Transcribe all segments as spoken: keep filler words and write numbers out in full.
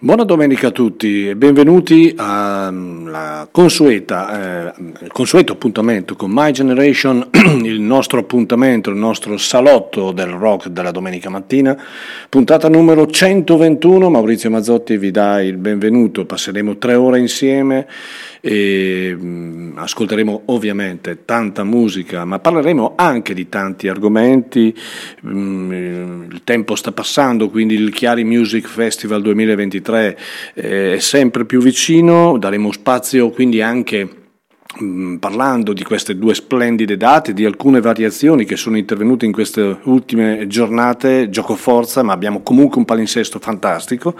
Buona domenica a tutti e benvenuti al consueta, eh, consueto appuntamento con My Generation, il nostro appuntamento, il nostro salotto del rock della domenica mattina, puntata numero centoventuno. Maurizio Mazzotti vi dà il benvenuto, passeremo tre ore insieme e mh, ascolteremo ovviamente tanta musica, ma parleremo anche di tanti argomenti. Mh, il tempo sta passando, quindi il Chiari Music Festival duemilaventitré è sempre più vicino, daremo spazio quindi anche mh, parlando di queste due splendide date, di alcune variazioni che sono intervenute in queste ultime giornate, gioco forza, ma abbiamo comunque un palinsesto fantastico.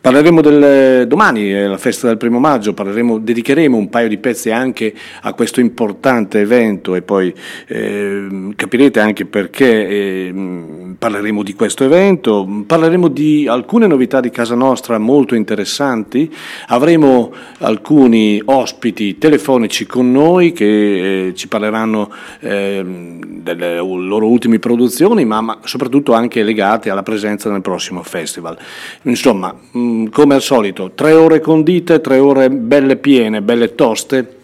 Parleremo del domani, la festa del primo maggio, parleremo, dedicheremo un paio di pezzi anche a questo importante evento e poi eh, capirete anche perché eh, parleremo di questo evento, parleremo di alcune novità di casa nostra molto interessanti, avremo alcuni ospiti telefonici con noi che eh, ci parleranno eh, delle loro ultime produzioni, ma, ma soprattutto anche legate alla presenza nel prossimo festival. Insomma, come al solito, tre ore condite, tre ore belle piene, belle toste,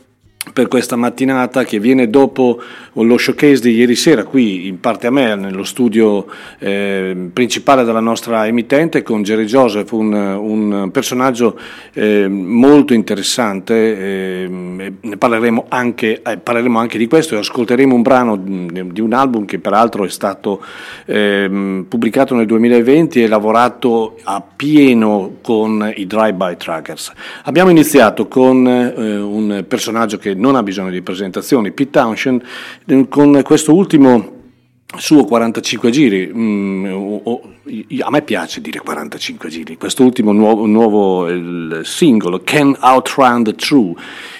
per questa mattinata che viene dopo lo showcase di ieri sera qui in parte a me nello studio eh, principale della nostra emittente con Jerry Joseph, un, un personaggio eh, molto interessante, eh, ne parleremo anche, eh, parleremo anche di questo e ascolteremo un brano di un album che peraltro è stato eh, pubblicato nel duemilaventi e lavorato a pieno con i Drive-By Truckers. Abbiamo iniziato con eh, un personaggio che non ha bisogno di presentazioni, Pete Townshend, con questo ultimo suo quarantacinque giri, mm, o, o, a me piace dire quarantacinque giri, quest'ultimo nuovo, nuovo il singolo Can Outrun the True,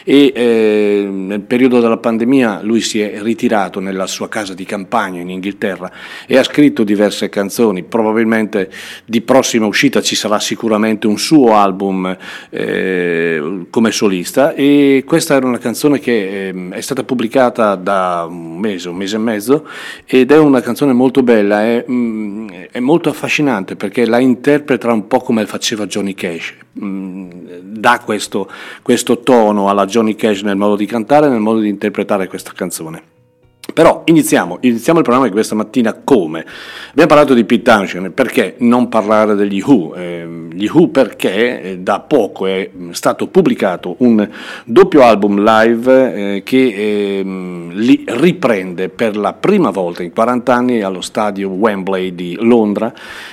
e eh, nel periodo della pandemia lui si è ritirato nella sua casa di campagna in Inghilterra e ha scritto diverse canzoni. Probabilmente di prossima uscita ci sarà sicuramente un suo album eh, come solista, e questa era una canzone che eh, è stata pubblicata da un mese, un mese e mezzo, ed è una canzone molto bella, è, è molto affascinante perché la interpreta un po' come faceva Johnny Cash, dà questo, questo tono alla Johnny Cash nel modo di cantare, nel modo di interpretare questa canzone. Però iniziamo, iniziamo il programma di questa mattina come? Abbiamo parlato di Pete Townshend, perché non parlare degli Who? Eh, gli Who perché da poco è stato pubblicato un doppio album live eh, che eh, li riprende per la prima volta in quaranta anni allo stadio Wembley di Londra.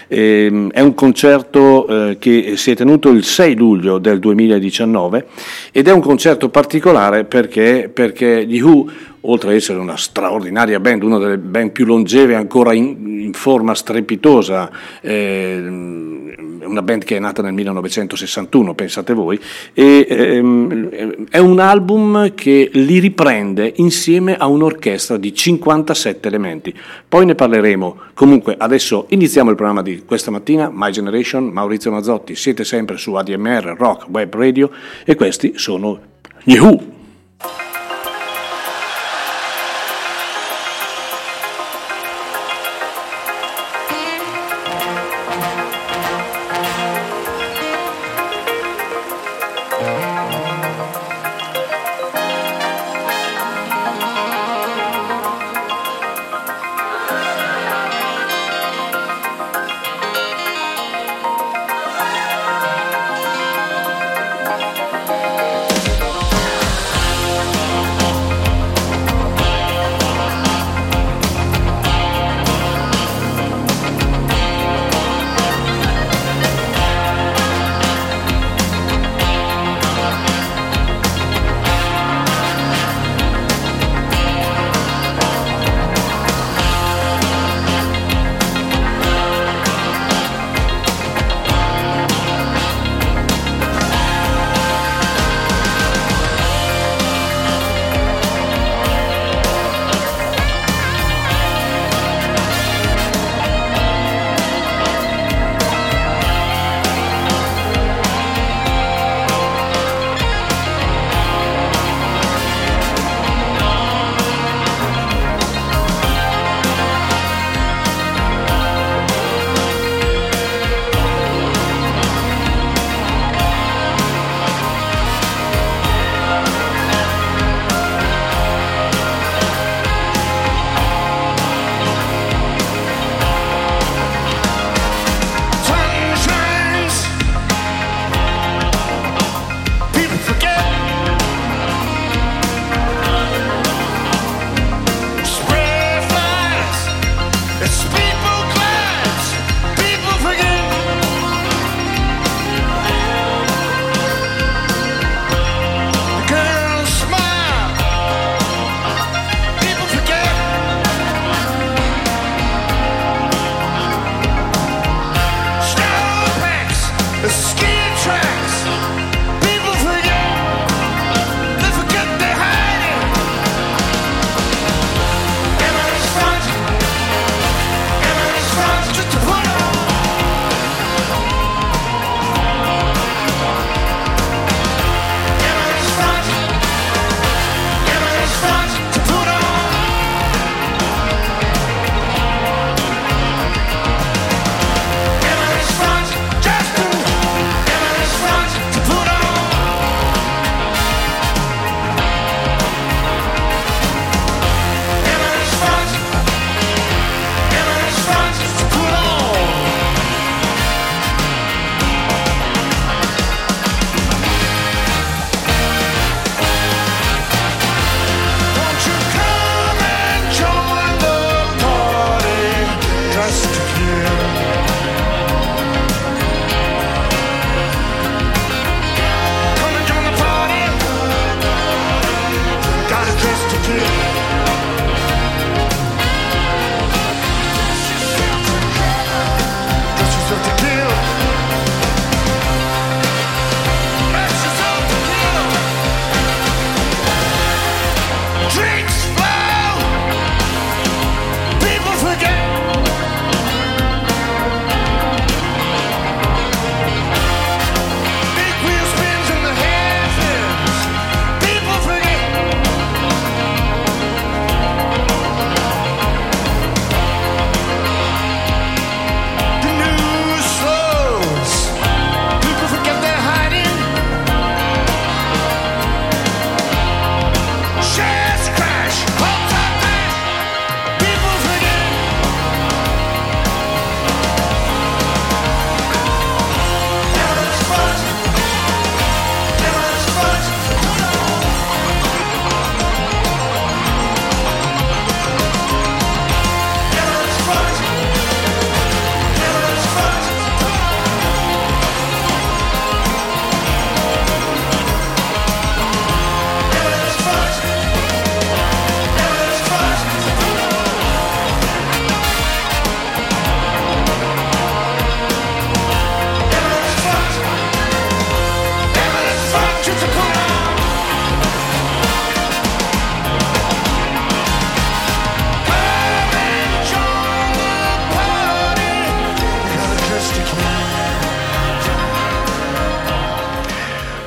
Eh, è un concerto eh, che si è tenuto il sei luglio del duemiladiciannove ed è un concerto particolare perché, perché gli Who, oltre ad essere una straordinaria band, una delle band più longeve, ancora in, in forma strepitosa, eh, una band che è nata nel millenovecentosessantuno, pensate voi, e, ehm, è un album che li riprende insieme a un'orchestra di cinquantasette elementi, poi ne parleremo. Comunque adesso iniziamo il programma di questa mattina, My Generation, Maurizio Mazzotti, siete sempre su A D M R, Rock Web Radio, e questi sono gli Who.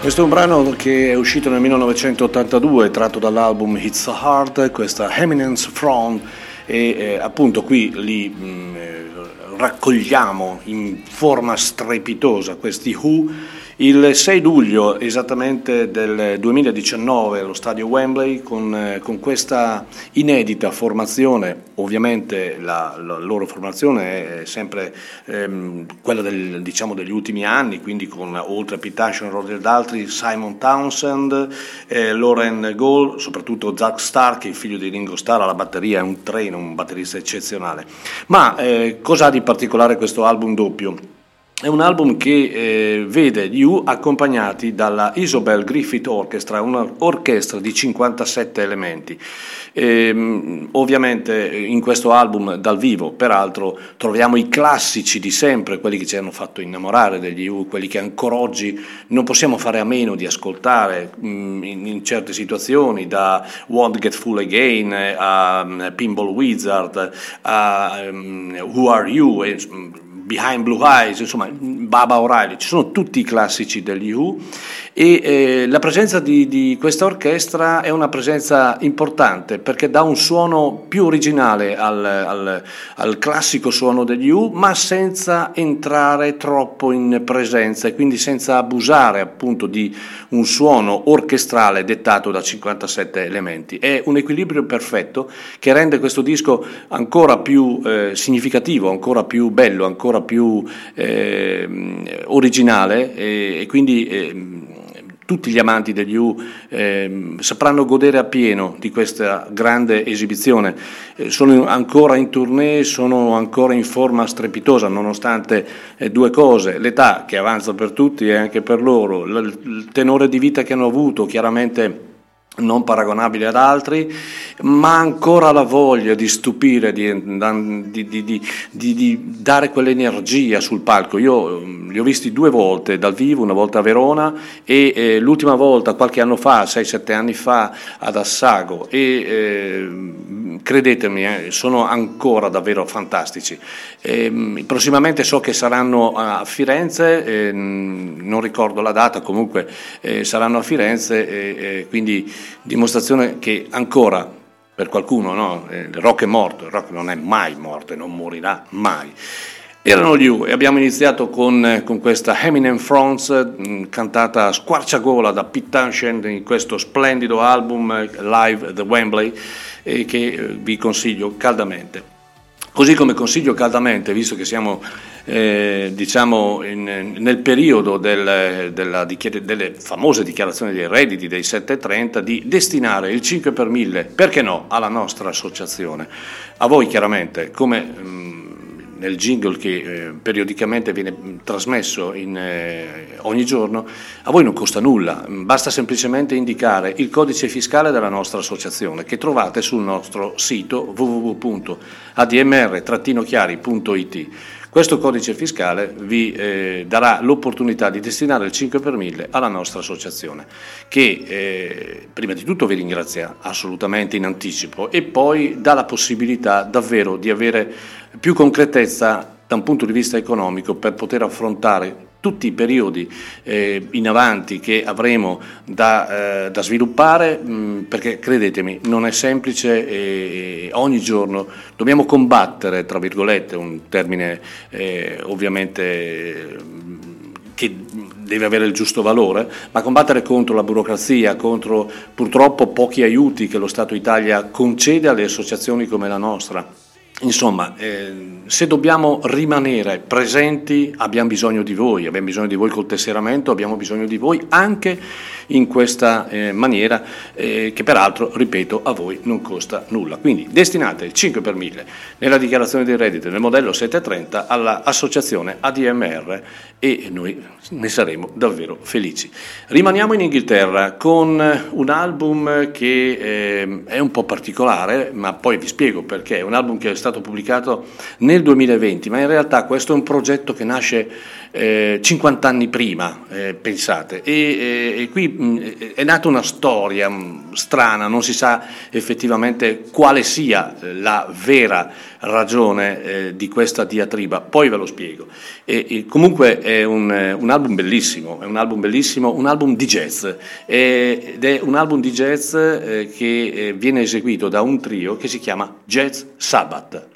Questo è un brano che è uscito nel millenovecentottantadue, tratto dall'album It's a Heart, questa Eminence Front, e eh, appunto qui li mh, raccogliamo in forma strepitosa questi Who. Il sei luglio esattamente del duemiladiciannove allo stadio Wembley con, eh, con questa inedita formazione. Ovviamente la, la loro formazione è sempre ehm, quella del, diciamo, degli ultimi anni, quindi con oltre a Pete Townshend ed altri, Simon Townsend, eh, Lauren Gold, soprattutto Zach Starr, che è il figlio di Ringo Starr alla batteria, è un treno, un batterista eccezionale. Ma eh, cos'ha di particolare questo album doppio? È un album che eh, vede gli Who accompagnati dalla Isobel Griffith Orchestra, un'orchestra di cinquantasette elementi. E, ovviamente in questo album dal vivo, peraltro, troviamo i classici di sempre, quelli che ci hanno fatto innamorare degli Who, quelli che ancora oggi non possiamo fare a meno di ascoltare in, in certe situazioni, da Won't Get Full Again a Pinball Wizard a um, Who Are You e, Behind Blue Eyes, insomma, Baba O'Reilly, ci sono tutti i classici degli Who, e eh, la presenza di, di questa orchestra è una presenza importante perché dà un suono più originale al, al, al classico suono degli Who, ma senza entrare troppo in presenza e quindi senza abusare appunto di un suono orchestrale dettato da cinquantasette elementi. È un equilibrio perfetto che rende questo disco ancora più eh, significativo, ancora più bello, ancora più eh, originale, e, e quindi eh, tutti gli amanti degli Who eh, sapranno godere appieno di questa grande esibizione. Eh, sono ancora in tournée, sono ancora in forma strepitosa, nonostante eh, due cose: l'età che avanza per tutti e anche per loro, l- il tenore di vita che hanno avuto, chiaramente non paragonabile ad altri, ma ancora la voglia di stupire, di, di, di, di, di dare quell'energia sul palco. Io li ho visti due volte dal vivo, una volta a Verona e eh, l'ultima volta qualche anno fa, sei sette anni fa, ad Assago, e eh, credetemi, eh, sono ancora davvero fantastici. E, prossimamente so che saranno a Firenze, eh, non ricordo la data, comunque eh, saranno a Firenze, eh, eh, quindi dimostrazione che ancora per qualcuno, no? Il rock è morto, il rock non è mai morto e non morirà mai. Erano gli U e abbiamo iniziato con, con questa Eminence Front cantata a squarciagola da Pete Townshend in questo splendido album Live at Wembley, eh, che vi consiglio caldamente. Così come consiglio caldamente, visto che siamo eh, diciamo in, nel periodo del, della, delle famose dichiarazioni dei redditi dei sette e trenta, di destinare il cinque per mille, perché no, alla nostra associazione. A voi chiaramente, come mh, nel jingle che eh, periodicamente viene trasmesso in, eh, ogni giorno, a voi non costa nulla, basta semplicemente indicare il codice fiscale della nostra associazione che trovate sul nostro sito w w w punto a d m r trattino chiari punto i t. Questo codice fiscale vi eh, darà l'opportunità di destinare il cinque per mille alla nostra associazione, che eh, prima di tutto vi ringrazia assolutamente in anticipo e poi dà la possibilità davvero di avere più concretezza da un punto di vista economico per poter affrontare tutti i periodi eh, in avanti che avremo da, eh, da sviluppare, mh, perché credetemi non è semplice, e ogni giorno dobbiamo combattere, tra virgolette, un termine eh, ovviamente mh, che deve avere il giusto valore, ma combattere contro la burocrazia, contro purtroppo pochi aiuti che lo Stato Italia concede alle associazioni come la nostra. Insomma, eh, se dobbiamo rimanere presenti abbiamo bisogno di voi, abbiamo bisogno di voi col tesseramento, abbiamo bisogno di voi anche in questa eh, maniera eh, che peraltro, ripeto, a voi non costa nulla. Quindi destinate il cinque per mille nella dichiarazione dei redditi nel modello sette e trenta all'associazione A D M R e noi ne saremo davvero felici. Rimaniamo in Inghilterra con un album che eh, è un po' particolare, ma poi vi spiego perché. È un album che è stato pubblicato nel duemilaventi, ma in realtà questo è un progetto che nasce eh, cinquanta anni prima, eh, pensate, e, e, e qui mh, è nata una storia mh, strana, non si sa effettivamente quale sia la vera ragione eh, di questa diatriba, poi ve lo spiego. E, e comunque è un, un album bellissimo, è un album bellissimo, un album di jazz, eh, ed è un album di jazz eh, che eh, viene eseguito da un trio che si chiama Jazz Sabbath.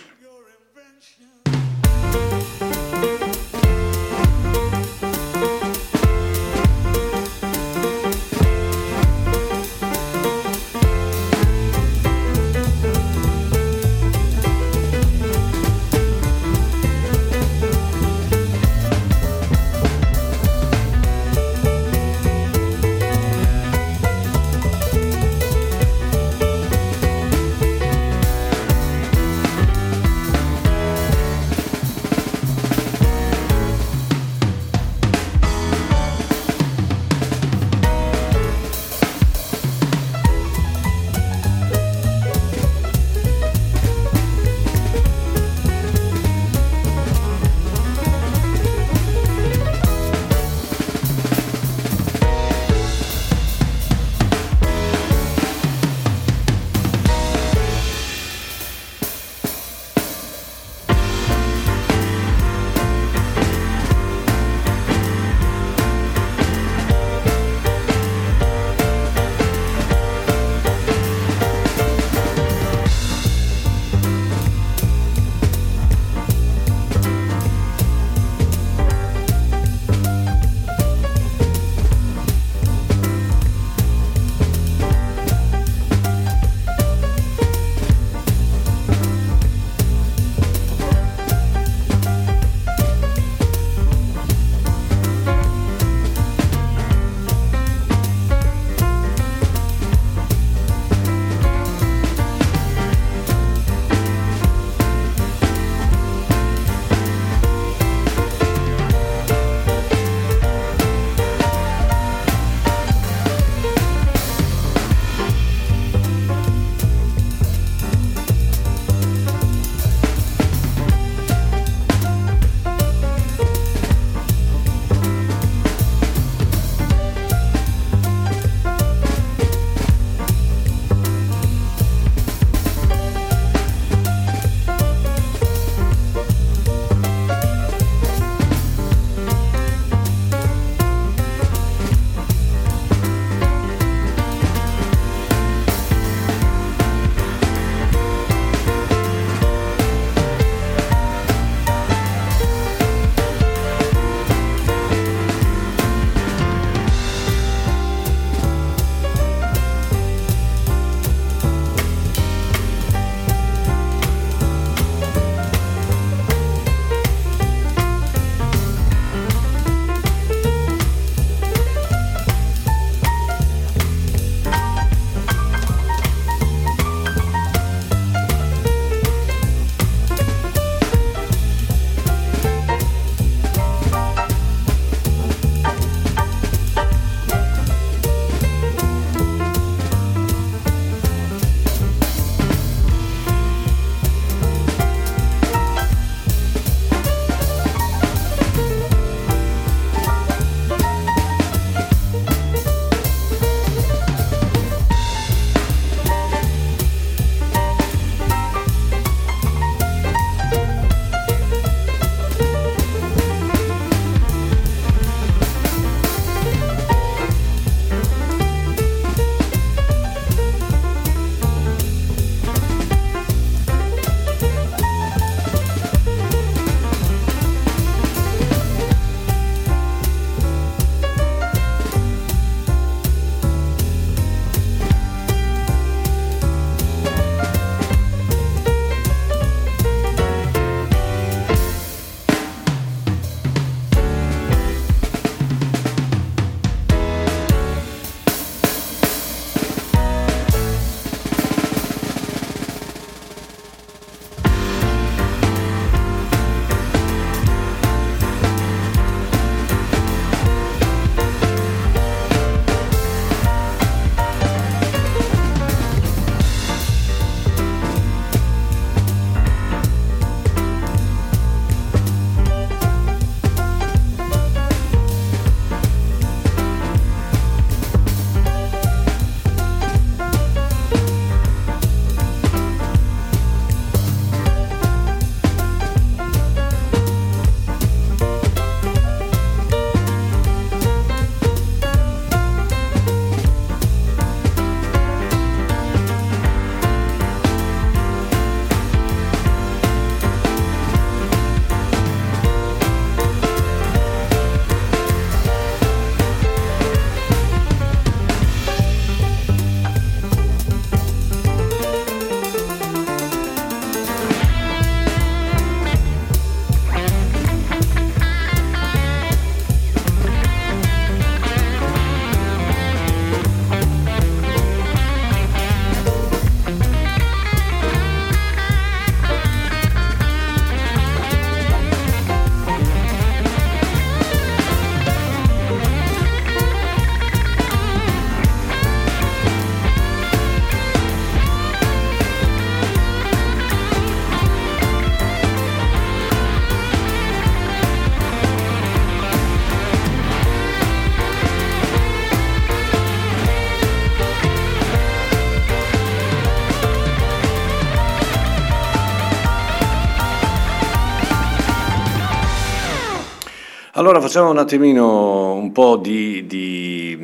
Allora facciamo un attimino un po' di, di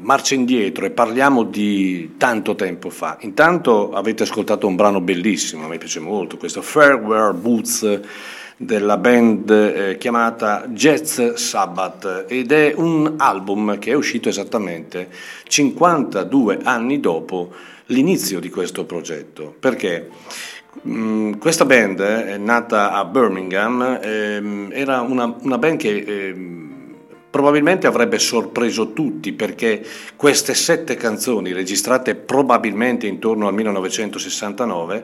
marcia indietro e parliamo di tanto tempo fa. Intanto avete ascoltato un brano bellissimo, a me piace molto, questo Fairweather Boots della band eh, chiamata Jazz Sabbath, ed è un album che è uscito esattamente cinquantadue anni dopo l'inizio di questo progetto, perché mh, questa band eh, è nata a Birmingham, eh, era una, una band che eh, probabilmente avrebbe sorpreso tutti, perché queste sette canzoni, registrate probabilmente intorno al millenovecentosessantanove,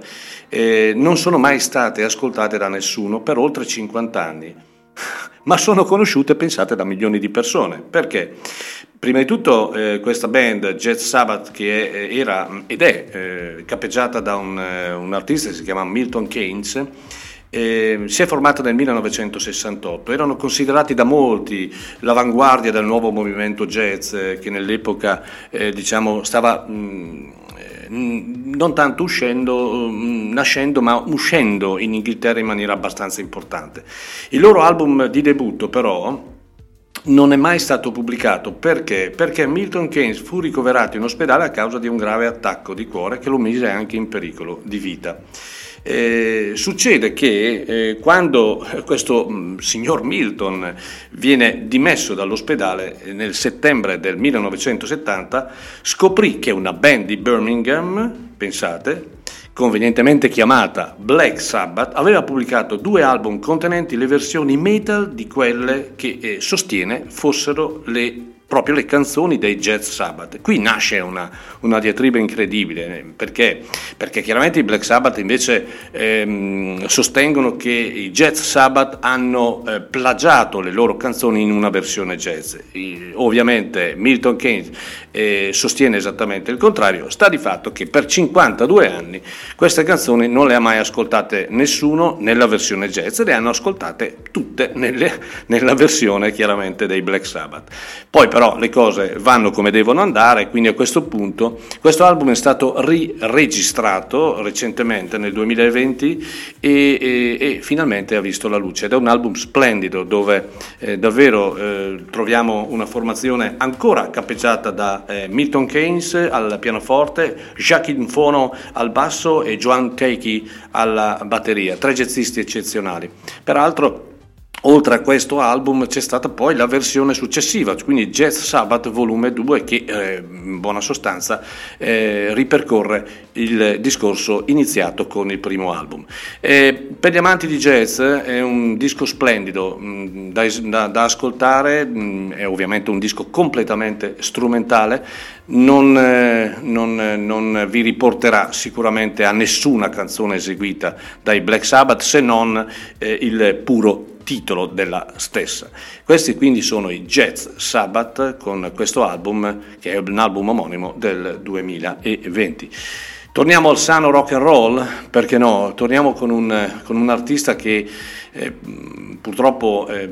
eh, non sono mai state ascoltate da nessuno per oltre cinquanta anni, ma sono conosciute e pensate da milioni di persone. Perché? Prima di tutto eh, questa band Jazz Sabbath, che è, era ed è eh, capeggiata da un, un artista che si chiama Milton Keynes, Eh, si è formata nel millenovecentosessantotto, erano considerati da molti l'avanguardia del nuovo movimento jazz eh, che nell'epoca eh, diciamo stava mh, mh, non tanto uscendo, mh, nascendo, ma uscendo in Inghilterra in maniera abbastanza importante. Il loro album di debutto però non è mai stato pubblicato. Perché? Perché Milton Keynes fu ricoverato in ospedale a causa di un grave attacco di cuore che lo mise anche in pericolo di vita. Eh, succede che eh, quando questo mh, signor Milton viene dimesso dall'ospedale nel settembre del millenovecentosettanta, scoprì che una band di Birmingham, pensate, convenientemente chiamata Black Sabbath, aveva pubblicato due album contenenti le versioni metal di quelle che eh, sostiene fossero le proprio le canzoni dei Jazz Sabbath. Qui nasce una, una diatriba incredibile, perché, perché chiaramente i Black Sabbath invece ehm, sostengono che i Jazz Sabbath hanno eh, plagiato le loro canzoni in una versione jazz. I, ovviamente Milton Keynes eh, sostiene esattamente il contrario. Sta di fatto che per cinquantadue anni queste canzoni non le ha mai ascoltate nessuno nella versione jazz, le hanno ascoltate tutte nelle, nella versione chiaramente dei Black Sabbath. Poi però le cose vanno come devono andare, quindi a questo punto questo album è stato riregistrato recentemente nel duemilaventi e, e, e finalmente ha visto la luce, ed è un album splendido dove eh, davvero eh, troviamo una formazione ancora capeggiata da eh, Milton Keynes al pianoforte, Jacques Infono al basso e Joan Takei alla batteria, tre jazzisti eccezionali. Peraltro, oltre a questo album c'è stata poi la versione successiva, quindi Jazz Sabbath volume due, che eh, in buona sostanza eh, ripercorre il discorso iniziato con il primo album. Eh, per gli amanti di jazz è un disco splendido mh, da, da, da ascoltare, mh, è ovviamente un disco completamente strumentale, non, eh, non, eh, non vi riporterà sicuramente a nessuna canzone eseguita dai Black Sabbath, se non eh, il puro titolo della stessa. Questi quindi sono i Jazz Sabbath con questo album, che è un album omonimo del duemilaventi. Torniamo al sano rock and roll, perché no? Torniamo con un, con un artista che eh, purtroppo eh,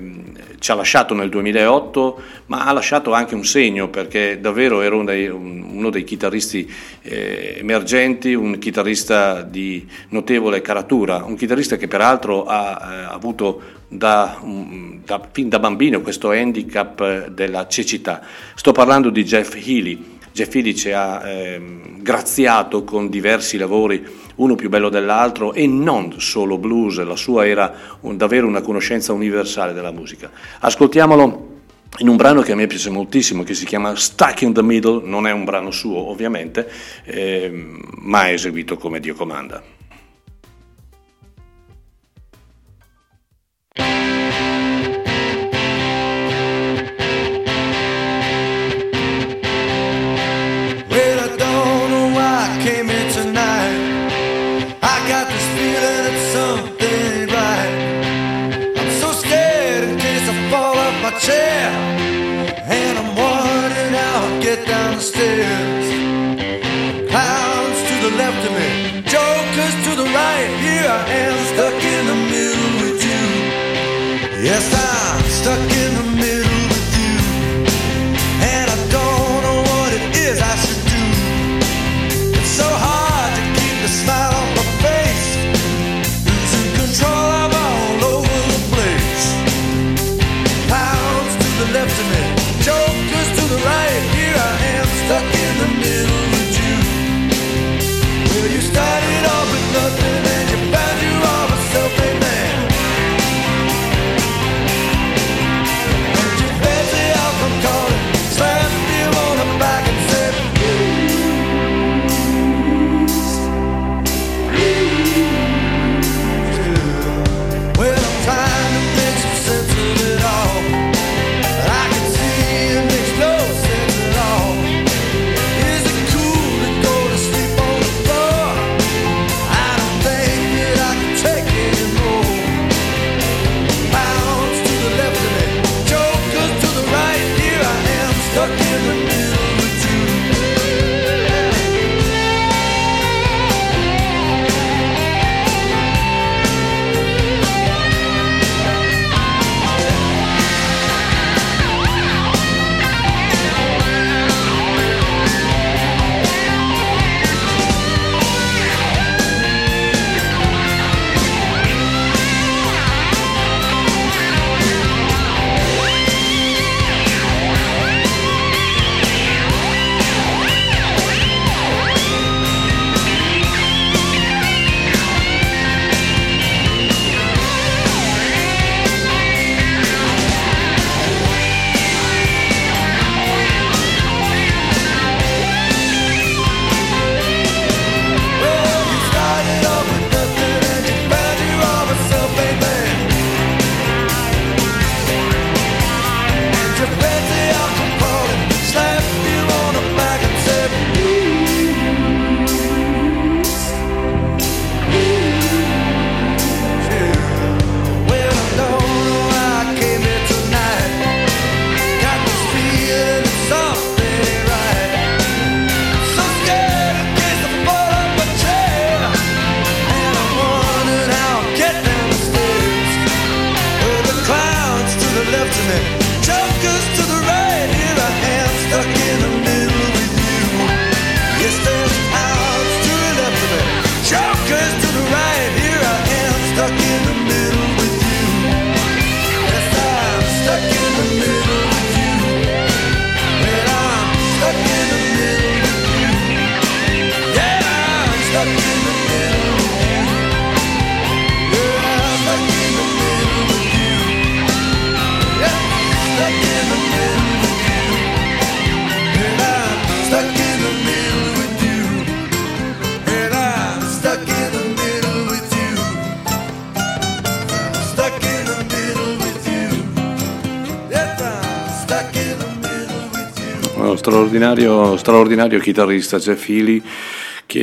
ci ha lasciato nel duemilaotto, ma ha lasciato anche un segno, perché davvero era uno dei, uno dei chitarristi eh, emergenti, un chitarrista di notevole caratura, un chitarrista che peraltro ha, ha avuto Da, da, fin da bambino questo handicap della cecità. Sto parlando di Jeff Healey. Jeff Healey ci ha eh, graziato con diversi lavori, uno più bello dell'altro, e non solo blues, la sua era un, davvero una conoscenza universale della musica. Ascoltiamolo in un brano che a me piace moltissimo, che si chiama Stuck in the Middle. Non è un brano suo ovviamente, eh, ma è eseguito come Dio comanda. And I'm wondering how I'll get down the stairs. Clowns to the left of me, jokers to the right. Here I am, stuck in the middle with you. Yes, I'm stuck in the middle with you, and I don't know what it is I should do. It's so hard to keep the smile on my face, losing control, I'm all over the place. straordinario, straordinario chitarrista Jeff Healey, che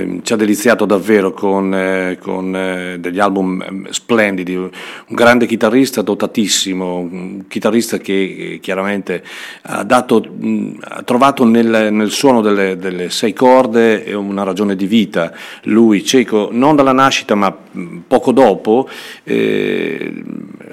eh, ci ha deliziato davvero con, eh, con eh, degli album eh, splendidi, un grande chitarrista dotatissimo, un chitarrista che eh, chiaramente ha, dato, mh, ha trovato nel, nel suono delle, delle sei corde una ragione di vita. Lui, cieco, non dalla nascita ma poco dopo, eh,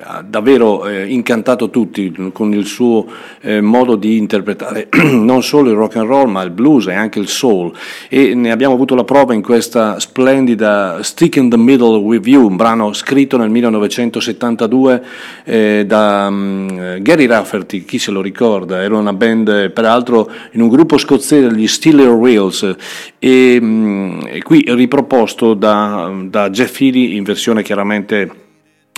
ha davvero eh, incantato tutti con il suo eh, modo di interpretare non solo il rock and roll ma il blues e anche il soul. E ne abbiamo avuto la prova in questa splendida Stick in the Middle with You, un brano scritto nel millenovecentosettantadue eh, da um, Gary Rafferty, chi se lo ricorda, era una band peraltro in un gruppo scozzese, gli Stiller Wheels, e, um, e qui riproposto da, da Jeff Healey in versione chiaramente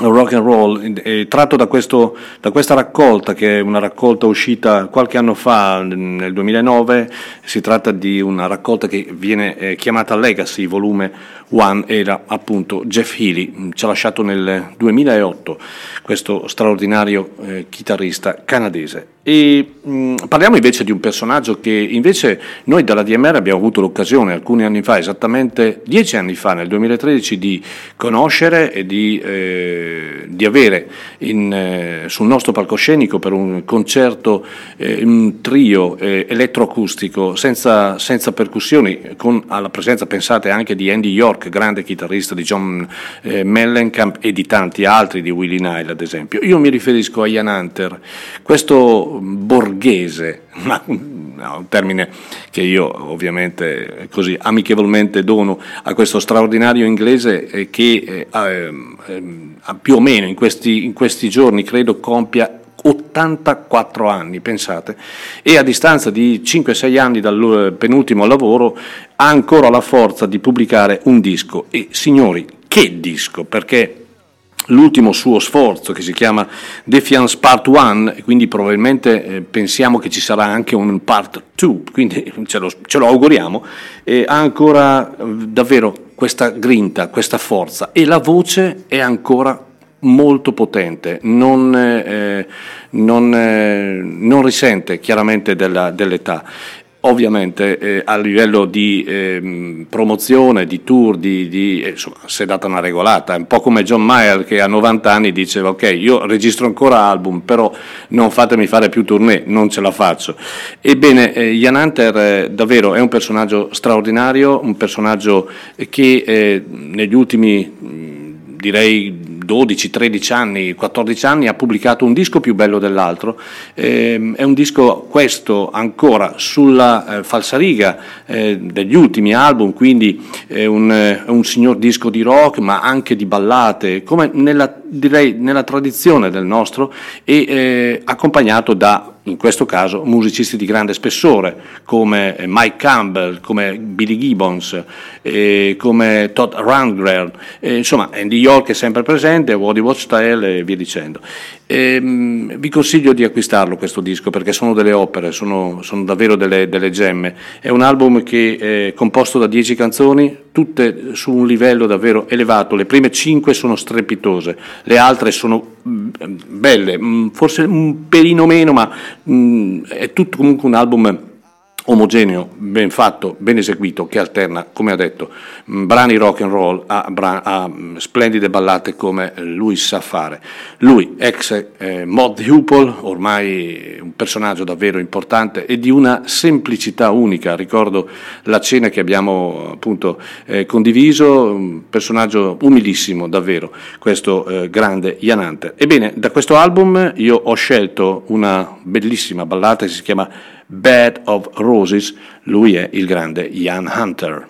rock and roll, eh, tratto da, questo, da questa raccolta, che è una raccolta uscita qualche anno fa, nel duemilanove. Si tratta di una raccolta che viene eh, chiamata Legacy volume uno, era appunto Jeff Healey, ci ha lasciato nel duemilaotto questo straordinario eh, chitarrista canadese. E mh, parliamo invece di un personaggio che invece noi dalla D M R abbiamo avuto l'occasione alcuni anni fa, esattamente dieci anni fa, nel duemilatredici, di conoscere e di, eh, di avere in, eh, sul nostro palcoscenico per un concerto, eh, un trio eh, elettroacustico senza, senza percussioni, con alla presenza, pensate, anche di Andy York, grande chitarrista, di John eh, Mellencamp e di tanti altri, di Willie Nile ad esempio. Io mi riferisco a Ian Hunter, questo borghese, ma no, un termine che io ovviamente così amichevolmente dono a questo straordinario inglese che eh, eh, più o meno in questi, in questi giorni credo compia ottantaquattro anni, pensate, e a distanza di cinque sei anni dal penultimo lavoro ha ancora la forza di pubblicare un disco. E signori, che disco, perché l'ultimo suo sforzo, che si chiama Defiance Part uno, e quindi probabilmente eh, pensiamo che ci sarà anche un Part due, quindi ce lo, ce lo auguriamo, e ha ancora eh, davvero questa grinta, questa forza, e la voce è ancora molto potente, non, eh, non, eh, non risente chiaramente della, dell'età. Ovviamente eh, a livello di eh, promozione, di tour, di, di, eh, insomma, si è data una regolata, è un po' come John Mayer che a novanta anni diceva: ok, io registro ancora album, però non fatemi fare più tournée, non ce la faccio. Ebbene, eh, Ian Hunter eh, davvero è un personaggio straordinario, un personaggio che eh, negli ultimi mh, direi dodici tredici anni, quattordici anni, ha pubblicato un disco più bello dell'altro. Eh, è un disco, questo, ancora sulla eh, falsariga eh, degli ultimi album, quindi è un, eh, un signor disco di rock ma anche di ballate, come nella, direi, nella tradizione del nostro, e eh, accompagnato da, in questo caso, musicisti di grande spessore come Mike Campbell, come Billy Gibbons, eh, come Todd Rundgren, eh, insomma Andy York è sempre presente, Woody Watchtail e via dicendo. E, mh, vi consiglio di acquistarlo questo disco, perché sono delle opere, sono, sono davvero delle, delle gemme. È un album che è composto da dieci canzoni, tutte su un livello davvero elevato. Le prime cinque sono strepitose, le altre sono belle, forse un pelino meno, ma è tutto comunque un album omogeneo, ben fatto, ben eseguito, che alterna, come ha detto, brani rock and roll a, bra- a splendide ballate come lui sa fare. Lui, ex eh, Mod Hupol, ormai un personaggio davvero importante e di una semplicità unica. Ricordo la cena che abbiamo appunto eh, condiviso, un personaggio umilissimo davvero, questo eh, grande Ian Hunter. Ebbene, da questo album io ho scelto una bellissima ballata che si chiama Bed of Roses. Lui è il grande Ian Hunter.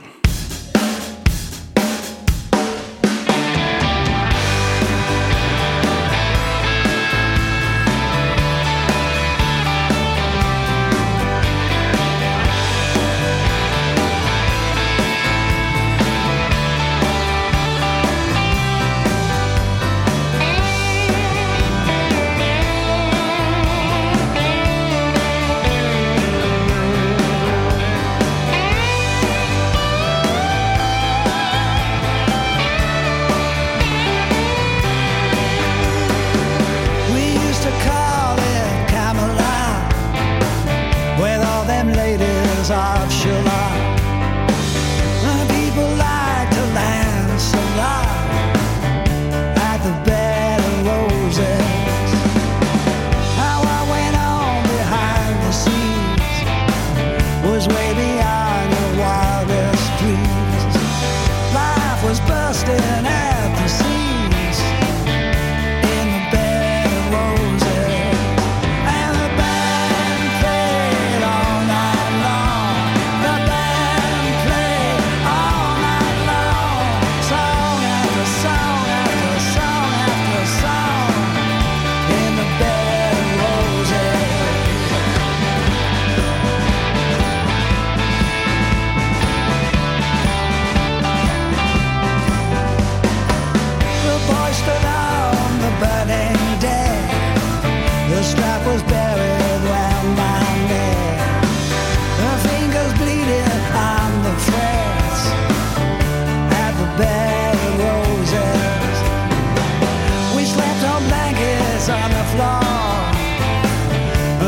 was way beyond your wildest dreams. Life was busting at the seams in the bed of roses, and the band played all night long. The band played all night long, song after song after song after song in the bed of roses. Boy stood on the burning deck. The strap was buried round my neck. Her fingers bleeding on the frets at the bed of roses. We slept on blankets on the floor.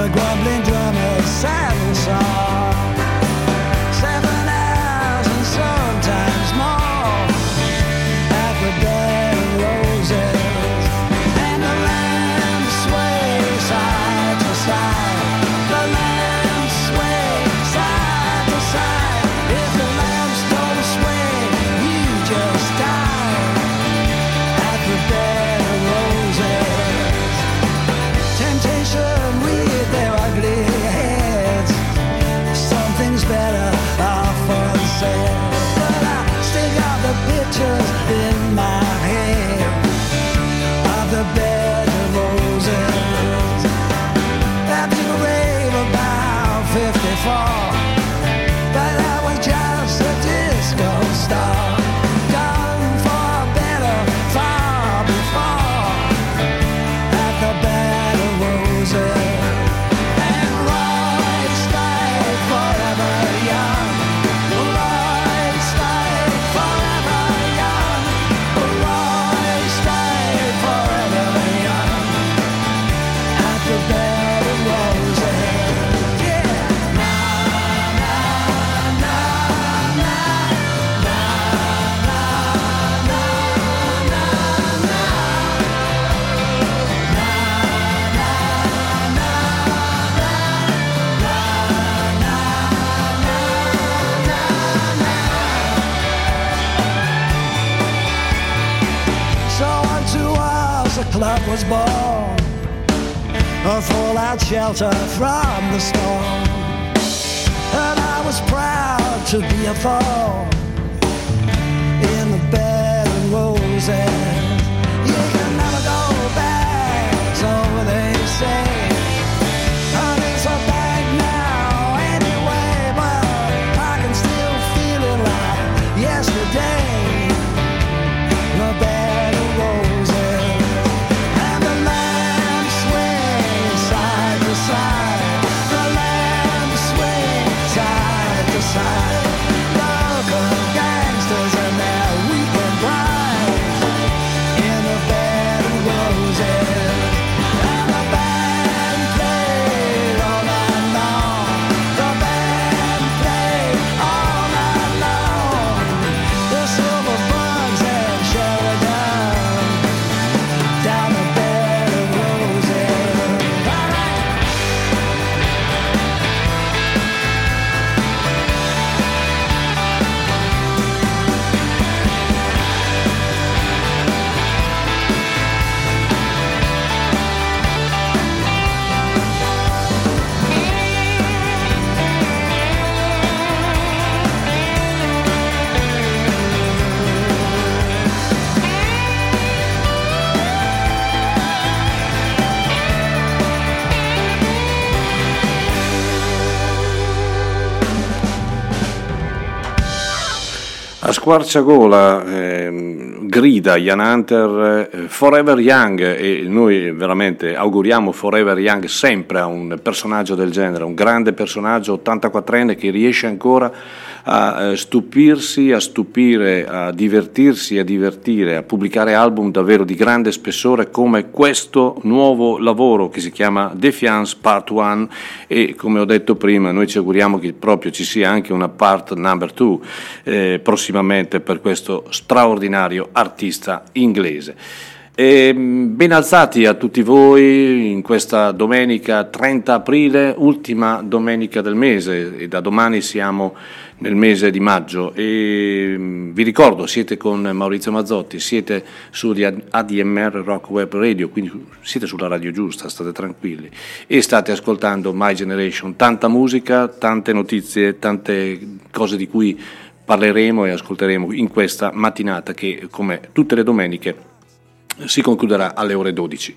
The grumbling drummer sat and saw. Seven hours and sometimes more at the bed. And the land sway side to side. The land sway side to side. If the lamps don't sway, you just die at the bed of roses. Temptation wreathed their ugly heads. Something's better off unsaid. But I still got the pictures in my head. The bed of roses. I've been a rave about fifty-four, but I was just a disco star. Gone for better far before at the bed of roses. And Roy stayed forever young. Roy stayed forever young. Roy stayed forever. Club was born, a fallout shelter from the storm, and I was proud to be a thorn in the bed of roses. You can never go back, so they say, and it's a bag now anyway, but I can still feel it like yesterday, the bed of roses. A squarciagola eh, grida Ian Hunter eh, Forever Young, e noi veramente auguriamo Forever Young sempre a un personaggio del genere, un grande personaggio ottantaquattrenne che riesce ancora a eh, stupirsi, a stupire, a divertirsi, a divertire, a pubblicare album davvero di grande spessore come questo nuovo lavoro che si chiama Defiance Part uno, e come ho detto prima noi ci auguriamo che proprio ci sia anche una Part Number due eh, prossima per questo straordinario artista inglese. E ben alzati a tutti voi in questa domenica trenta aprile, ultima domenica del mese, e da domani siamo nel mese di maggio. E vi ricordo, siete con Maurizio Mazzotti, siete su A D M R Rock Web Radio, quindi siete sulla radio giusta, state tranquilli, e state ascoltando My Generation, tanta musica, tante notizie, tante cose di cui parleremo e ascolteremo in questa mattinata che, come tutte le domeniche, si concluderà alle ore dodici.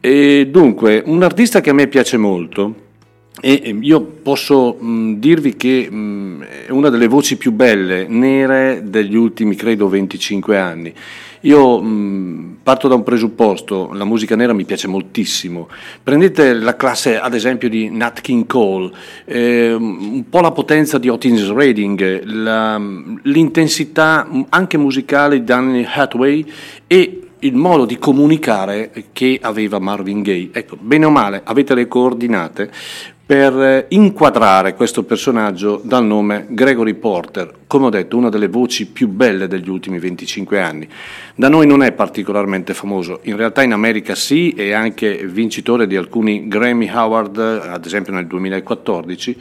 E dunque, un artista che a me piace molto, e io posso mh, dirvi che mh, è una delle voci più belle nere degli ultimi, credo, venticinque anni. Io mh, parto da un presupposto: la musica nera mi piace moltissimo. Prendete la classe, ad esempio, di Nat King Cole, eh, un po' la potenza di Otis Redding, la, l'intensità anche musicale di Anne Hathaway e il modo di comunicare che aveva Marvin Gaye. Ecco, bene o male avete le coordinate per inquadrare questo personaggio dal nome Gregory Porter, come ho detto, una delle voci più belle degli ultimi venticinque anni. Da noi non è particolarmente famoso, in realtà in America sì, è anche vincitore di alcuni Grammy Award, ad esempio nel duemilaquattordici,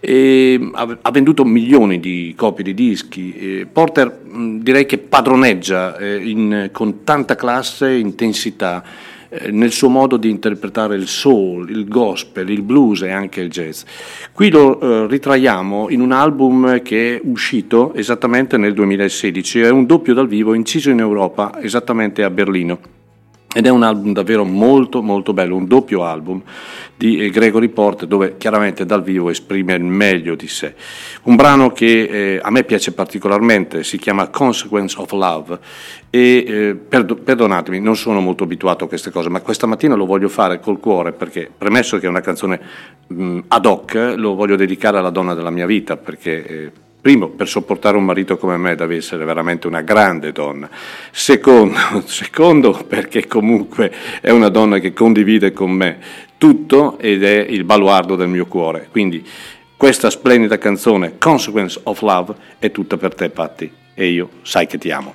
e ha venduto milioni di copie di dischi. Porter direi che padroneggia in, con tanta classe e intensità nel suo modo di interpretare il soul, il gospel, il blues e anche il jazz. Qui lo eh, ritraiamo in un album che è uscito esattamente nel duemilasedici, è un doppio dal vivo inciso in Europa, esattamente a Berlino, ed è un album davvero molto molto bello, un doppio album di Gregory Porter, dove chiaramente dal vivo esprime il meglio di sé. Un brano che eh, a me piace particolarmente si chiama Consequence of Love, e eh, perdo- perdonatemi, non sono molto abituato a queste cose, ma questa mattina lo voglio fare col cuore, perché, premesso che è una canzone mh, ad hoc, lo voglio dedicare alla donna della mia vita, perché eh, primo, per sopportare un marito come me deve essere veramente una grande donna, secondo, secondo perché comunque è una donna che condivide con me tutto ed è il baluardo del mio cuore. Quindi questa splendida canzone, Consequence of Love, è tutta per te, Patti, e io sai che ti amo.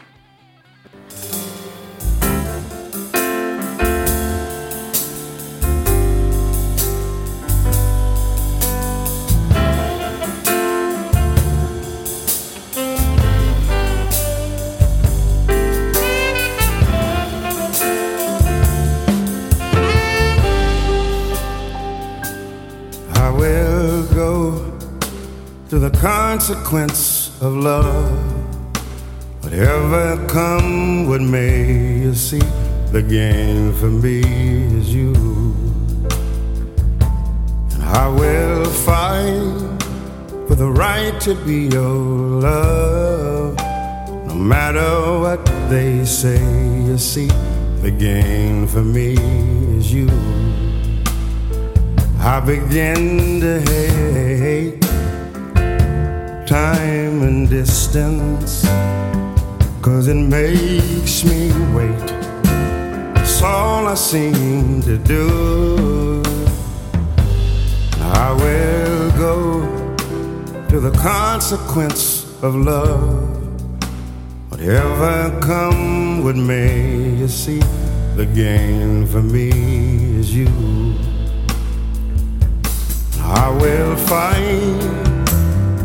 To the consequence of love, whatever come what may, you see, the gain for me is you. And I will fight for the right to be your love, no matter what they say, you see, the gain for me is you. I begin to hate time and distance, 'cause it makes me wait. It's all I seem to do. I will go to the consequence of love, whatever come with me, you see, the gain for me is you. I will fight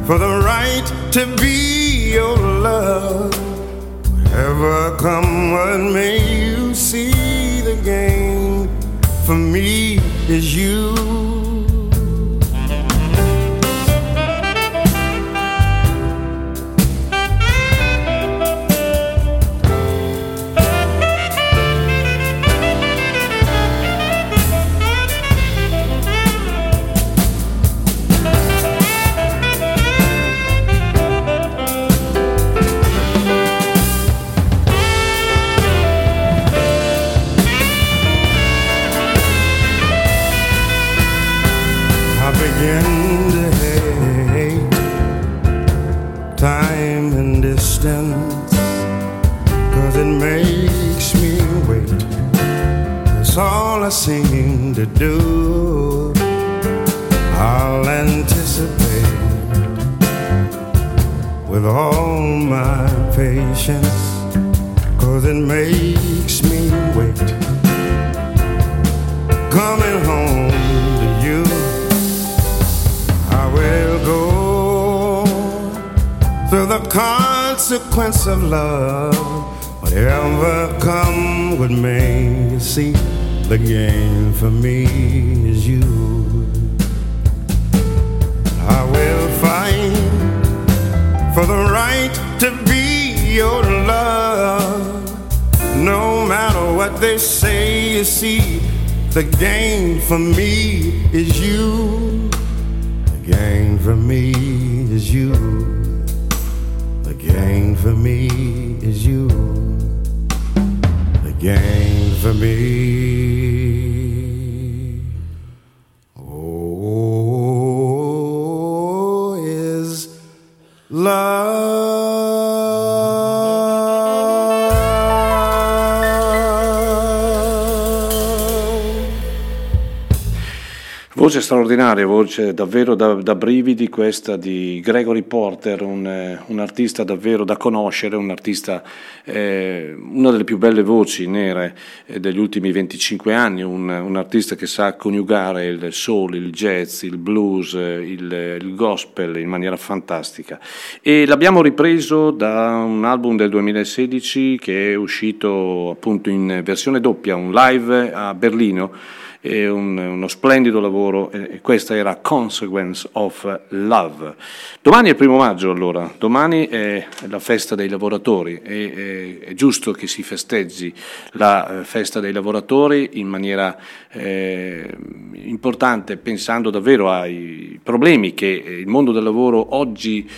for the right to be your love, whatever come what may, you see, the game for me is you. I seem to do, I'll anticipate with all my patience, 'cause love that makes me wait, coming home to you, I will go through the consequence of love, whatever come with me, you see, the game for me is you, I will fight for the right to be your love, no matter what they say, you see, the game for me is you, the game for me is you, the game for me is you, the game for me, oh, is love. Voce straordinaria, voce davvero da, da brividi questa di Gregory Porter, un, un artista davvero da conoscere, un artista, eh, una delle più belle voci nere degli ultimi venticinque anni, un, un artista che sa coniugare il soul, il jazz, il blues, il, il gospel in maniera fantastica. E l'abbiamo ripreso da un album del duemilasedici che è uscito appunto in versione doppia, un live a Berlino. È un, uno splendido lavoro e questa era Consequence of Love. Domani è il primo maggio, allora, domani è la festa dei lavoratori e è, è giusto che si festeggi la festa dei lavoratori in maniera eh, importante, pensando davvero ai problemi che il mondo del lavoro oggi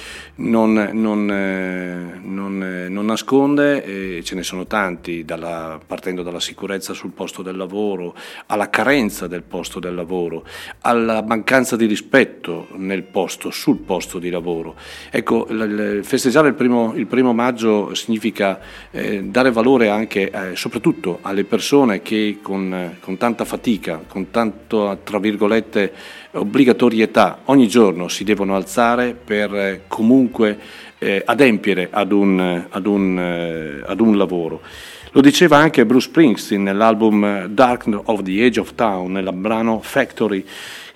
non, non, eh, non, eh, non nasconde, e ce ne sono tanti, dalla, partendo dalla sicurezza sul posto del lavoro, alla carenza del posto del lavoro, alla mancanza di rispetto nel posto, sul posto di lavoro. Ecco, festeggiare il primo, il primo maggio significa eh, dare valore anche, eh, soprattutto alle persone che con, eh, con tanta fatica, con tanto, tra virgolette, obbligatorietà, ogni giorno si devono alzare per eh, comunque eh, adempiere ad un, ad un, eh, ad un lavoro. Lo diceva anche Bruce Springsteen nell'album Darkness on the Edge of Town, nel brano Factory,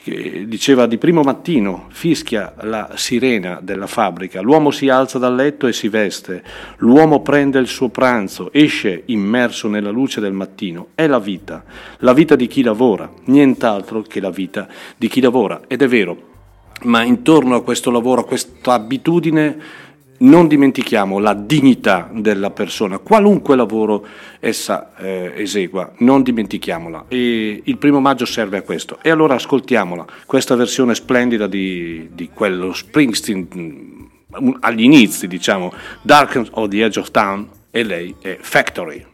che diceva: di primo mattino fischia la sirena della fabbrica, l'uomo si alza dal letto e si veste, l'uomo prende il suo pranzo, esce immerso nella luce del mattino, è la vita, la vita di chi lavora, nient'altro che la vita di chi lavora. Ed è vero, ma intorno a questo lavoro, a questa abitudine, non dimentichiamo la dignità della persona, qualunque lavoro essa eh, esegua, non dimentichiamola, e il primo maggio serve a questo. E allora ascoltiamola, questa versione splendida di, di quello Springsteen agli inizi, diciamo, Darkness on the Edge of Town, e lei è Factory.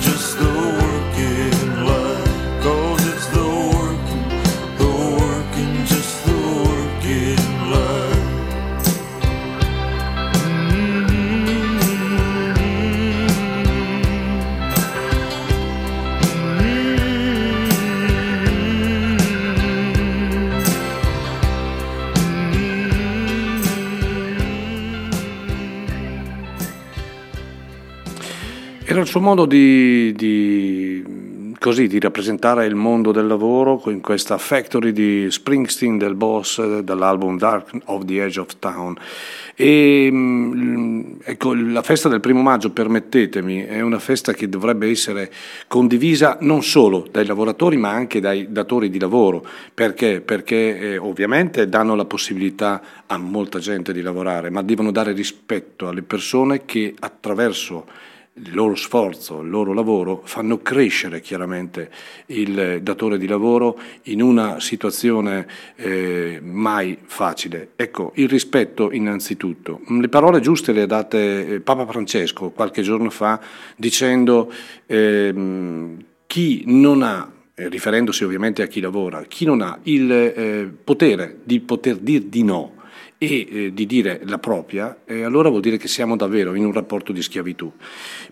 Just the work Era il suo modo di, di, così, di rappresentare il mondo del lavoro in questa Factory di Springsteen, del Boss, dall'album Darkness on the Edge of Town. E, ecco, la festa del primo maggio, permettetemi, è una festa che dovrebbe essere condivisa non solo dai lavoratori ma anche dai datori di lavoro, perché, perché eh, ovviamente danno la possibilità a molta gente di lavorare, ma devono dare rispetto alle persone che attraverso il loro sforzo, il loro lavoro fanno crescere chiaramente il datore di lavoro in una situazione eh, mai facile. Ecco, il rispetto innanzitutto. Le parole giuste le ha date Papa Francesco qualche giorno fa, dicendo eh, chi non ha, riferendosi ovviamente a chi lavora, chi non ha il eh, potere di poter dir di no e eh, di dire la propria, eh, allora vuol dire che siamo davvero in un rapporto di schiavitù.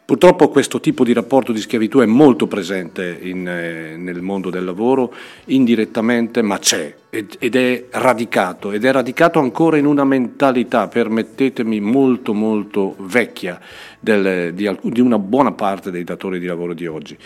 Purtroppo questo tipo di rapporto di schiavitù è molto presente in, eh, nel mondo del lavoro, indirettamente, ma c'è, ed, ed è radicato, ed è radicato ancora in una mentalità, permettetemi, molto molto vecchia del, di, di una buona parte dei datori di lavoro di oggi.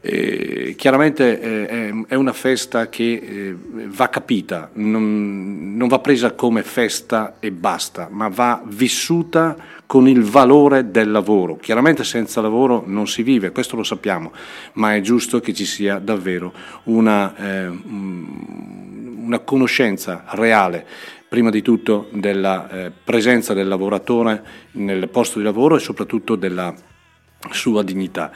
Eh, chiaramente eh, è, è una festa che eh, va capita, non, non va presa come festa e basta, ma va vissuta con il valore del lavoro. Chiaramente senza lavoro non si vive, questo lo sappiamo, ma è giusto che ci sia davvero una, eh, una conoscenza reale, prima di tutto della eh, presenza del lavoratore nel posto di lavoro e soprattutto della sua dignità.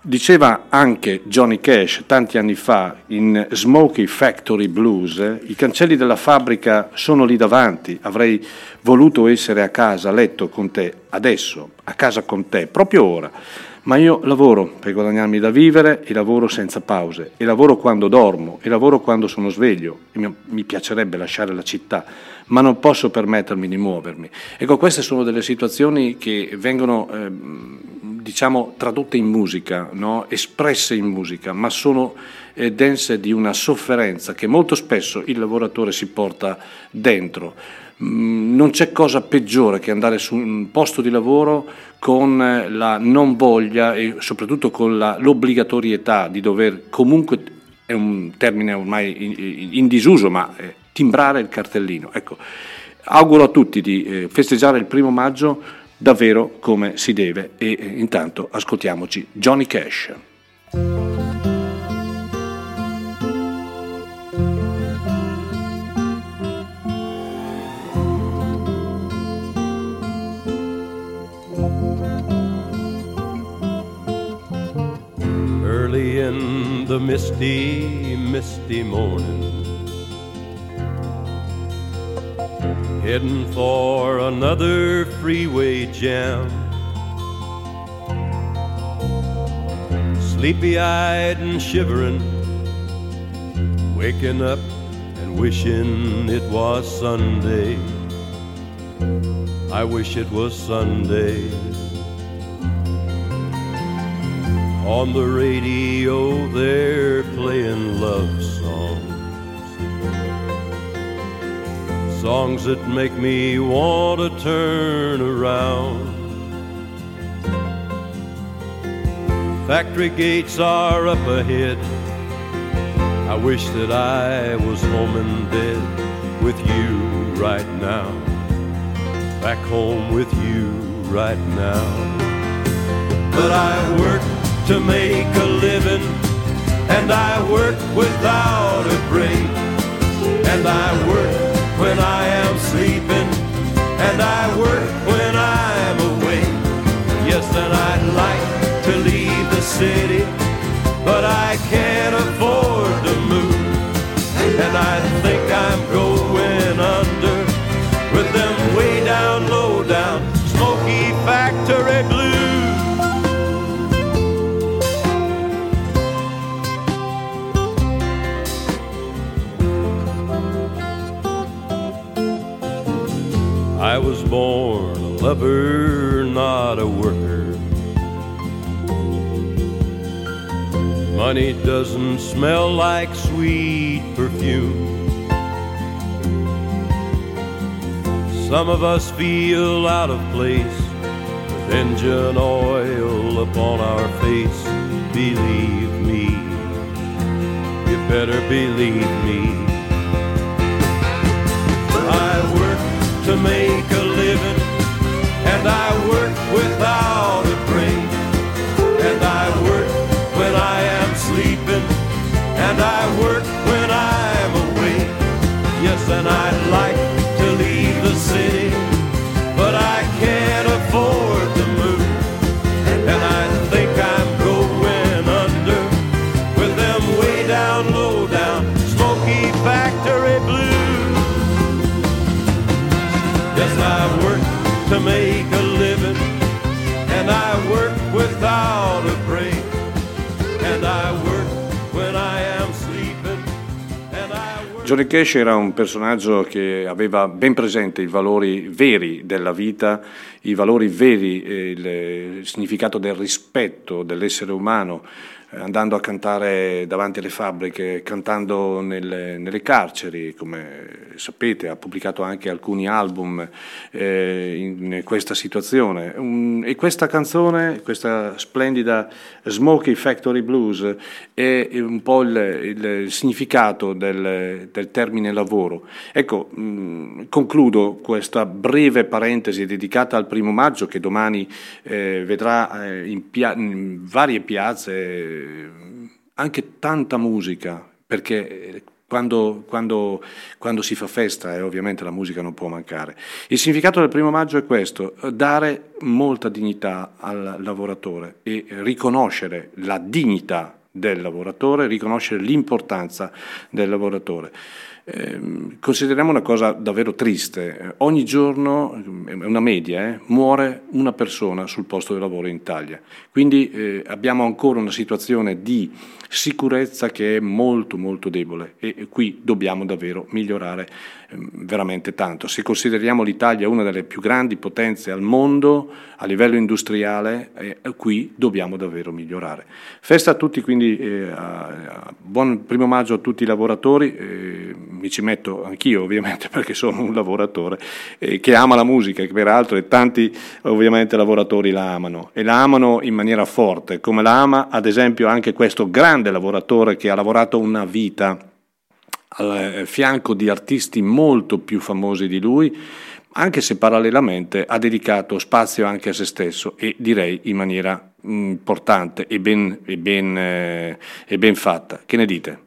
Diceva anche Johnny Cash tanti anni fa in Smoky Factory Blues, i cancelli della fabbrica sono lì davanti, avrei voluto essere a casa, a letto con te, adesso, a casa con te, proprio ora, ma io lavoro per guadagnarmi da vivere e lavoro senza pause, e lavoro quando dormo, e lavoro quando sono sveglio, e mi piacerebbe lasciare la città, ma non posso permettermi di muovermi. Ecco, queste sono delle situazioni che vengono... Eh, diciamo tradotte in musica, no? Espresse in musica, ma sono eh, dense di una sofferenza che molto spesso il lavoratore si porta dentro. Mm, non c'è cosa peggiore che andare su un posto di lavoro con la non voglia e soprattutto con la, l'obbligatorietà di dover comunque, è un termine ormai in, in disuso, ma eh, timbrare il cartellino. Ecco, auguro a tutti di eh, festeggiare il primo maggio davvero come si deve, e intanto ascoltiamoci Johnny Cash. Early in the misty, misty morning, heading for another freeway jam. Sleepy-eyed and shivering, waking up and wishing it was Sunday. I wish it was Sunday. On the radio they're playing love songs, songs that make me want to turn around. Factory gates are up ahead. I wish that I was home in bed with you right now, back home with you right now. But I work to make a living, and I work without a break, and I work when I am sleeping, and I work when I'm awake. Yes, and I'd like to leave the city, but I can't afford to move. And I think I'm going under with them way down, low down, Smoky Factory Blues. I was born a lover, not a worker. Money doesn't smell like sweet perfume. Some of us feel out of place with engine oil upon our face. Believe me, you better believe me. I work to make a living, and I work without a break, and I work when I am sleeping, and I work when I'm awake. Yes, and I'd like to leave the city, but I can't afford to move, and I think I'm going under with them way down, low down, Smoky Factory Blues. Yes, I work to make a living, and I work without a break, and I work when I am sleeping, and I work. Johnny Cash era un personaggio che aveva ben presente i valori veri della vita, i valori veri, eh, il significato del rispetto dell'essere umano, eh, andando a cantare davanti alle fabbriche, cantando nel, nelle carceri, come sapete, ha pubblicato anche alcuni album eh, in questa situazione. Um, e questa canzone, questa splendida Smoky Factory Blues, è un po' il, il significato del, del termine lavoro. Ecco, mh, concludo questa breve parentesi dedicata al primo maggio, che domani eh, vedrà eh, in, pia- in varie piazze eh, anche tanta musica, perché eh, quando, quando, quando si fa festa eh, ovviamente la musica non può mancare. Il significato del primo maggio è questo: dare molta dignità al lavoratore e riconoscere la dignità del lavoratore, riconoscere l'importanza del lavoratore. Eh, consideriamo una cosa davvero triste: ogni giorno, è una media, eh, muore una persona sul posto di lavoro in Italia, quindi eh, abbiamo ancora una situazione di sicurezza che è molto molto debole, e, e qui dobbiamo davvero migliorare eh, veramente tanto. Se consideriamo l'Italia una delle più grandi potenze al mondo a livello industriale, eh, qui dobbiamo davvero migliorare. Festa a tutti, quindi eh, a, a buon primo maggio a tutti i lavoratori, eh, mi ci metto anch'io ovviamente, perché sono un lavoratore eh, che ama la musica, che peraltro e tanti ovviamente lavoratori la amano, e la amano in maniera forte, come la ama ad esempio anche questo grande lavoratore che ha lavorato una vita al fianco di artisti molto più famosi di lui, anche se parallelamente ha dedicato spazio anche a se stesso, e direi in maniera importante e ben, e ben, eh, e ben fatta. Che ne dite?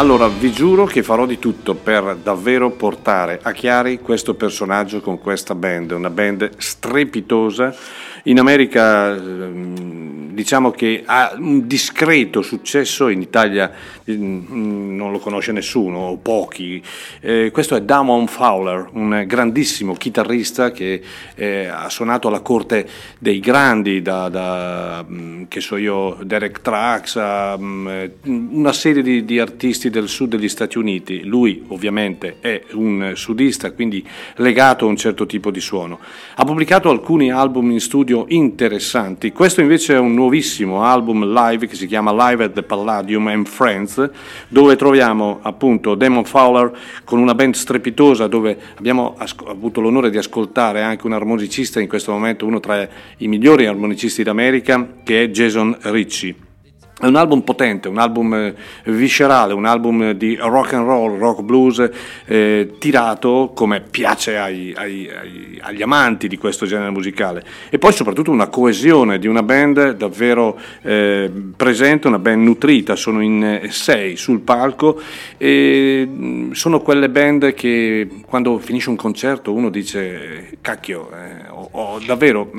Allora, vi giuro che farò di tutto per davvero portare a Chiari questo personaggio con questa band, una band strepitosa. In America diciamo che ha un discreto successo, in Italia non lo conosce nessuno o pochi. Eh, questo è Damon Fowler, un grandissimo chitarrista che eh, ha suonato alla corte dei grandi, da, da che so io, Derek Trax, una serie di, di artisti del sud degli Stati Uniti. Lui ovviamente è un sudista, quindi legato a un certo tipo di suono. Ha pubblicato alcuni album in studio interessanti. Questo invece è un nuovissimo album live che si chiama Live at the Palladium and Friends, dove troviamo appunto Damon Fowler con una band strepitosa, dove abbiamo asco- avuto l'onore di ascoltare anche un armonicista, in questo momento uno tra i migliori armonicisti d'America, che è Jason Ricci. È un album potente, un album viscerale, un album di rock and roll, rock blues, eh, tirato come piace ai, ai, ai, agli amanti di questo genere musicale. E poi soprattutto una coesione di una band davvero eh, presente, una band nutrita. Sono in sei sul palco e sono quelle band che quando finisce un concerto uno dice cacchio, eh, ho, ho davvero...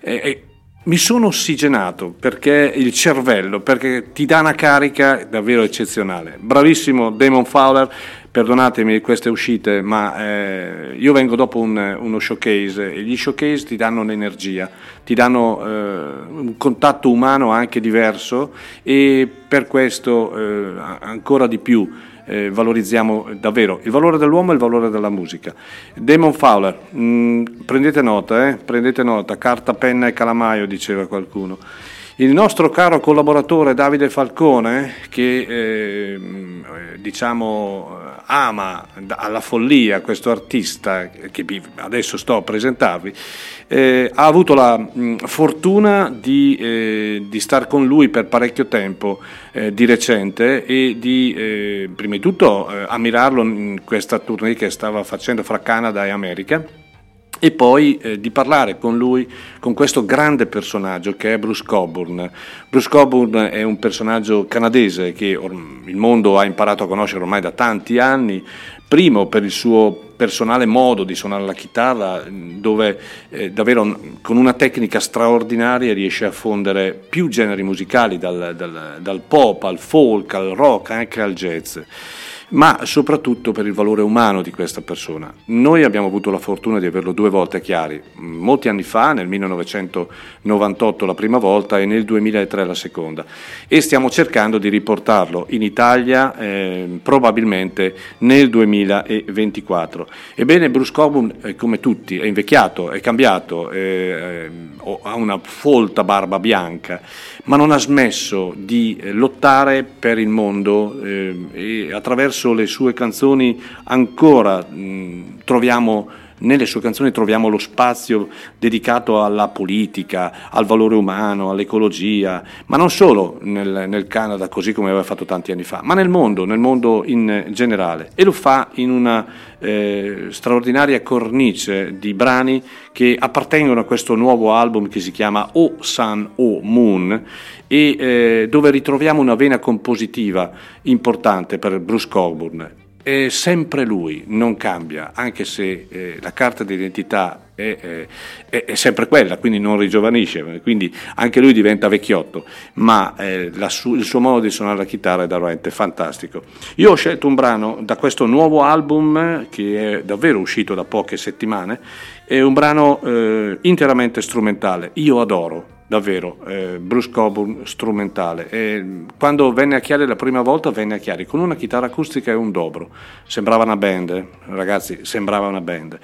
Eh, eh, Mi sono ossigenato, perché il cervello, perché ti dà una carica davvero eccezionale. Bravissimo Damon Fowler, perdonatemi queste uscite, ma eh, io vengo dopo un, uno showcase, e gli showcase ti danno un'energia, ti danno eh, un contatto umano anche diverso, e per questo eh, ancora di più Eh, valorizziamo davvero il valore dell'uomo e il valore della musica. Damon Fowler, mh, prendete nota, eh, prendete nota, carta, penna e calamaio, diceva qualcuno. Il nostro caro collaboratore Davide Falcone, che eh, diciamo ama alla follia questo artista che adesso sto a presentarvi, eh, ha avuto la mh, fortuna di, eh, di star con lui per parecchio tempo eh, di recente, e di eh, prima di tutto eh, ammirarlo in questa tournée che stava facendo fra Canada e America, e poi eh, di parlare con lui, con questo grande personaggio che è Bruce Cockburn. Bruce Cockburn è un personaggio canadese che or- il mondo ha imparato a conoscere ormai da tanti anni, primo per il suo personale modo di suonare la chitarra, dove eh, davvero con una tecnica straordinaria riesce a fondere più generi musicali, dal, dal, dal pop al folk, al rock, anche al jazz, ma soprattutto per il valore umano di questa persona. Noi abbiamo avuto la fortuna di averlo due volte a Chiari, molti anni fa, nel millenovecentonovantotto la prima volta e nel duemilatré la seconda, e stiamo cercando di riportarlo in Italia eh, probabilmente nel duemilaventiquattro. Ebbene, Bruce Cockburn, eh, come tutti, è invecchiato, è cambiato, eh, eh, ha una folta barba bianca, ma non ha smesso di lottare per il mondo, eh, e attraverso le sue canzoni ancora mh, troviamo nelle sue canzoni troviamo lo spazio dedicato alla politica, al valore umano, all'ecologia, ma non solo nel, nel Canada, così come aveva fatto tanti anni fa, ma nel mondo, nel mondo in generale, e lo fa in una eh, straordinaria cornice di brani che appartengono a questo nuovo album che si chiama Oh Sun Oh Moon, e eh, dove ritroviamo una vena compositiva importante per Bruce Cockburn. È sempre lui, non cambia, anche se eh, la carta d'identità è, è, è sempre quella, quindi non rigiovanisce, quindi anche lui diventa vecchiotto, ma eh, la su, il suo modo di suonare la chitarra è veramente fantastico. Io ho scelto un brano da questo nuovo album, che è davvero uscito da poche settimane, è un brano eh, interamente strumentale. Io adoro davvero eh, Bruce Cockburn strumentale, e quando venne a Chiari la prima volta venne a Chiari con una chitarra acustica e un dobro, sembrava una band, ragazzi, sembrava una band.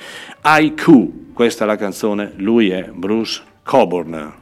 Haiku, questa è la canzone, lui è Bruce Cockburn.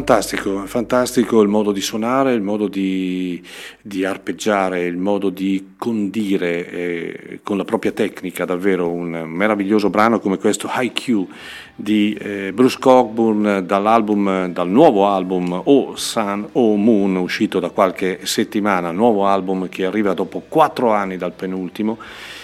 Fantastico, fantastico il modo di suonare, il modo di, di arpeggiare, il modo di condire eh, con la propria tecnica davvero un meraviglioso brano come questo Haiku di eh, Bruce Cockburn dall'album, dal nuovo album Oh Sun Oh Moon uscito da qualche settimana, nuovo album che arriva dopo quattro anni dal penultimo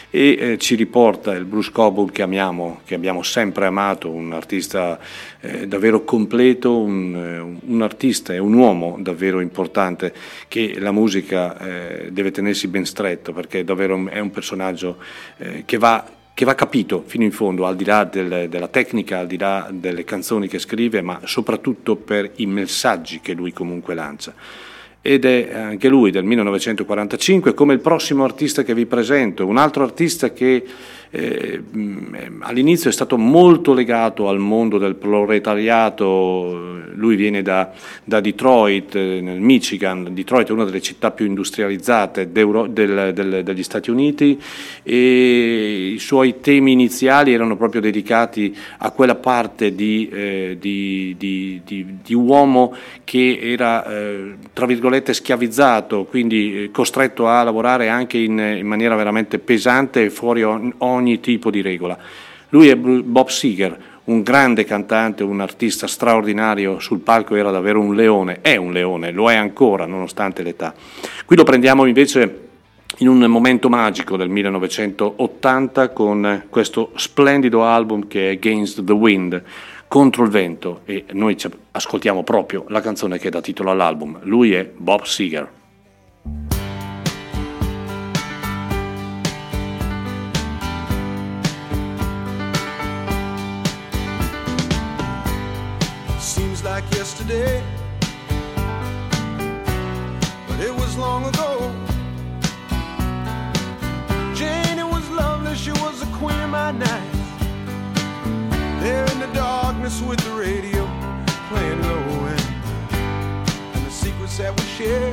e eh, ci riporta il Bruce Cockburn che amiamo, che abbiamo sempre amato, un artista eh, davvero completo, un, un artista e un uomo davvero importante che la musica eh, deve tenersi ben stretto perché davvero è un personaggio eh, che va che va capito fino in fondo, al di là del, della tecnica, al di là delle canzoni che scrive, ma soprattutto per i messaggi che lui comunque lancia. Ed è anche lui del millenovecentoquarantacinque, come il prossimo artista che vi presento, un altro artista che eh, all'inizio è stato molto legato al mondo del proletariato. Lui viene da, da Detroit, nel Michigan. Detroit è una delle città più industrializzate del, del, degli Stati Uniti e i suoi temi iniziali erano proprio dedicati a quella parte di, eh, di, di, di, di uomo che era, eh, tra virgolette, schiavizzato, quindi costretto a lavorare anche in, in maniera veramente pesante e fuori on, ogni tipo di regola. Lui è Bob Seger, un grande cantante, un artista straordinario, sul palco era davvero un leone, è un leone, lo è ancora nonostante l'età. Qui lo prendiamo invece in un momento magico del millenovecentottanta con questo splendido album che è Against the Wind, contro il vento, e noi ascoltiamo proprio la canzone che dà titolo all'album. Lui è Bob Seger. Seems like yesterday, but it was long ago. Jane, it was lovely, she was a queen of my night. There in the darkness with the radio playing low end, and the secrets that we share,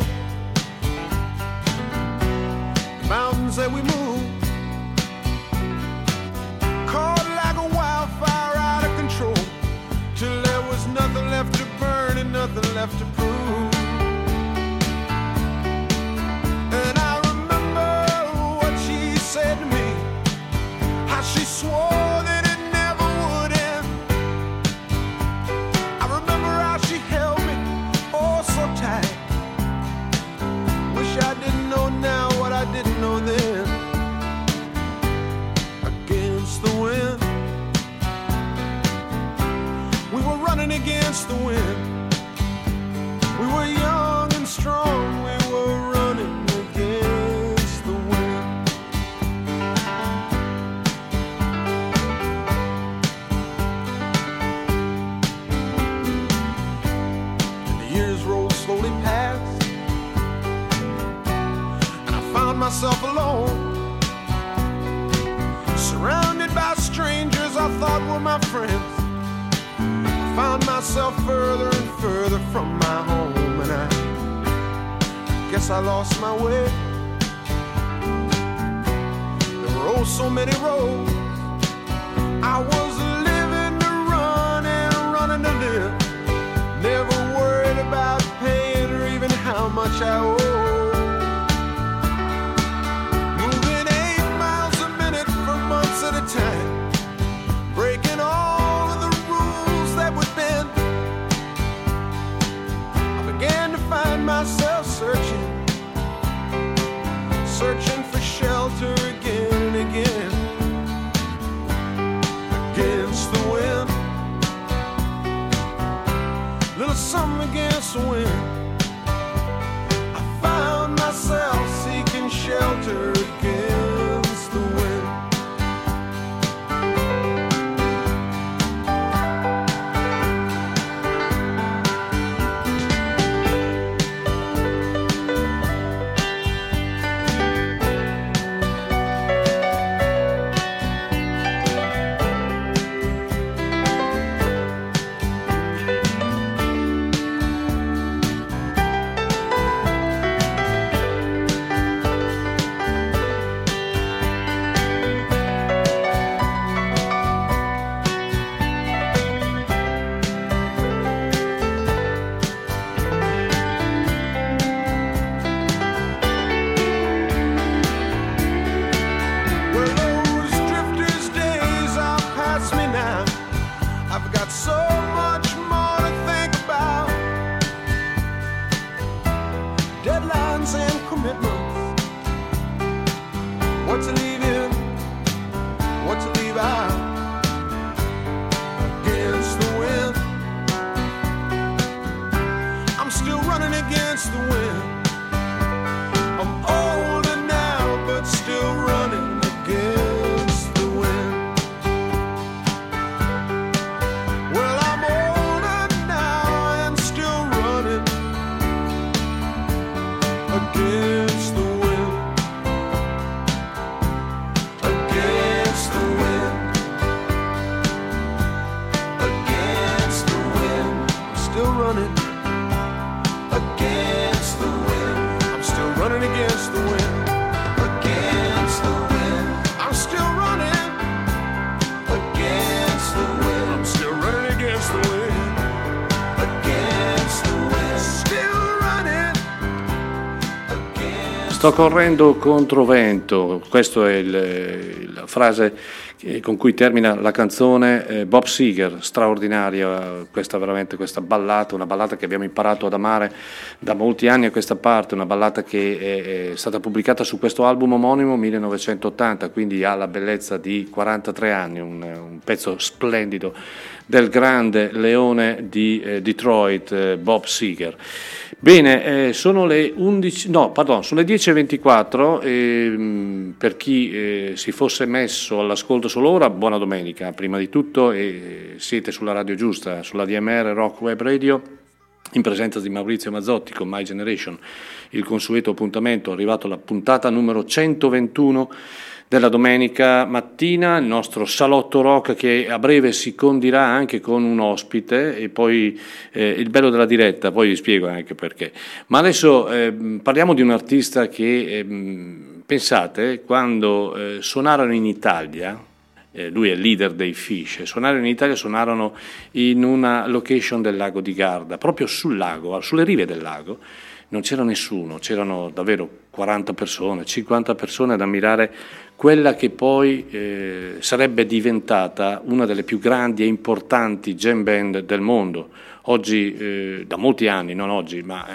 the mountains that we move, caught like a wildfire out of control, till there was nothing left to burn and nothing left to prove. And I remember what she said to me, how she swore that I didn't know now what I didn't know then. Against the wind, we were running against the wind. We were young and strong, we were running against the wind. And the years rolled slowly past, myself alone, surrounded by strangers I thought were my friends. I found myself further and further from my home, and I guess I lost my way. There were oh so many roads I was living to run and running to live, never worried about paying or even how much I owe. At a time, breaking all of the rules that would bend, I began to find myself searching, searching for shelter again and again. Against the wind, little something against the wind, I found myself seeking shelter again. against the wind, against the wind, against the wind. I'm still running against the wind. I'm still running against the wind, against the wind. I'm still running against the wind. I'm still running against the wind. Sto correndo contro vento, questa è il, la frase con cui termina la canzone. Bob Seger, straordinaria questa, veramente questa ballata, una ballata che abbiamo imparato ad amare da molti anni a questa parte, una ballata che è, è stata pubblicata su questo album omonimo millenovecentottanta, quindi ha la bellezza di quarantatré anni, un, un pezzo splendido del grande leone di eh, Detroit, eh, Bob Seger. Bene, eh, sono le undici, no, pardon, sono le dieci e ventiquattro, eh, per chi eh, si fosse messo all'ascolto solo ora, buona domenica, prima di tutto, e eh, siete sulla radio giusta, sulla D M R Rock Web Radio, in presenza di Maurizio Mazzotti con My Generation, il consueto appuntamento, è arrivato alla puntata numero centoventuno della domenica mattina, il nostro salotto rock che a breve si condirà anche con un ospite, e poi eh, il bello della diretta, poi vi spiego anche perché. Ma adesso eh, parliamo di un artista che, eh, pensate, quando eh, suonarono in Italia, eh, lui è il leader dei Phish, suonarono in Italia, suonarono in una location del lago di Garda, proprio sul lago, sulle rive del lago. Non c'era nessuno, c'erano davvero quaranta persone, cinquanta persone ad ammirare quella che poi eh, sarebbe diventata una delle più grandi e importanti jam band del mondo. Oggi, eh, da molti anni, non oggi, ma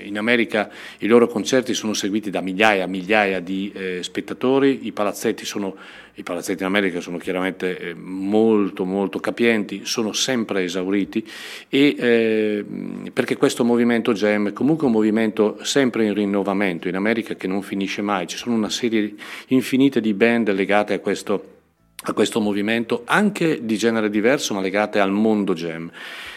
eh, in America i loro concerti sono seguiti da migliaia e migliaia di eh, spettatori, i palazzetti sono, i palazzetti in America sono chiaramente eh, molto molto capienti, sono sempre esauriti, e eh, perché questo movimento jam è comunque un movimento sempre in rinnovamento in America, che non finisce mai, ci sono una serie infinita di band legate a questo a questo movimento, anche di genere diverso, ma legate al mondo jam.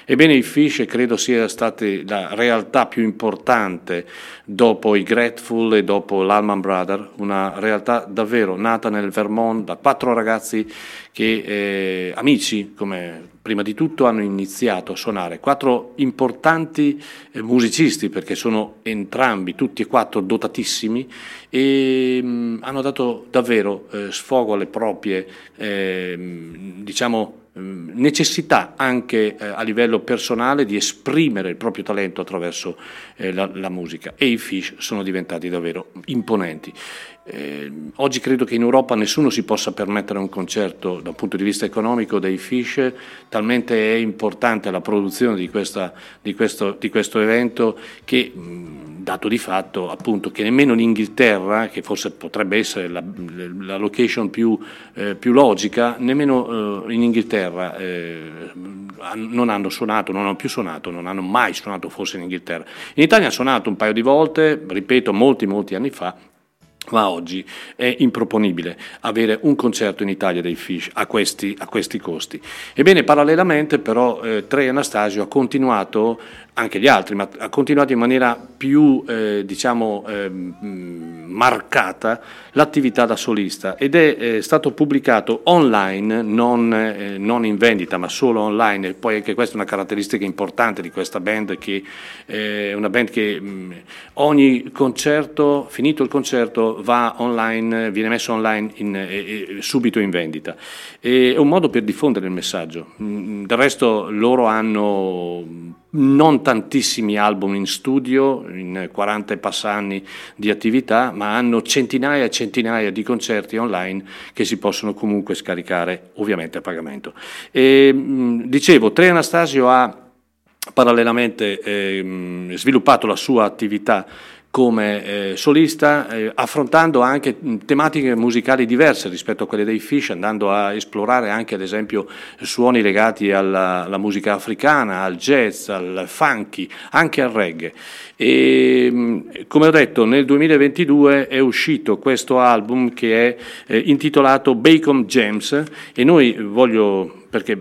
Ebbene, i Phish credo sia stata la realtà più importante dopo i Grateful e dopo l'Allman Brothers, una realtà davvero nata nel Vermont da quattro ragazzi che, eh, amici, come prima di tutto, hanno iniziato a suonare, quattro importanti musicisti, perché sono entrambi, tutti e quattro, dotatissimi, e mh, hanno dato davvero eh, sfogo alle proprie eh, diciamo mh, necessità, anche eh, a livello personale, di esprimere il proprio talento attraverso eh, la, la musica, e i Phish sono diventati davvero imponenti. Eh, oggi credo che in Europa nessuno si possa permettere un concerto dal punto di vista economico dei Phish, talmente è importante la produzione di, questa, di, questo, di questo evento, che mh, dato di fatto appunto che nemmeno l'Inghilterra, che forse potrebbe essere la, la location più, eh, più logica, nemmeno eh, in Inghilterra eh, non hanno suonato, non hanno più suonato, non hanno mai suonato forse in Inghilterra. In Italia hanno suonato un paio di volte, ripeto, molti molti anni fa, ma oggi è improponibile avere un concerto in Italia dei Phish a questi, a questi costi. Ebbene, parallelamente però eh, Trey Anastasio ha continuato, anche gli altri, ma ha continuato in maniera più eh, diciamo eh, marcata l'attività da solista, ed è eh, stato pubblicato online, non, eh, non in vendita ma solo online, e poi anche questa è una caratteristica importante di questa band, che è eh, una band che mh, ogni concerto, finito il concerto, va online, viene messo online in, eh, eh, subito in vendita, e è un modo per diffondere il messaggio. Mh, del resto loro hanno non tantissimi album in studio, in quaranta e passa anni di attività, ma hanno centinaia e centinaia di concerti online che si possono comunque scaricare, ovviamente a pagamento. E, dicevo, Trey Anastasio ha parallelamente eh, sviluppato la sua attività come eh, solista, eh, affrontando anche tematiche musicali diverse rispetto a quelle dei Phish, andando a esplorare anche ad esempio suoni legati alla, alla musica africana, al jazz, al funky, anche al reggae. E come ho detto, nel duemilaventidue è uscito questo album che è eh, intitolato Bacon Gems, e noi voglio, perché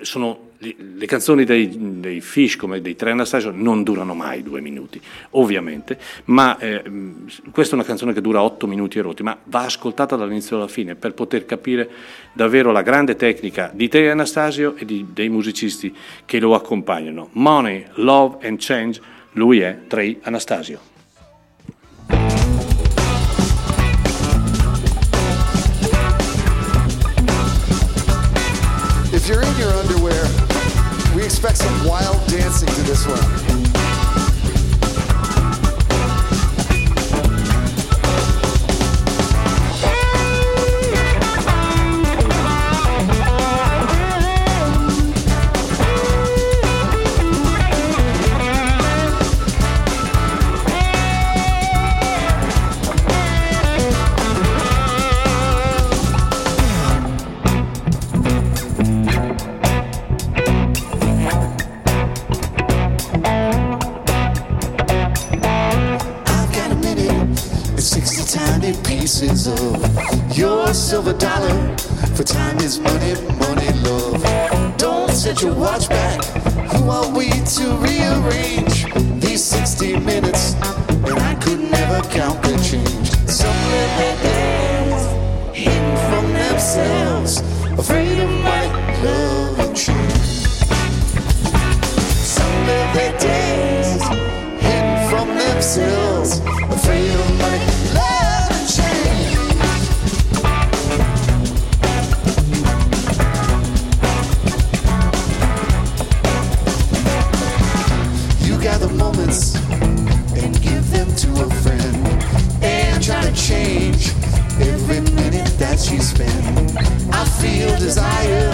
sono le canzoni dei, dei Phish, come dei Trey Anastasio, non durano mai due minuti, ovviamente, ma eh, questa è una canzone che dura otto minuti e rotti, ma va ascoltata dall'inizio alla fine per poter capire davvero la grande tecnica di Trey Anastasio e di, dei musicisti che lo accompagnano. Money, Love and Change, lui è Trey Anastasio. If you're in your underwear, we expect some wild dancing to this one. Pieces of your silver dollar, for time is money, money, love. Don't set your watch back. Who are we to rearrange these sixty minutes? And I could never count the change. Some live their days hidden from themselves, afraid of my love and change. Some live their days hidden from themselves, afraid of my love. And give them to a friend, and try to change every minute that you spend. I feel desire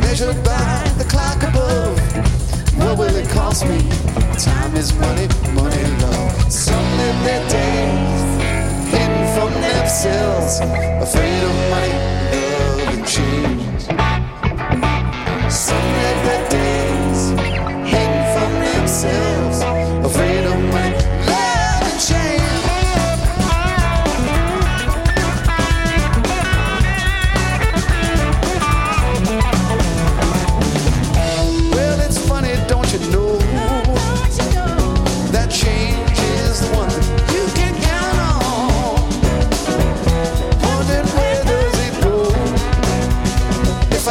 measured by the clock above. What will it cost me? Time is money, money, love. Some live their days hidden from themselves, afraid of money, love and change. Some live their days hidden from themselves, afraid of money, love and change. Well, it's funny, don't you know, that change is the one that you can count on. Wondering where does it go? If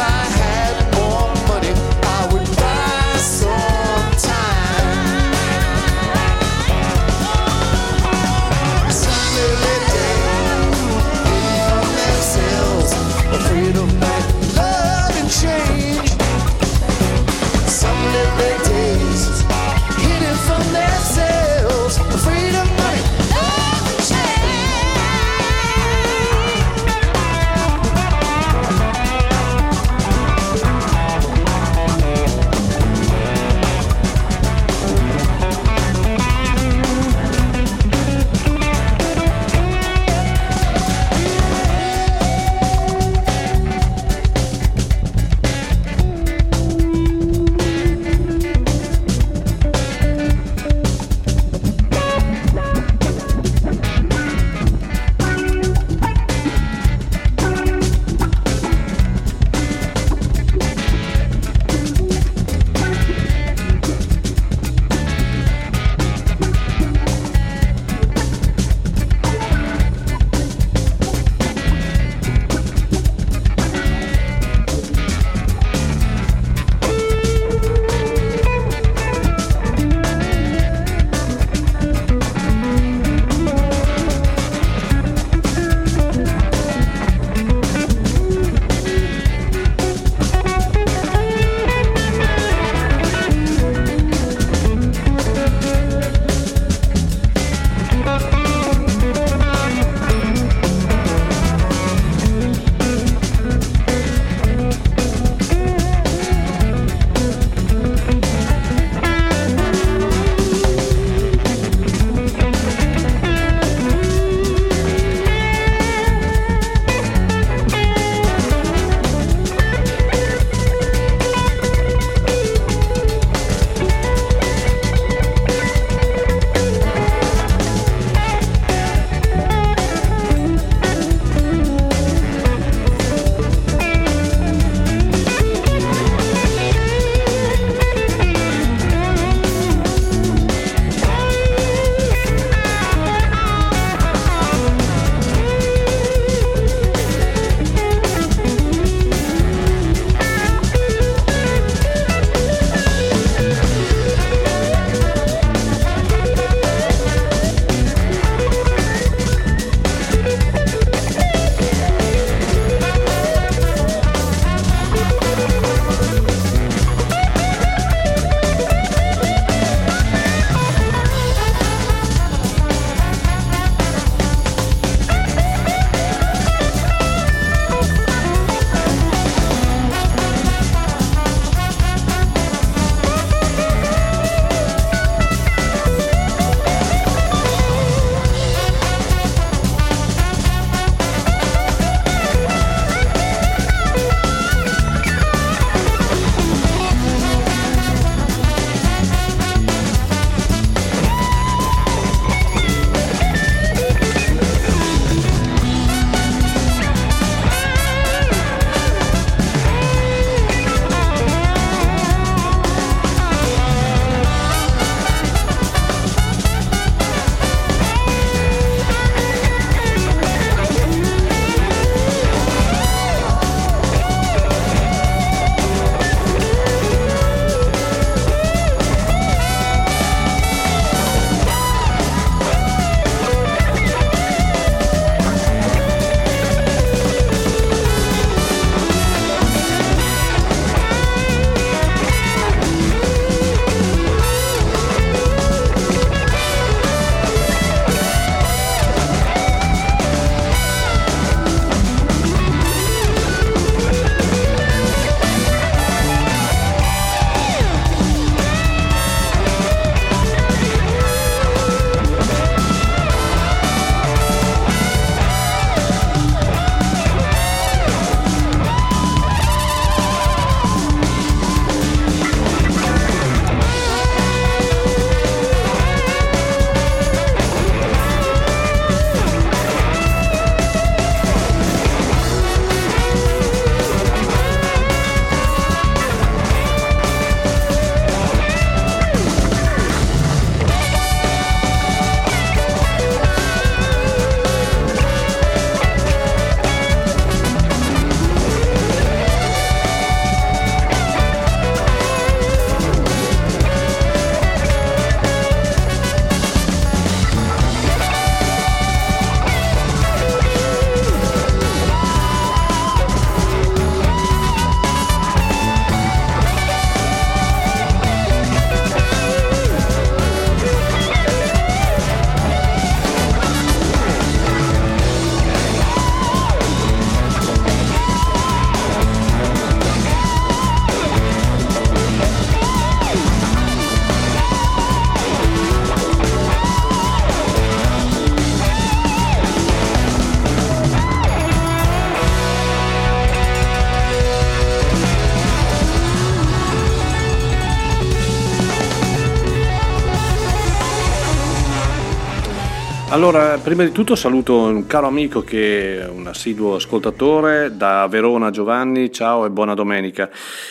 Allora, prima di tutto saluto un caro amico che è un assiduo ascoltatore da Verona, Giovanni, ciao e buona domenica.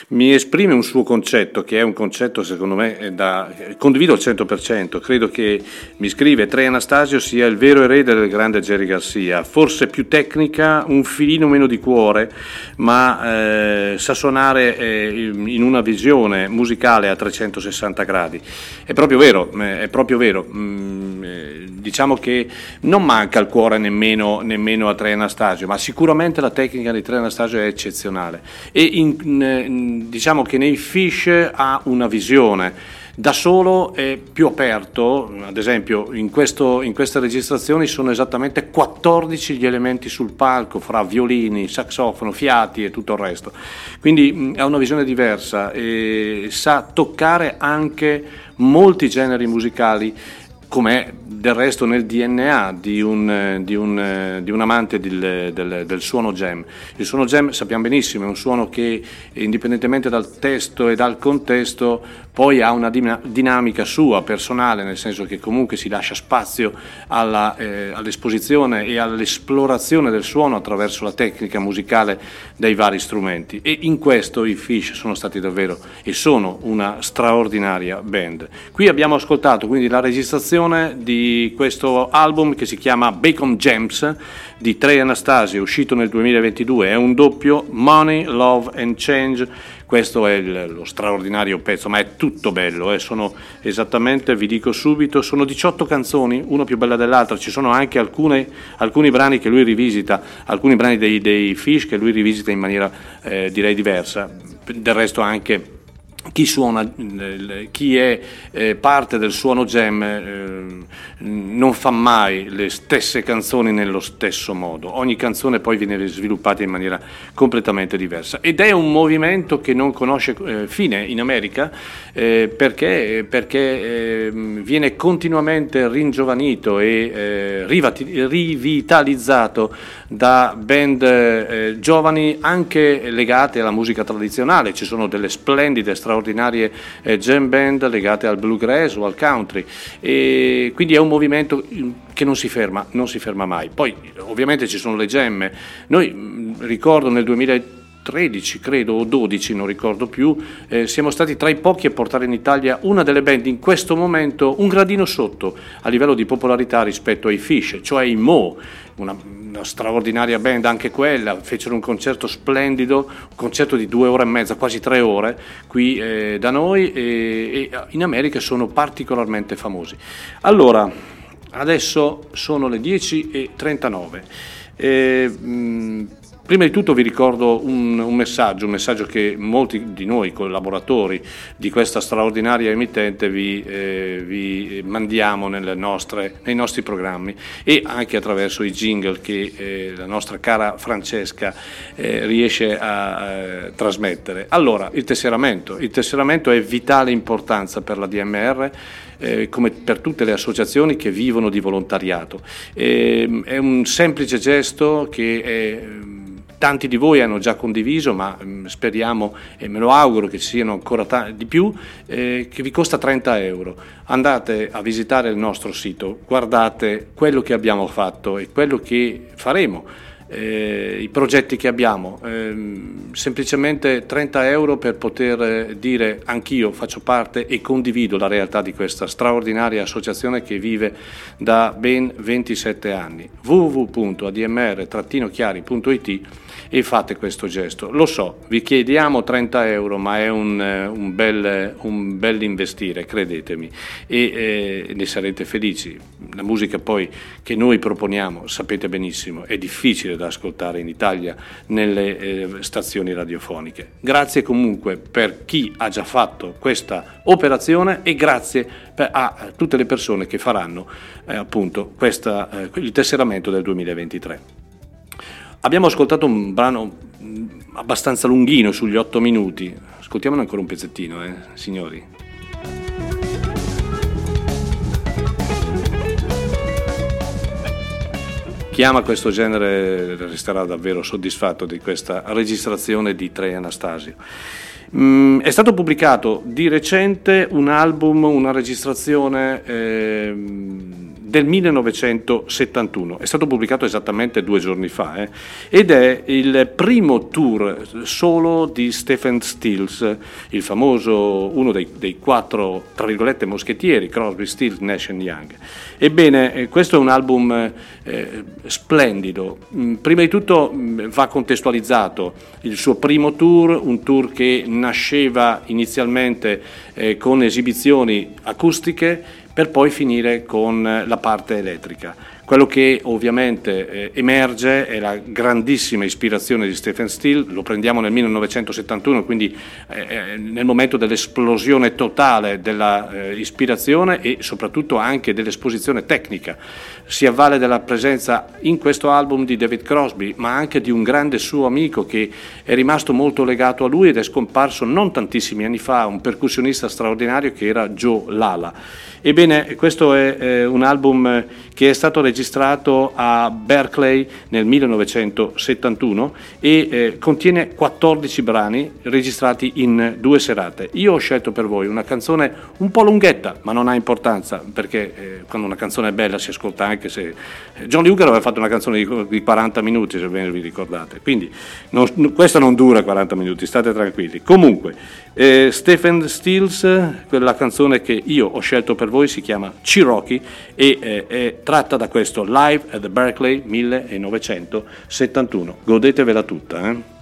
Mi esprime un suo concetto, che è un concetto secondo me da condivido al cento per cento, credo che, mi scrive, Trey Anastasio sia il vero erede del grande Jerry Garcia, forse più tecnica, un filino meno di cuore, ma eh, sa suonare eh, in una visione musicale a trecentosessanta gradi. È proprio vero, è proprio vero, diciamo che che non manca il cuore nemmeno, nemmeno a Trey Anastasio, ma sicuramente la tecnica di Trey Anastasio è eccezionale e in, in, diciamo che nei Phish ha una visione. Da solo è più aperto, ad esempio in, questo, in queste registrazioni sono esattamente quattordici gli elementi sul palco, fra violini, saxofono, fiati e tutto il resto, quindi mh, ha una visione diversa e sa toccare anche molti generi musicali, com'è del resto nel D N A di un, di un, di un amante del, del, del suono jam. Il suono jam, sappiamo benissimo, è un suono che indipendentemente dal testo e dal contesto poi ha una dinamica sua, personale, nel senso che comunque si lascia spazio alla, eh, all'esposizione e all'esplorazione del suono attraverso la tecnica musicale dei vari strumenti, e in questo i Phish sono stati davvero e sono una straordinaria band. Qui abbiamo ascoltato quindi la registrazione di questo album che si chiama Bacon Gems di Trey Anastasio, uscito nel duemilaventidue, è un doppio Money, Love and Change. Questo è il, lo straordinario pezzo, ma è tutto bello, eh. Sono esattamente, vi dico subito, sono diciotto canzoni, una più bella dell'altra, ci sono anche alcune, alcuni brani che lui rivisita, alcuni brani dei, dei Phish che lui rivisita in maniera eh, direi diversa, del resto anche chi suona, chi è parte del suono jam non fa mai le stesse canzoni nello stesso modo, ogni canzone poi viene sviluppata in maniera completamente diversa, ed è un movimento che non conosce fine in America perché, perché viene continuamente ringiovanito e rivitalizzato da band giovani anche legate alla musica tradizionale. Ci sono delle splendide, straordinarie ordinarie jam band legate al bluegrass o al country, e quindi è un movimento che non si ferma, non si ferma mai. Poi ovviamente ci sono le gemme, noi ricordo nel duemilatredici credo o dodici, non ricordo più, eh, siamo stati tra i pochi a portare in Italia una delle band in questo momento un gradino sotto a livello di popolarità rispetto ai Phish, cioè i Mo. Una, una straordinaria band anche quella, fecero un concerto splendido, un concerto di due ore e mezza, quasi tre ore qui eh, da noi, e, e in America sono particolarmente famosi. Allora, adesso sono le dieci e trentanove e, mh, prima di tutto vi ricordo un, un messaggio, un messaggio che molti di noi collaboratori di questa straordinaria emittente vi, eh, vi mandiamo nelle nostre, nei nostri programmi e anche attraverso i jingle che eh, la nostra cara Francesca eh, riesce a eh, trasmettere. Allora, il tesseramento. Il tesseramento è vitale importanza per la D M R, Eh, come per tutte le associazioni che vivono di volontariato. Eh, è un semplice gesto che è, tanti di voi hanno già condiviso, ma mh, speriamo e me lo auguro che ci siano ancora t- di più, eh, che vi costa trenta euro. Andate a visitare il nostro sito, guardate quello che abbiamo fatto e quello che faremo. Eh, i progetti che abbiamo, ehm, semplicemente trenta euro per poter dire anch'io faccio parte e condivido la realtà di questa straordinaria associazione che vive da ben ventisette anni. w w w punto a d m r trattino chiari punto i t e fate questo gesto. Lo so, vi chiediamo trenta euro, ma è un, un, bel, un bel investire, credetemi, e eh, ne sarete felici. La musica poi che noi proponiamo, sapete benissimo, è difficile da ascoltare in Italia nelle eh, stazioni radiofoniche. Grazie comunque per chi ha già fatto questa operazione e grazie per, a tutte le persone che faranno eh, appunto questa, eh, il tesseramento del duemilaventitré. Abbiamo ascoltato un brano abbastanza lunghino, sugli otto minuti. Ascoltiamone ancora un pezzettino, eh, signori. Chi ama questo genere resterà davvero soddisfatto di questa registrazione di Trey Anastasio. Mm, è stato pubblicato di recente un album, una registrazione eh, del millenovecentosettantuno, è stato pubblicato esattamente due giorni fa, eh, ed è il primo tour solo di Stephen Stills, il famoso, uno dei, dei quattro, tra virgolette, moschettieri, Crosby, Stills, Nash and Young. Ebbene, questo è un album eh, splendido. Prima di tutto va contestualizzato il suo primo tour, un tour che nasceva inizialmente eh, con esibizioni acustiche, per poi finire con la parte elettrica. Quello che ovviamente eh, emerge è la grandissima ispirazione di Stephen Stills, lo prendiamo nel millenovecentosettantuno, quindi eh, nel momento dell'esplosione totale della eh, ispirazione e soprattutto anche dell'esposizione tecnica. Si avvale della presenza in questo album di David Crosby, ma anche di un grande suo amico che è rimasto molto legato a lui ed è scomparso non tantissimi anni fa, un percussionista straordinario che era Joe Lala. Ebbene, questo è eh, un album che è stato registrato a Berkeley nel millenovecentosettantuno e eh, contiene quattordici brani registrati in due serate. Io ho scelto per voi una canzone un po' lunghetta, ma non ha importanza, perché eh, quando una canzone è bella si ascolta anche se... Johnny Hooker aveva fatto una canzone di, di quaranta minuti, se ben vi ricordate, quindi non, questa non dura quaranta minuti, state tranquilli. Comunque, eh, Stephen Stills, quella canzone che io ho scelto per voi, si chiama Cherokee e eh, è tratta da questo Live at the Berkeley millenovecentosettantuno. Godetevela tutta, eh?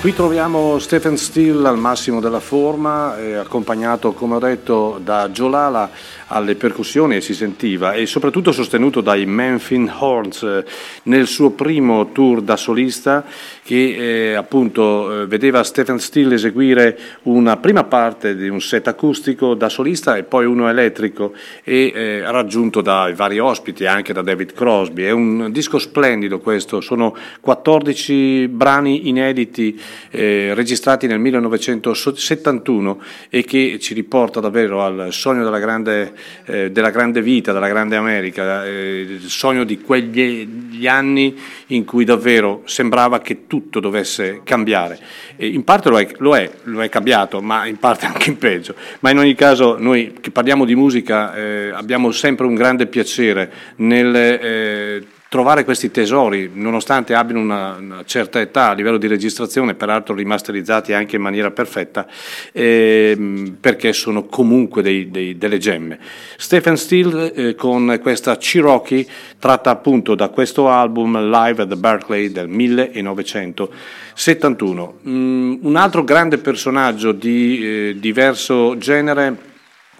Qui troviamo Stephen Stills al massimo della forma, eh, accompagnato, come ho detto, da Giolala alle percussioni, e si sentiva, e soprattutto sostenuto dai Memphis Horns eh, nel suo primo tour da solista, che eh, appunto eh, vedeva Stephen Stills eseguire una prima parte di un set acustico da solista e poi uno elettrico, e eh, raggiunto dai vari ospiti, anche da David Crosby. È un disco splendido questo, sono quattordici brani inediti Eh, registrati nel millenovecentosettantuno e che ci riporta davvero al sogno della grande, eh, della grande vita, della grande America, eh, il sogno di quegli anni in cui davvero sembrava che tutto dovesse cambiare. E in parte lo è, lo è, lo è cambiato, ma in parte anche in peggio. Ma in ogni caso noi che parliamo di musica eh, abbiamo sempre un grande piacere nel eh, trovare questi tesori, nonostante abbiano una, una certa età a livello di registrazione, peraltro rimasterizzati anche in maniera perfetta, eh, perché sono comunque dei, dei, delle gemme. Stephen Stills eh, con questa Cherokee, tratta appunto da questo album Live at the Berkeley del millenovecentosettantuno. Mm, un altro grande personaggio di eh, diverso genere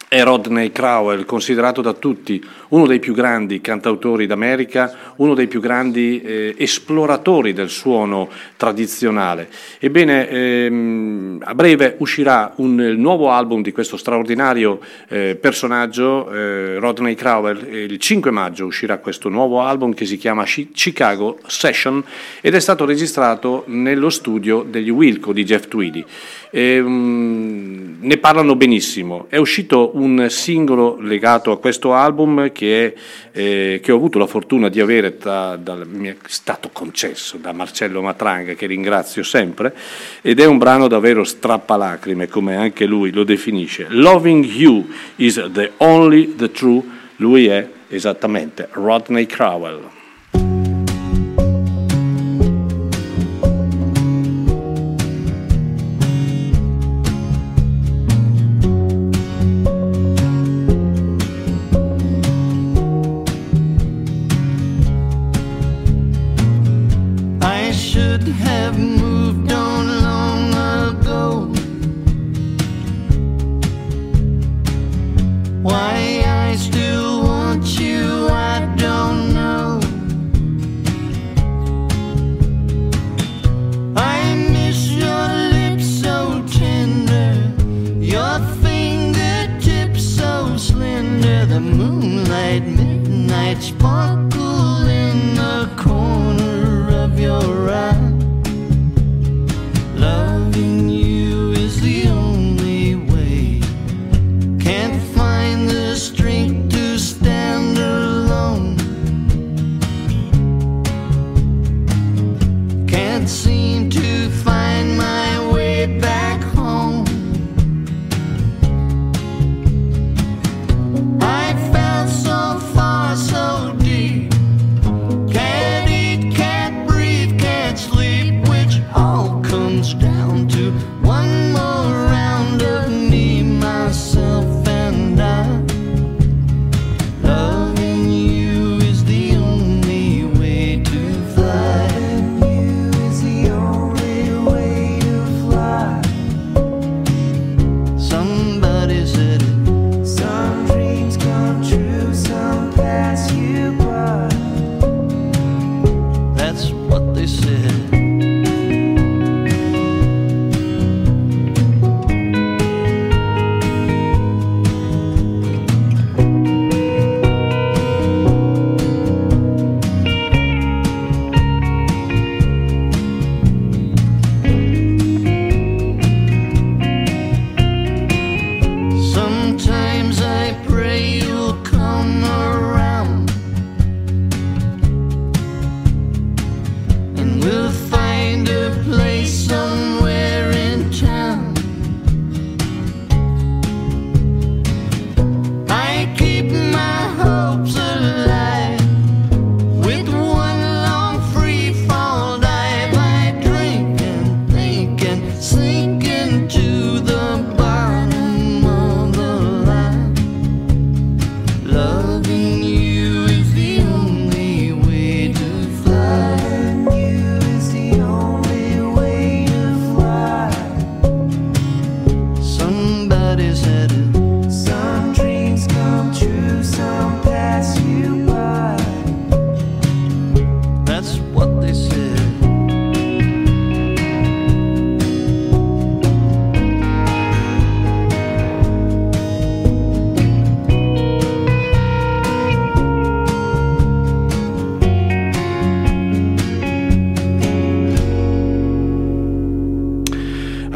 è Rodney Crowell, considerato da tutti uno dei più grandi cantautori d'America, uno dei più grandi eh, esploratori del suono tradizionale. Ebbene, ehm, a breve uscirà un eh, nuovo album di questo straordinario eh, personaggio, eh, Rodney Crowell. Il cinque maggio uscirà questo nuovo album che si chiama Chicago Session ed è stato registrato nello studio degli Wilco di Jeff Tweedy. E, um, ne parlano benissimo. È uscito un singolo legato a questo album che, eh, che ho avuto la fortuna di avere, da, da, mi è stato concesso da Marcello Matranga, che ringrazio sempre, ed è un brano davvero strappalacrime, come anche lui lo definisce. Loving You is the only the true. Lui è esattamente Rodney Crowell.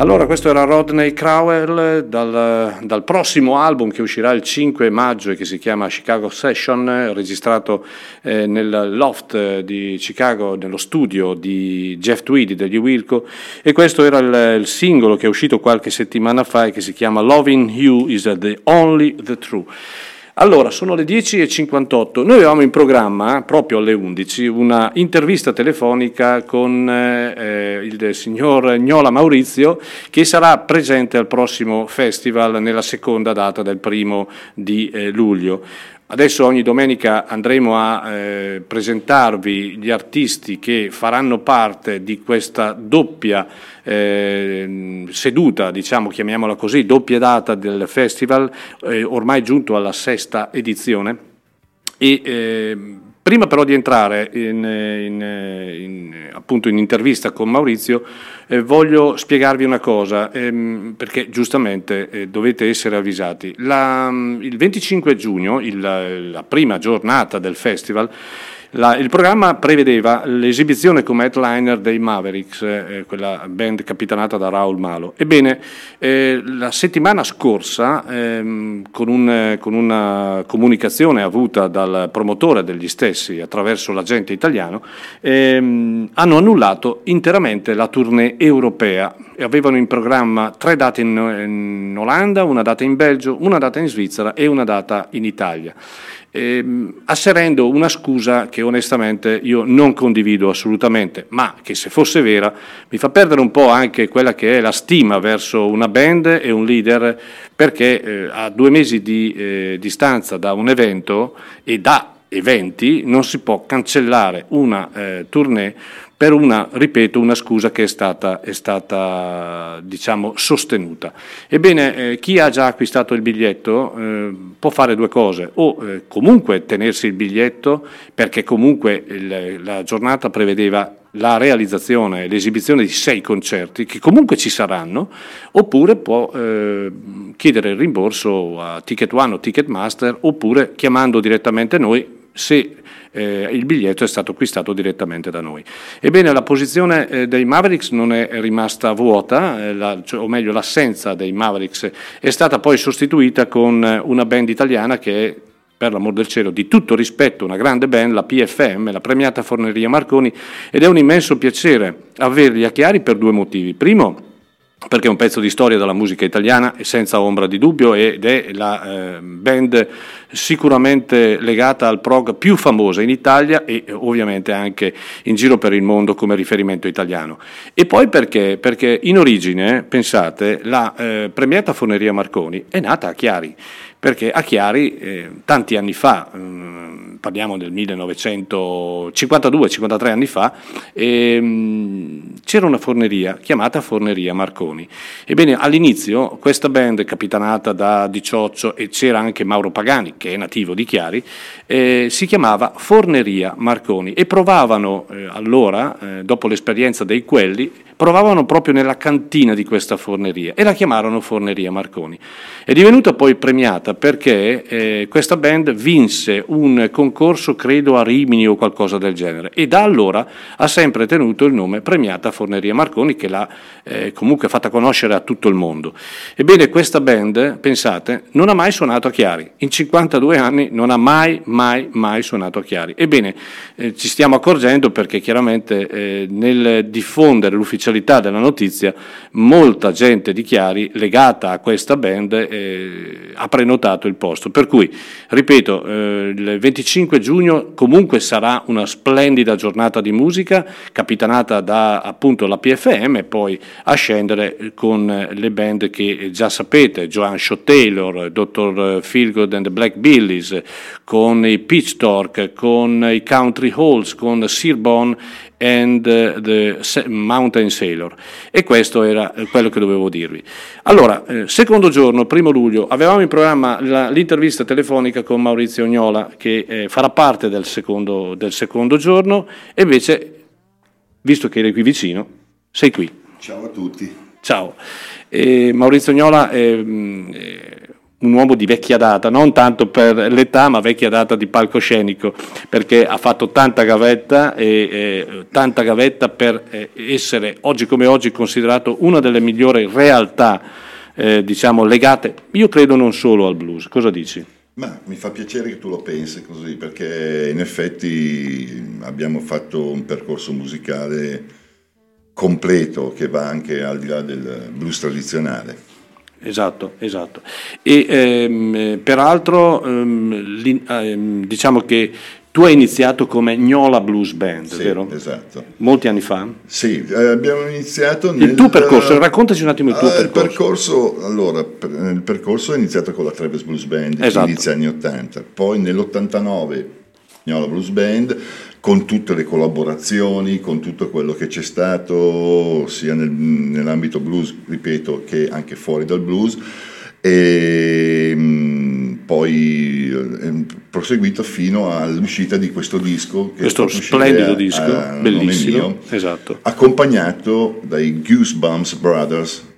Allora, questo era Rodney Crowell dal, dal prossimo album che uscirà il cinque maggio e che si chiama Chicago Session, registrato eh, nel loft di Chicago, nello studio di Jeff Tweedy degli Wilco, e questo era il, il singolo che è uscito qualche settimana fa e che si chiama Loving You Is The Only The True. Allora, sono le dieci e cinquantotto, noi avevamo in programma, proprio alle undici, una intervista telefonica con eh, il signor Gnola Maurizio, che sarà presente al prossimo festival nella seconda data del primo di eh, luglio. Adesso ogni domenica andremo a eh, presentarvi gli artisti che faranno parte di questa doppia eh, seduta, diciamo, chiamiamola così, doppia data del festival, eh, ormai giunto alla sesta edizione. E, eh, prima però di entrare in, in, in, appunto in intervista con Maurizio, eh, voglio spiegarvi una cosa, ehm, perché giustamente eh, dovete essere avvisati. La, il venticinque giugno, il, la prima giornata del festival, La, il programma prevedeva l'esibizione come headliner dei Mavericks, eh, quella band capitanata da Raoul Malo. Ebbene, eh, la settimana scorsa, ehm, con, un, con una comunicazione avuta dal promotore degli stessi attraverso l'agente italiano, ehm, hanno annullato interamente la tournée europea. Avevano in programma tre date in, in Olanda, una data in Belgio, una data in Svizzera e una data in Italia. Ehm, asserendo una scusa che onestamente io non condivido assolutamente, ma che se fosse vera mi fa perdere un po' anche quella che è la stima verso una band e un leader, perché eh, a due mesi di eh, distanza da un evento e da eventi non si può cancellare una eh, tournée per una, ripeto, una scusa che è stata, è stata diciamo, sostenuta. Ebbene, eh, chi ha già acquistato il biglietto eh, può fare due cose, o eh, comunque tenersi il biglietto, perché comunque il, la giornata prevedeva la realizzazione, l'esibizione di sei concerti, che comunque ci saranno, oppure può eh, chiedere il rimborso a Ticket One o Ticketmaster, oppure chiamando direttamente noi, se eh, il biglietto è stato acquistato direttamente da noi. Ebbene, la posizione eh, dei Mavericks non è rimasta vuota, eh, la, cioè, o meglio l'assenza dei Mavericks è stata poi sostituita con una band italiana che è, per l'amor del cielo, di tutto rispetto, una grande band, la P F M, la Premiata Forneria Marconi, ed è un immenso piacere averli a Chiari per due motivi. Primo, perché è un pezzo di storia della musica italiana e senza ombra di dubbio, ed è la eh, band sicuramente legata al prog più famosa in Italia e ovviamente anche in giro per il mondo come riferimento italiano. E poi perché? Perché in origine, pensate, la eh, Premiata Forneria Marconi è nata a Chiari, perché a Chiari eh, tanti anni fa, mh, parliamo del millenovecentocinquantadue cinquantatré anni fa, e, mh, c'era una forneria chiamata Forneria Marconi. Ebbene, all'inizio questa band capitanata da Di Cioccio, e c'era anche Mauro Pagani che è nativo di Chiari, eh, si chiamava Forneria Marconi, e provavano eh, allora, eh, dopo l'esperienza dei Quelli, provavano proprio nella cantina di questa forneria e la chiamarono Forneria Marconi. È divenuta poi premiata perché eh, questa band vinse un concorso, credo a Rimini o qualcosa del genere, e da allora ha sempre tenuto il nome Premiata Forneria Marconi, che l'ha eh, comunque fatta conoscere a tutto il mondo. Ebbene, questa band, pensate, non ha mai suonato a Chiari, in cinquantadue anni non ha mai, mai, mai suonato a Chiari. Ebbene, eh, ci stiamo accorgendo, perché chiaramente eh, nel diffondere l'ufficialità della notizia, molta gente di Chiari legata a questa band eh, ha prenotato notato il posto, per cui ripeto, eh, il venticinque giugno comunque sarà una splendida giornata di musica capitanata da appunto la P F M, e poi a scendere con le band che già sapete, Joan Shaw Taylor, doctor Feelgood and the Black Billies, con i Pitch Torque, con i Country Halls, con Searborn and the Mountain Sailor. E questo era quello che dovevo dirvi. Allora, secondo giorno, primo luglio, avevamo in programma la, l'intervista telefonica con Maurizio Gnola, che eh, farà parte del secondo, del secondo giorno, e invece, visto che eri qui vicino, sei qui. Ciao a tutti. Ciao. Eh, Maurizio Gnola è... Eh, un uomo di vecchia data, non tanto per l'età ma vecchia data di palcoscenico, perché ha fatto tanta gavetta e eh, tanta gavetta per eh, essere oggi come oggi considerato una delle migliori realtà eh, diciamo legate, io credo, non solo al blues. Cosa dici? Ma mi fa piacere che tu lo pensi così, perché in effetti abbiamo fatto un percorso musicale completo che va anche al di là del blues tradizionale. Esatto, esatto. E ehm, peraltro ehm, ehm, diciamo che tu hai iniziato come Gnola Blues Band, sì, vero? Esatto. Molti anni fa? Sì, eh, abbiamo iniziato nel... Il tuo percorso, raccontaci un attimo il tuo eh, percorso. percorso. Allora, per, il percorso è iniziato con la Travis Blues Band, esatto, inizio anni ottanta, poi nell'ottantanove Gnola Blues Band, con tutte le collaborazioni, con tutto quello che c'è stato sia nel, nell'ambito blues, ripeto, che anche fuori dal blues, e mh, poi è proseguito fino all'uscita di questo disco, che questo splendido disco, a, a bellissimo, nome mio, esatto, accompagnato dai Goosebumps Brothers,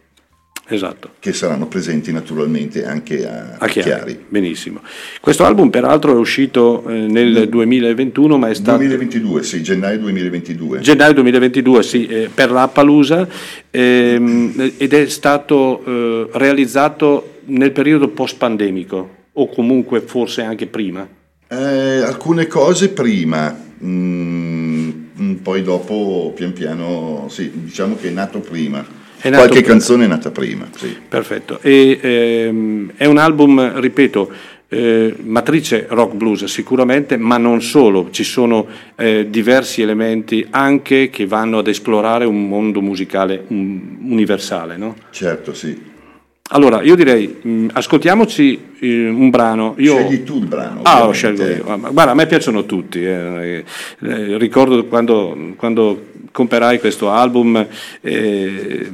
esatto, che saranno presenti naturalmente anche a, a Chiari. Chiari. Benissimo. Questo album peraltro è uscito eh, nel duemilaventuno, ma è stato duemilaventidue, sì, gennaio duemilaventidue. Gennaio duemilaventidue, sì, eh, per la Appaloosa, ehm, ed è stato eh, realizzato nel periodo post-pandemico o comunque forse anche prima. Eh, alcune cose prima, mm, poi dopo pian piano, sì, diciamo che è nato prima. Qualche canzone è nata prima, sì. Perfetto. E, ehm, è un album, ripeto, eh, matrice rock blues sicuramente, ma non solo, ci sono eh, diversi elementi anche che vanno ad esplorare un mondo musicale un, universale, no? Certo, sì. Allora, io direi, mh, ascoltiamoci eh, un brano. Io... Scegli tu il brano. Ah, lo scelgo io. Guarda, a me piacciono tutti. Eh. Eh, ricordo quando, quando comperai questo album, eh,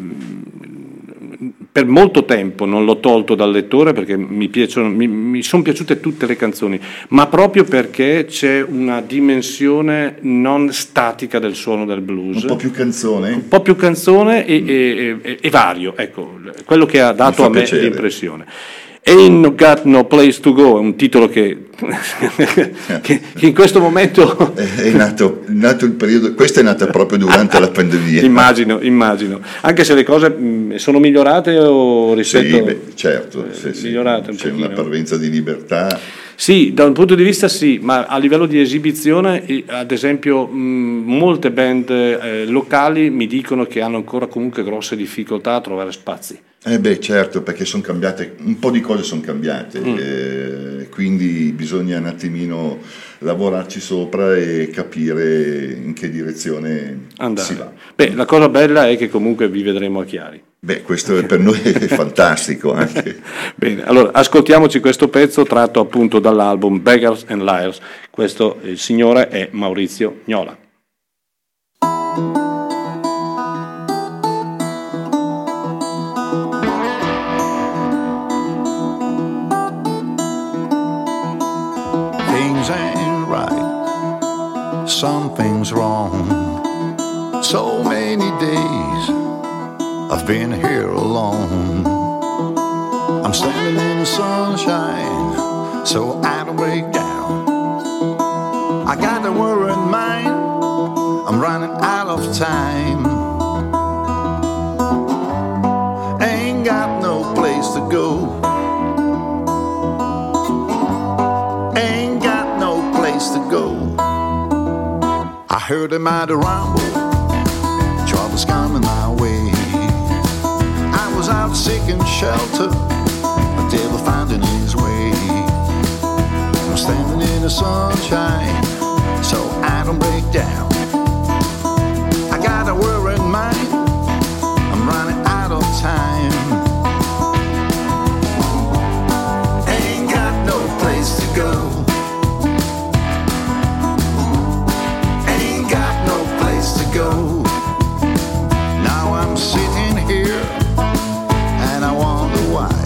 per molto tempo non l'ho tolto dal lettore perché mi, piacciono, mi, mi sono piaciute tutte le canzoni, ma proprio perché c'è una dimensione non statica del suono del blues. Un po' più canzone. Un po' più canzone e, mm. e, e, e vario, ecco, quello che ha dato a me piacere. L'impressione. Ain't Got No Place To Go è un titolo che, che, che in questo momento è nato, è nato il periodo, questa è nata proprio durante la pandemia, immagino, immagino, anche se le cose sono migliorate o rispetto sì, beh, certo, eh, sì, sì. Migliorate un c'è pochino. Una parvenza di libertà. Sì, da un punto di vista sì, ma a livello di esibizione, ad esempio, mh, molte band eh, locali mi dicono che hanno ancora comunque grosse difficoltà a trovare spazi. Eh beh, certo, perché sono cambiate, un po' di cose sono cambiate, mm. eh, quindi bisogna un attimino lavorarci sopra e capire in che direzione andare. Si va. Beh, la cosa bella è che comunque vi vedremo a Chiari. Beh, questo è per noi è fantastico anche. Bene, allora ascoltiamoci questo pezzo tratto appunto dall'album Beggars and Liars. Questo il signore è Maurizio Gnola. Things ain't right, something's wrong, so many days I've been here alone. I'm standing in the sunshine so I don't break down. I got a worry in mind, I'm running out of time. Ain't got no place to go, ain't got no place to go. I heard a mighty rumble, trouble's coming my way. I was out seeking shelter until I finding his way. I'm standing in the sunshine so I don't break down. I got a worried mind, I'm running out of time. Ain't got no place to go, ain't got no place to go. Now I'm sitting here and I wonder why,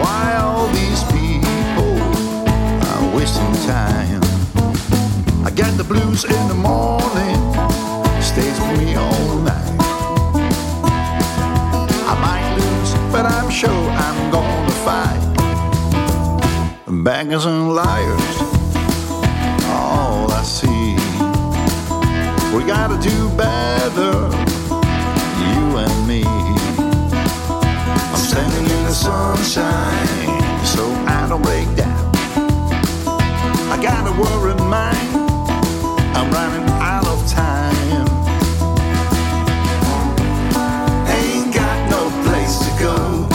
why all these people are wasting time. I get the blues in the morning, stays with me all night. I might lose, but I'm sure I'm gonna fight. Beggars and liars, all I see. We gotta do better, you and me. I'm standing in the sunshine, so I don't break down. I got a worry in mind, I'm running out of time. Ain't got no place to go.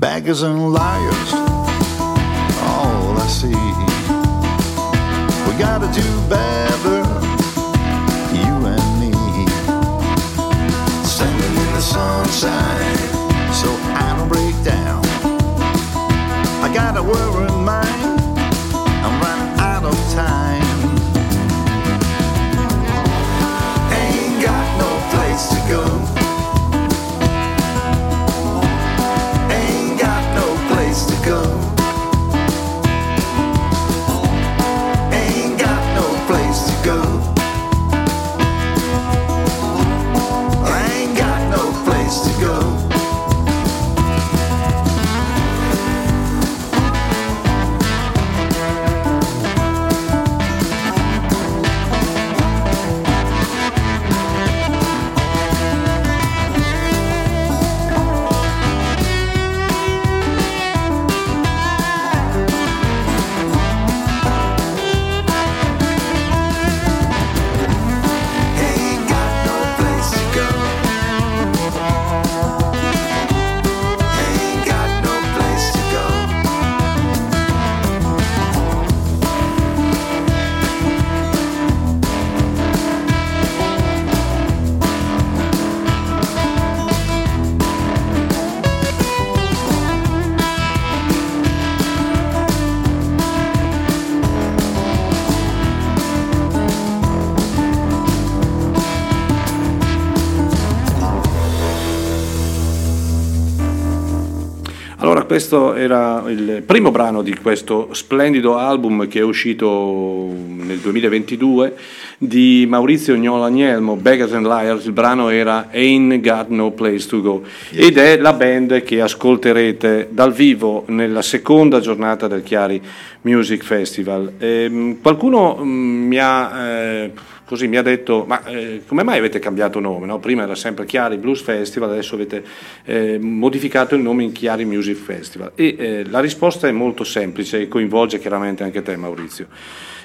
Beggars and liars, all I see. We gotta do better, you and me. Standing in the sunshine, so I don't break down. I got a worry in mind, I'm running out of time. Ain't got no place to go. Questo era il primo brano di questo splendido album che è uscito nel duemilaventidue di Maurizio Gnolagnelmo, Beggars and Liars. Il brano era Ain't Got No Place to Go ed è la band che ascolterete dal vivo nella seconda giornata del Chiari Music Festival. Ehm, qualcuno mi ha... Eh, Così mi ha detto, ma eh, come mai avete cambiato nome? No? Prima era sempre Chiari Blues Festival, adesso avete eh, modificato il nome in Chiari Music Festival. E eh, la risposta è molto semplice e coinvolge chiaramente anche te, Maurizio.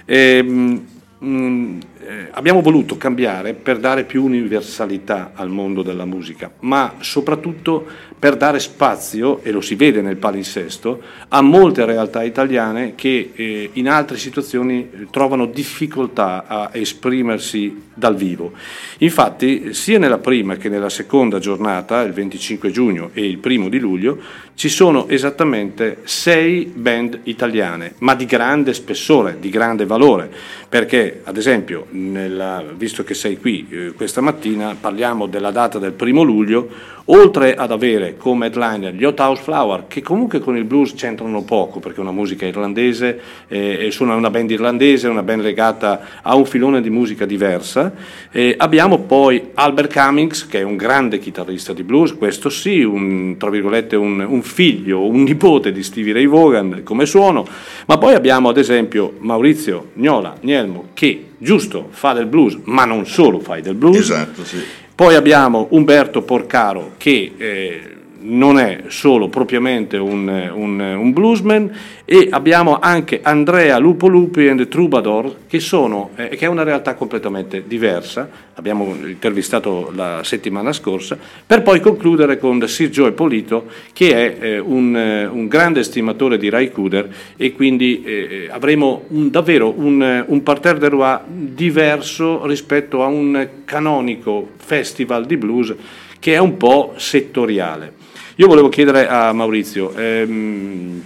E, mh, eh, abbiamo voluto cambiare per dare più universalità al mondo della musica, ma soprattutto per dare spazio, e lo si vede nel palinsesto, a molte realtà italiane che eh, in altre situazioni trovano difficoltà a esprimersi dal vivo. Infatti, sia nella prima che nella seconda giornata, il venticinque giugno e il primo di luglio, ci sono esattamente sei band italiane, ma di grande spessore, di grande valore, perché Mentre ad esempio, nella, visto che sei qui eh, questa mattina, parliamo della data del primo luglio, oltre ad avere come headliner gli Hot House Flower, che comunque con il blues c'entrano poco, perché è una musica irlandese, eh, e sono una band irlandese, una band legata a un filone di musica diversa, eh, abbiamo poi Albert Cummings, che è un grande chitarrista di blues, questo sì, un, tra virgolette un, un figlio, un nipote di Stevie Ray Vaughan come suono, ma poi abbiamo ad esempio Maurizio Gnola Nielmo, che giusto fa del blues, ma non solo fa del blues. Esatto, sì. Poi abbiamo Umberto Porcaro, che eh, non è solo propriamente un, un, un bluesman, e abbiamo anche Andrea Lupo Lupi and the Troubadour, che, sono, eh, che è una realtà completamente diversa, abbiamo intervistato la settimana scorsa, per poi concludere con Sir Joe Polito, che è eh, un, un grande stimatore di Ray Cooder, e quindi eh, avremo un, davvero un, un parterre de roi diverso rispetto a un canonico festival di blues che è un po' settoriale. Io volevo chiedere a Maurizio, ehm,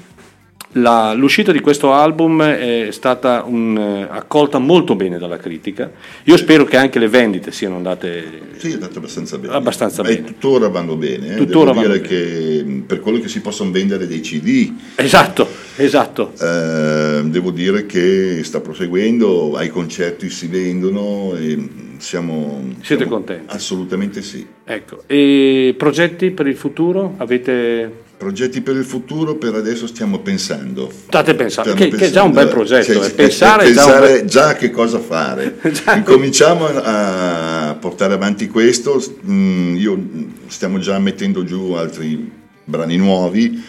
la, l'uscita di questo album è stata un, accolta molto bene dalla critica, io spero che anche le vendite siano andate, sì, è andate abbastanza bene, abbastanza bene. E tuttora vanno bene, eh. tuttora devo vanno dire bene. Che per quello che si possono vendere dei C D, esatto, esatto. Eh, devo dire che sta proseguendo, ai concerti si vendono e Siamo, Siete siamo, contenti? Assolutamente sì. Ecco. E progetti per il futuro? Avete progetti per il futuro? Per adesso stiamo pensando. State pensando, stiamo che, pensando. Che è già un bel progetto. Cioè, eh. Pensare, pensare già, un... già che cosa fare. Cominciamo a portare avanti questo. Mm, io stiamo già mettendo giù altri brani nuovi.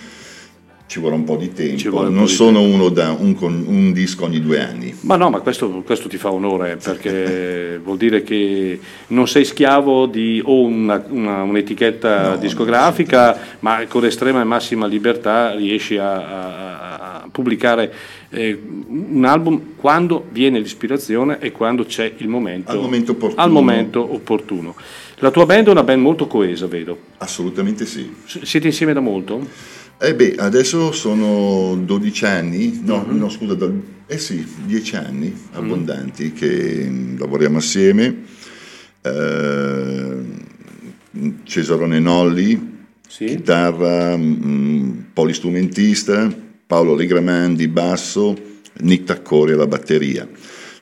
Ci vorrà un po' di tempo, po non di sono tempo. uno da un, un disco ogni due anni. Ma no, ma questo, questo ti fa onore, perché vuol dire che non sei schiavo di o una, una, un'etichetta no, discografica, no, ma con estrema e massima libertà riesci a, a, a pubblicare eh, un album quando viene l'ispirazione e quando c'è il momento, al momento opportuno. Al momento opportuno. La tua band è una band molto coesa, vedo. Assolutamente sì. S- siete insieme da molto? Eh beh, adesso sono dodici anni, no, mm-hmm. no scusa, da, eh sì, dieci anni abbondanti mm-hmm. che lavoriamo assieme, eh, Cesarone Nolli, sì. chitarra, mh, polistrumentista, Paolo Legramandi, basso, Nick Taccori alla batteria.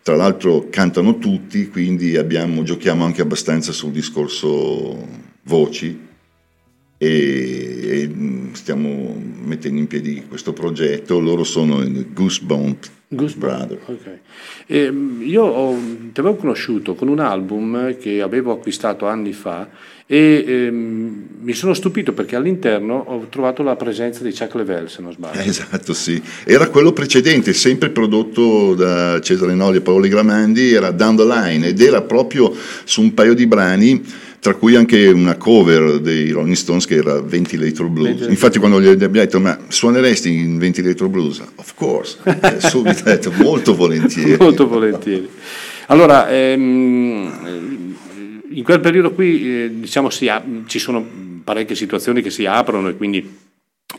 Tra l'altro cantano tutti, quindi abbiamo, giochiamo anche abbastanza sul discorso voci. E stiamo mettendo in piedi questo progetto, loro sono i Goosebumps Brother. Okay. Eh, io ho, ti avevo conosciuto con un album che avevo acquistato anni fa e ehm, mi sono stupito perché all'interno ho trovato la presenza di Chuck Leavell, se non sbaglio. Esatto, sì. Era quello precedente, sempre prodotto da Cesare Nolli e Paolo Gramandi, era Down the Line ed era proprio su un paio di brani, tra cui anche una cover dei Rolling Stones che era Ventilator Blues. Ventilator. Infatti quando gli abbiamo detto ma suoneresti in Ventilator Blues? Of course, eh, subito detto molto volentieri. Molto volentieri. Allora, ehm, in quel periodo qui eh, diciamo si ha, ci sono parecchie situazioni che si aprono e quindi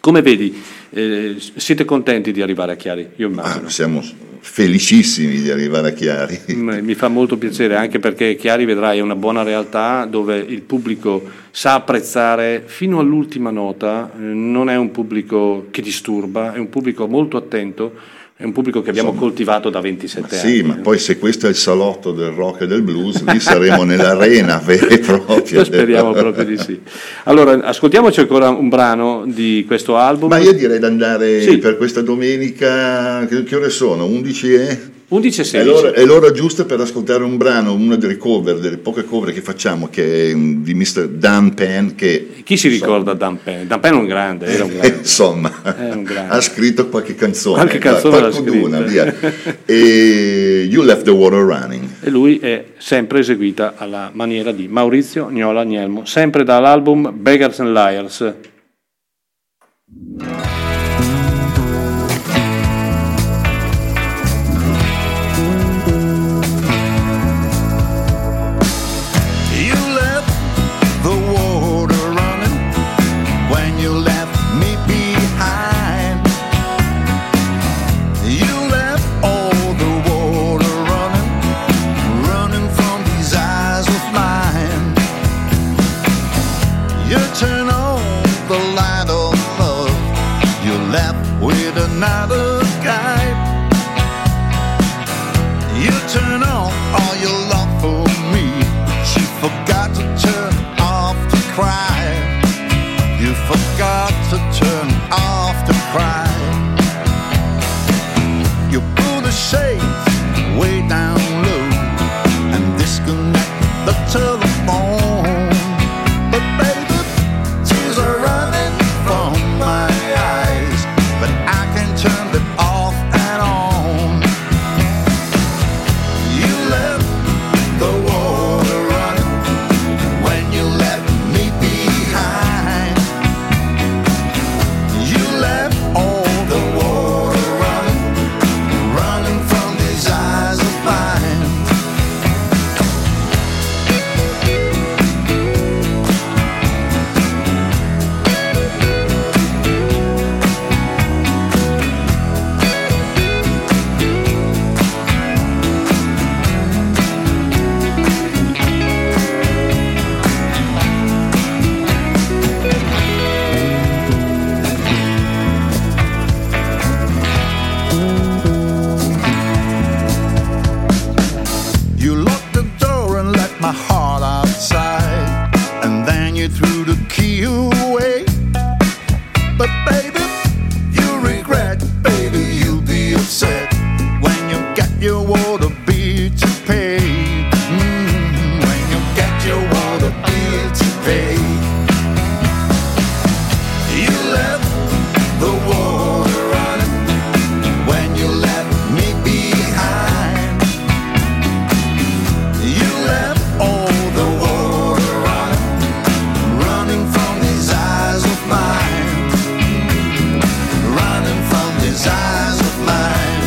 come vedi eh, siete contenti di arrivare a Chiari? Io immagino. Ah, siamo felicissimi di arrivare a Chiari. Mi fa molto piacere, anche perché Chiari, vedrai, è una buona realtà dove il pubblico sa apprezzare fino all'ultima nota, non è un pubblico che disturba, è un pubblico molto attento, è un pubblico che abbiamo Insomma, coltivato da ventisette ma sì, anni. Sì, ma poi se questo è il salotto del rock e del blues, lì saremo nell'arena vera e propria. Speriamo proprio di sì. Allora, ascoltiamoci ancora un brano di questo album. Ma io direi di andare sì. per questa domenica, che, che ore sono? undici e? undici e sedici. È l'ora, è l'ora giusta per ascoltare un brano, una delle cover, delle poche cover che facciamo, che è di mister Dan Penn. Che, Chi si insomma, ricorda Dan Penn? Dan Penn è un grande, era un grande. Insomma, è un grande. Ha scritto qualche canzone. Qualche canzone l'ha scritta. Via. E You Left the Water Running. E lui è sempre eseguita alla maniera di Maurizio Gnola Nielmo, sempre dall'album Beggars and Liars. You left all the water running You pull the shades way down low and disconnect the telephone. But baby, tears are running from my eyes, but I can't turn them off and on. You let the water run when you left me behind. You left all the water running, running from these eyes of mine. You locked the door and left my heart outside, and then you threw the key away. But baby, you regret, baby, you'll be upset when you get your water bill to pay. Mm, when you get your water bill to pay. You left the water running when you left me behind. You left all the water running, running from these eyes of mine, running from these eyes of mine.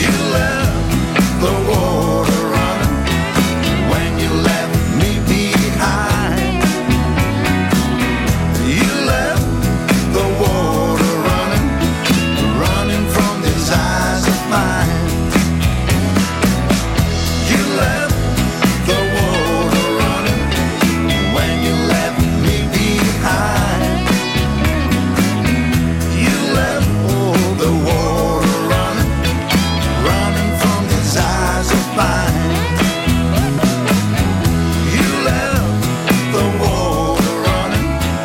You left the water running when you left me behind. You left the water running, running from these eyes of mine. You left the water running when you left me behind. You left all the water running, running from these eyes of mine. You left the water running when you left me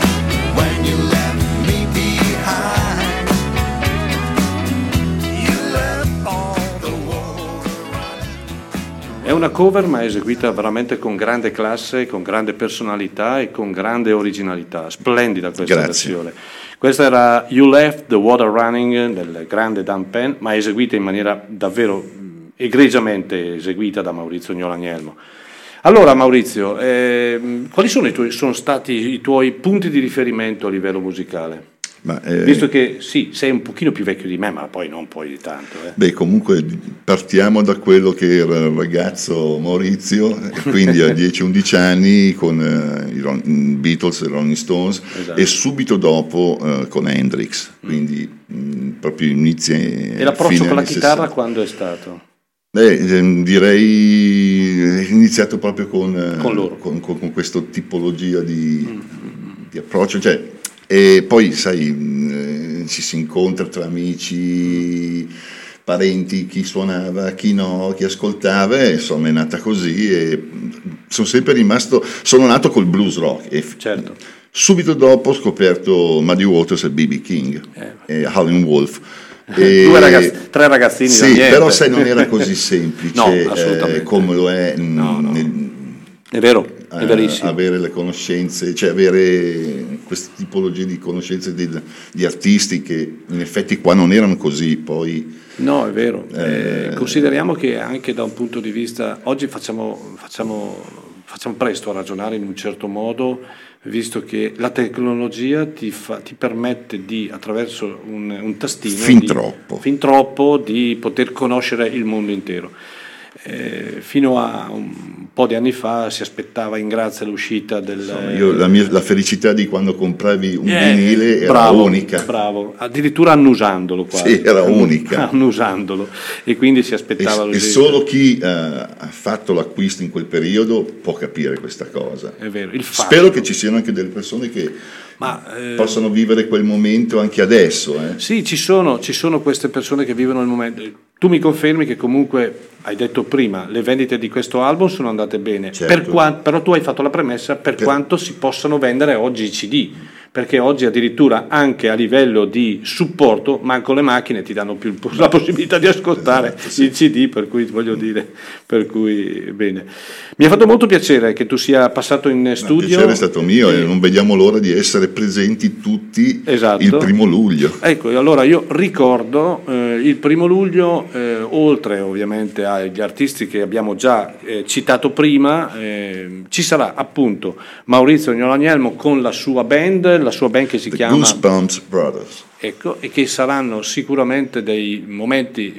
behind. You left all the water running. È una cover ma eseguita veramente con grande classe, con grande personalità e con grande originalità. Splendida questa Grazie. versione. Questa era You Left the Water Running del grande Dan Penn, ma eseguita in maniera davvero mh, egregiamente eseguita da Maurizio Gnolagnelmo. Allora Maurizio, ehm, quali sono, i tuoi, sono stati i tuoi punti di riferimento a livello musicale? Ma, eh, Visto che sì, sei un pochino più vecchio di me, ma poi non poi di tanto. eh. Beh, comunque partiamo da quello che era il ragazzo Maurizio, e quindi a dieci undici anni con eh, i Ron- Beatles e Rolling Stones, Esatto. e subito dopo eh, con Hendrix, quindi mh, proprio inizia e E l'approccio con la chitarra quando è stato? Eh, ehm, direi è iniziato proprio con, eh, Con loro. con, con, con questa tipologia di, di approccio, cioè. E poi sai, ci si incontra tra amici, parenti, chi suonava, chi no, chi ascoltava, e insomma è nata così, e sono sempre rimasto, sono nato col blues rock e certo. subito dopo ho scoperto Muddy Waters e B B King eh. e Howlin' Wolf. E Due ragazzi, tre ragazzini sì, però sai non era così semplice no, eh, come lo è no, no. Nel, è vero, è verissimo. Avere le conoscenze, cioè avere queste tipologie di conoscenze di, di artisti che in effetti qua non erano così. Poi no, è vero. Eh, eh, consideriamo che anche da un punto di vista oggi facciamo, facciamo, facciamo presto a ragionare in un certo modo, visto che la tecnologia ti, fa, ti permette di, attraverso un, un tastino, fin di, troppo, fin troppo, di poter conoscere il mondo intero. Eh, fino a un po' di anni fa si aspettava in grazia l'uscita del Insomma, io, la, mia, la felicità di quando compravi un eh, vinile era bravo, unica bravo, addirittura annusandolo quasi. Sì, era unica annusandolo e quindi si aspettava e, l'uscita. E solo chi uh, ha fatto l'acquisto in quel periodo può capire questa cosa, è vero, il fatto. Spero che ci siano anche delle persone che Ma, eh, possono vivere quel momento anche adesso eh. Sì, ci sono, ci sono queste persone che vivono il momento. Tu mi confermi che comunque, hai detto prima, le vendite di questo album sono andate bene, certo. per qua, però tu hai fatto la premessa per, per quanto si possano vendere oggi i C D, perché oggi addirittura anche a livello di supporto manco le macchine ti danno più la possibilità di ascoltare, esatto, sì, il C D, per cui voglio dire, per cui bene. Mi ha fatto molto piacere che tu sia passato in studio. Il piacere è stato mio e non vediamo l'ora di essere presenti tutti, esatto, il primo luglio. Ecco, allora io ricordo eh, il primo luglio, eh, oltre ovviamente agli artisti che abbiamo già eh, citato prima, eh, ci sarà appunto Maurizio Gnolagnelmo con la sua band, la sua band che si The chiama Goosebumps Brothers, ecco, e che saranno sicuramente dei momenti,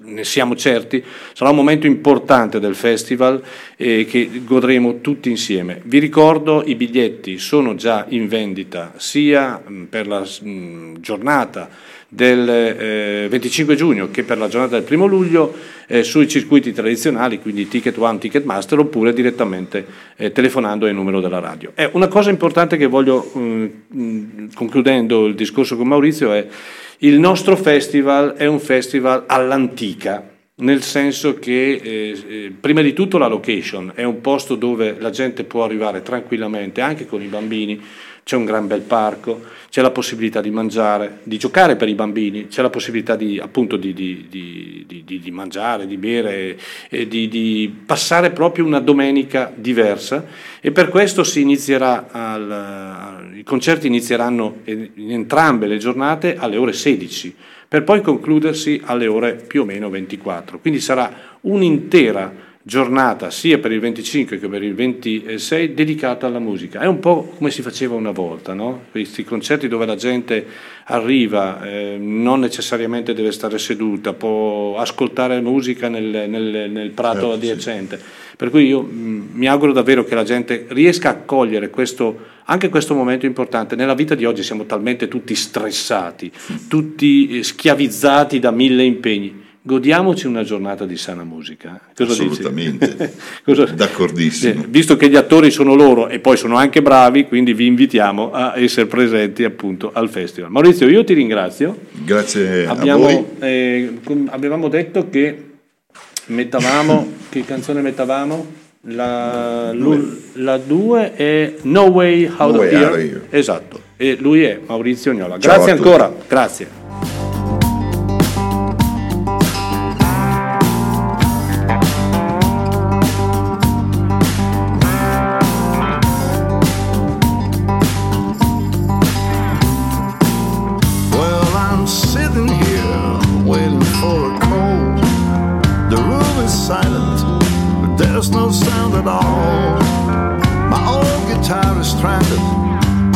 ne siamo certi, sarà un momento importante del festival eh, che godremo tutti insieme. Vi ricordo, i biglietti sono già in vendita sia per la mh, giornata del eh, venticinque giugno che per la giornata del primo luglio eh, sui circuiti tradizionali, quindi Ticket One, Ticketmaster, oppure direttamente eh, telefonando al numero della radio. È una cosa importante che voglio, mh, concludendo il discorso con Maurizio, è il nostro festival è un festival all'antica, nel senso che eh, prima di tutto la location è un posto dove la gente può arrivare tranquillamente, anche con i bambini. C'è un gran bel parco, c'è la possibilità di mangiare, di giocare per i bambini, c'è la possibilità di, appunto, di, di, di, di, di mangiare, di bere, e di, di passare proprio una domenica diversa, e per questo si inizierà al, i concerti inizieranno in entrambe le giornate alle ore sedici, per poi concludersi alle ore più o meno ventiquattro, quindi sarà un'intera giornata sia per il venticinque che per il ventisei dedicata alla musica. È un po' come si faceva una volta, no? Questi concerti dove la gente arriva, eh, non necessariamente deve stare seduta, può ascoltare musica nel, nel, nel prato eh, adiacente, sì. Per cui io mh, mi auguro davvero che la gente riesca a cogliere questo, anche questo momento importante. Nella vita di oggi siamo talmente tutti stressati, tutti schiavizzati da mille impegni. Godiamoci una giornata di sana musica. Cosa assolutamente, dici? D'accordissimo. Visto che gli attori sono loro e poi sono anche bravi, quindi vi invitiamo a essere presenti appunto al festival. Maurizio, io ti ringrazio. Grazie. Abbiamo, a voi. Eh, avevamo detto che mettavamo, che canzone mettavamo? La due è No Way Out of Here. Esatto, e lui è Maurizio Gnola. Ciao, grazie ancora, tutti. Grazie. There's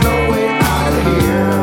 no way out of here.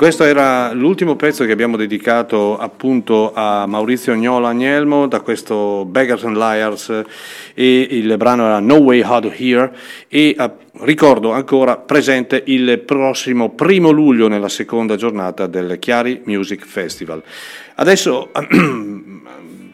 questo era l'ultimo pezzo che abbiamo dedicato appunto a Maurizio Gnola Agnelmo da questo Beggars and Liars, e il brano era No Way Out of Here. E a, ricordo ancora, presente il prossimo primo luglio nella seconda giornata del Chiari Music Festival. Adesso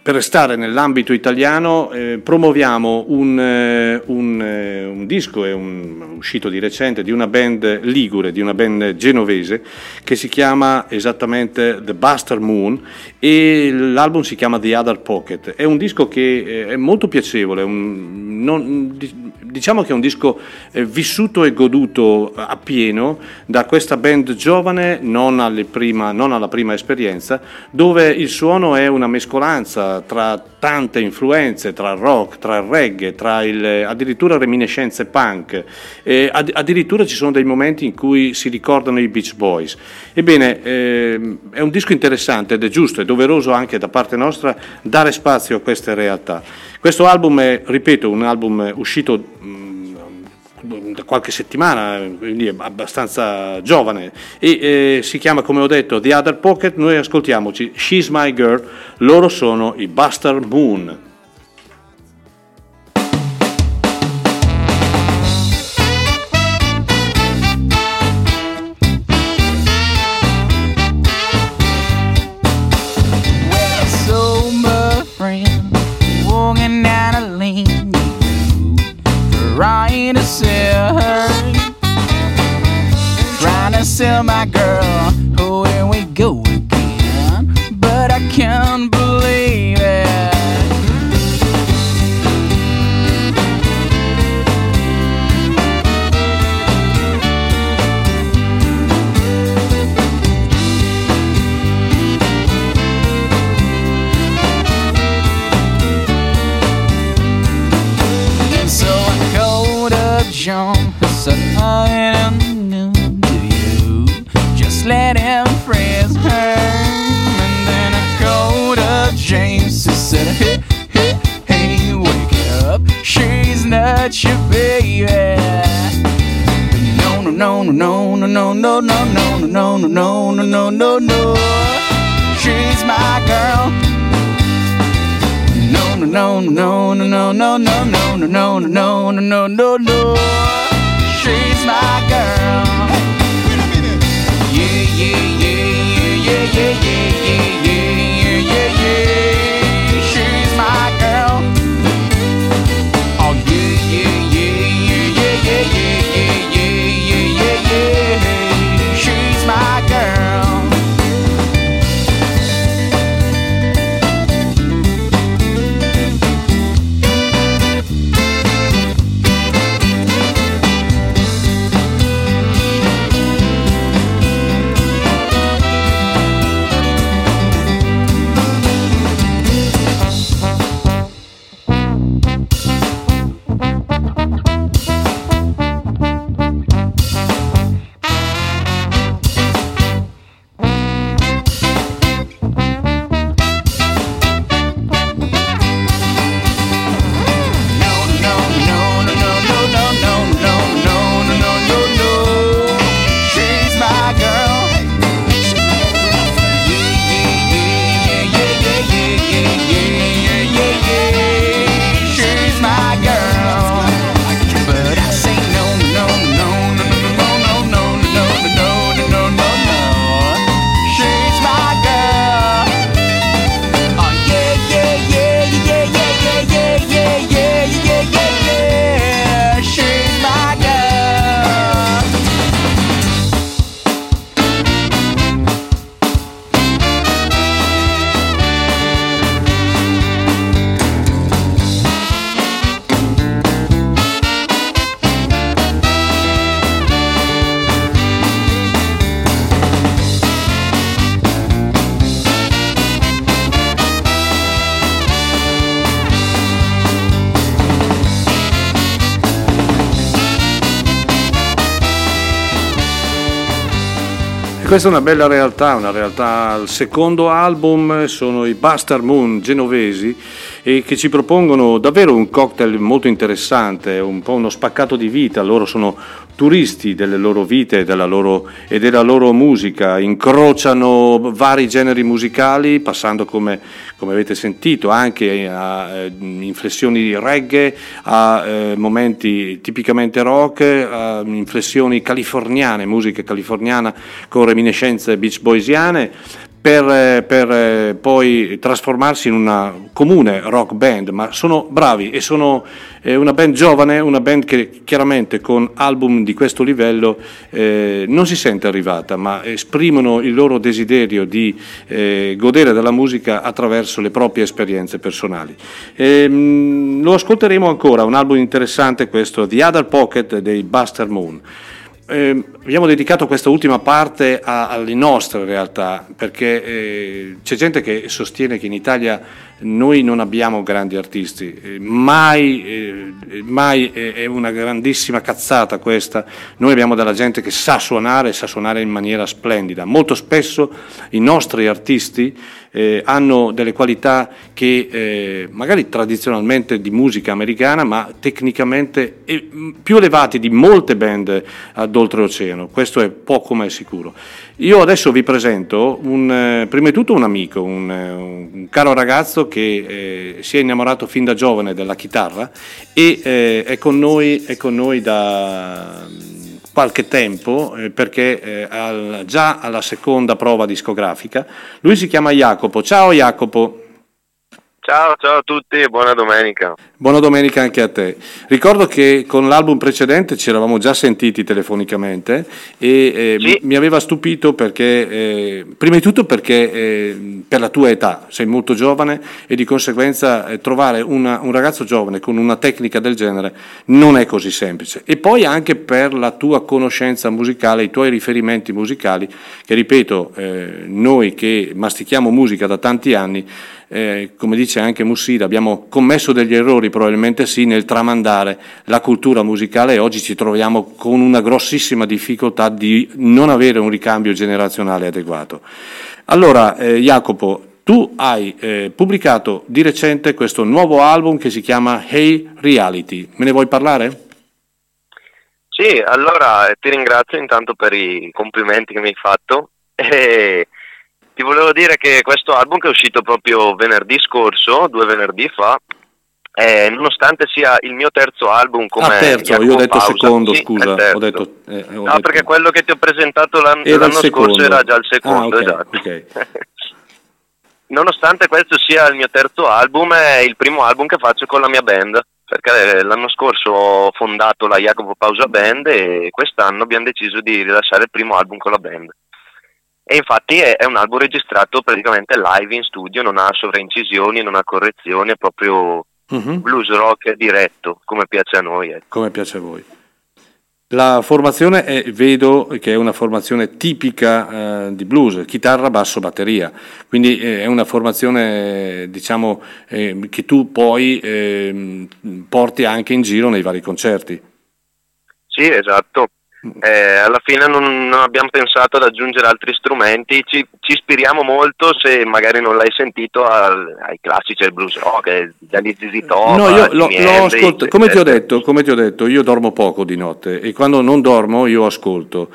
per restare nell'ambito italiano, eh, promuoviamo un, eh, un, eh, un disco, è un, uscito di recente, di una band ligure, di una band genovese, che si chiama esattamente The Buster Moon, e l'album si chiama The Other Pocket. È un disco che eh, è molto piacevole, un, non, diciamo che è un disco eh, vissuto e goduto appieno da questa band giovane, non, alle prima, non alla prima esperienza, dove il suono è una mescolanza tra tante influenze, tra il rock, tra il reggae, tra il, addirittura reminiscenze punk, eh, ad, addirittura ci sono dei momenti in cui si ricordano i Beach Boys. Ebbene, eh, è un disco interessante ed è giusto e doveroso anche da parte nostra dare spazio a queste realtà. Questo album è, ripeto, un album uscito mh, da qualche settimana, quindi è abbastanza giovane, e eh, si chiama, come ho detto, The Other Pocket. Noi ascoltiamoci She's My Girl, loro sono i Buster Moon. Sell my girl, oh here we go again, but I can't believe it. So I called up John, so I let him freeze her, and then I called up James who said, hey, hey, hey, wake up, she's not your baby. No, no, no, no, no, no, no, no, no, no, no, no, no, no, no, no, she's my girl. No, no, no, no, no, no, no, no, no, no, no, no, no, no, no, she's my girl. Yeah, yeah, yeah, yeah, yeah, yeah, yeah, yeah, yeah, she's my girl. Oh yeah, yeah, yeah, yeah, yeah, yeah, yeah, yeah, yeah, yeah, yeah, she's my girl. Questa è una bella realtà, una realtà al secondo album, sono i Buster Moon genovesi, e che ci propongono davvero un cocktail molto interessante, un po' uno spaccato di vita. Loro sono turisti delle loro vite e della loro, e della loro musica, incrociano vari generi musicali, passando, come, come avete sentito, anche a eh, inflessioni reggae, a eh, momenti tipicamente rock, a inflessioni californiane, musica californiana con reminiscenze beach boysiane, per, per poi trasformarsi in una comune rock band, ma sono bravi e sono una band giovane, una band che chiaramente con album di questo livello eh, non si sente arrivata, ma esprimono il loro desiderio di eh, godere della musica attraverso le proprie esperienze personali. E, mh, lo ascolteremo ancora, un album interessante questo, The Other Pocket dei Buster Moon. Eh, abbiamo dedicato questa ultima parte a, alle nostre realtà, perché eh, c'è gente che sostiene che in Italia noi non abbiamo grandi artisti, eh, mai, eh, mai eh, è una grandissima cazzata questa. Noi abbiamo della gente che sa suonare, sa suonare in maniera splendida. Molto spesso i nostri artisti eh, hanno delle qualità che eh, magari tradizionalmente di musica americana, ma tecnicamente eh, più elevati di molte band ad oltreoceano, questo è poco ma è sicuro. Io adesso vi presento un, eh, prima di tutto un amico, un, un caro ragazzo che eh, si è innamorato fin da giovane della chitarra e eh, è con noi, è con noi da qualche tempo, eh, perché eh, al, già alla seconda prova discografica. Lui si chiama Jacopo. Ciao Jacopo. Ciao, ciao a tutti e buona domenica. Buona domenica anche a te. Ricordo che con l'album precedente ci eravamo già sentiti telefonicamente e eh, sì. mi aveva stupito perché, eh, prima di tutto perché eh, per la tua età, sei molto giovane e di conseguenza eh, trovare una, un ragazzo giovane con una tecnica del genere non è così semplice. E poi anche per la tua conoscenza musicale, i tuoi riferimenti musicali, che ripeto, eh, noi che mastichiamo musica da tanti anni, Eh, come dice anche Mussida, abbiamo commesso degli errori probabilmente sì nel tramandare la cultura musicale e oggi ci troviamo con una grossissima difficoltà di non avere un ricambio generazionale adeguato. Allora eh, Jacopo, tu hai eh, pubblicato di recente questo nuovo album che si chiama Hey Reality, me ne vuoi parlare? Sì, allora ti ringrazio intanto per i complimenti che mi hai fatto e ti volevo dire che questo album, che è uscito proprio venerdì scorso, due venerdì fa, eh, nonostante sia il mio terzo album come ah, terzo, Jacopo io ho detto Pausa, secondo, sì, scusa, ho detto eh, ho No, detto... perché quello che ti ho presentato l'anno, l'anno scorso era già il secondo, ah, okay, esatto. Okay. Nonostante questo sia il mio terzo album, è il primo album che faccio con la mia band, perché l'anno scorso ho fondato la Jacopo Pausa Band e quest'anno abbiamo deciso di rilasciare il primo album con la band. E infatti è, è un album registrato praticamente live in studio, non ha sovraincisioni, non ha correzioni, è proprio uh-huh. blues rock diretto, come piace a noi. Ecco. Come piace a voi. La formazione è, vedo che è una formazione tipica eh, di blues, chitarra, basso, batteria, quindi eh, è una formazione diciamo eh, che tu poi eh, porti anche in giro nei vari concerti. Sì, esatto. Eh, alla fine non, non abbiamo pensato ad aggiungere altri strumenti, ci, ci ispiriamo molto, se magari non l'hai sentito, al, ai classici del blues rock, dagli Z Z Top. No, io lo, lo ascolto, come ti ho detto, come ti ho detto, io dormo poco di notte e quando non dormo io ascolto.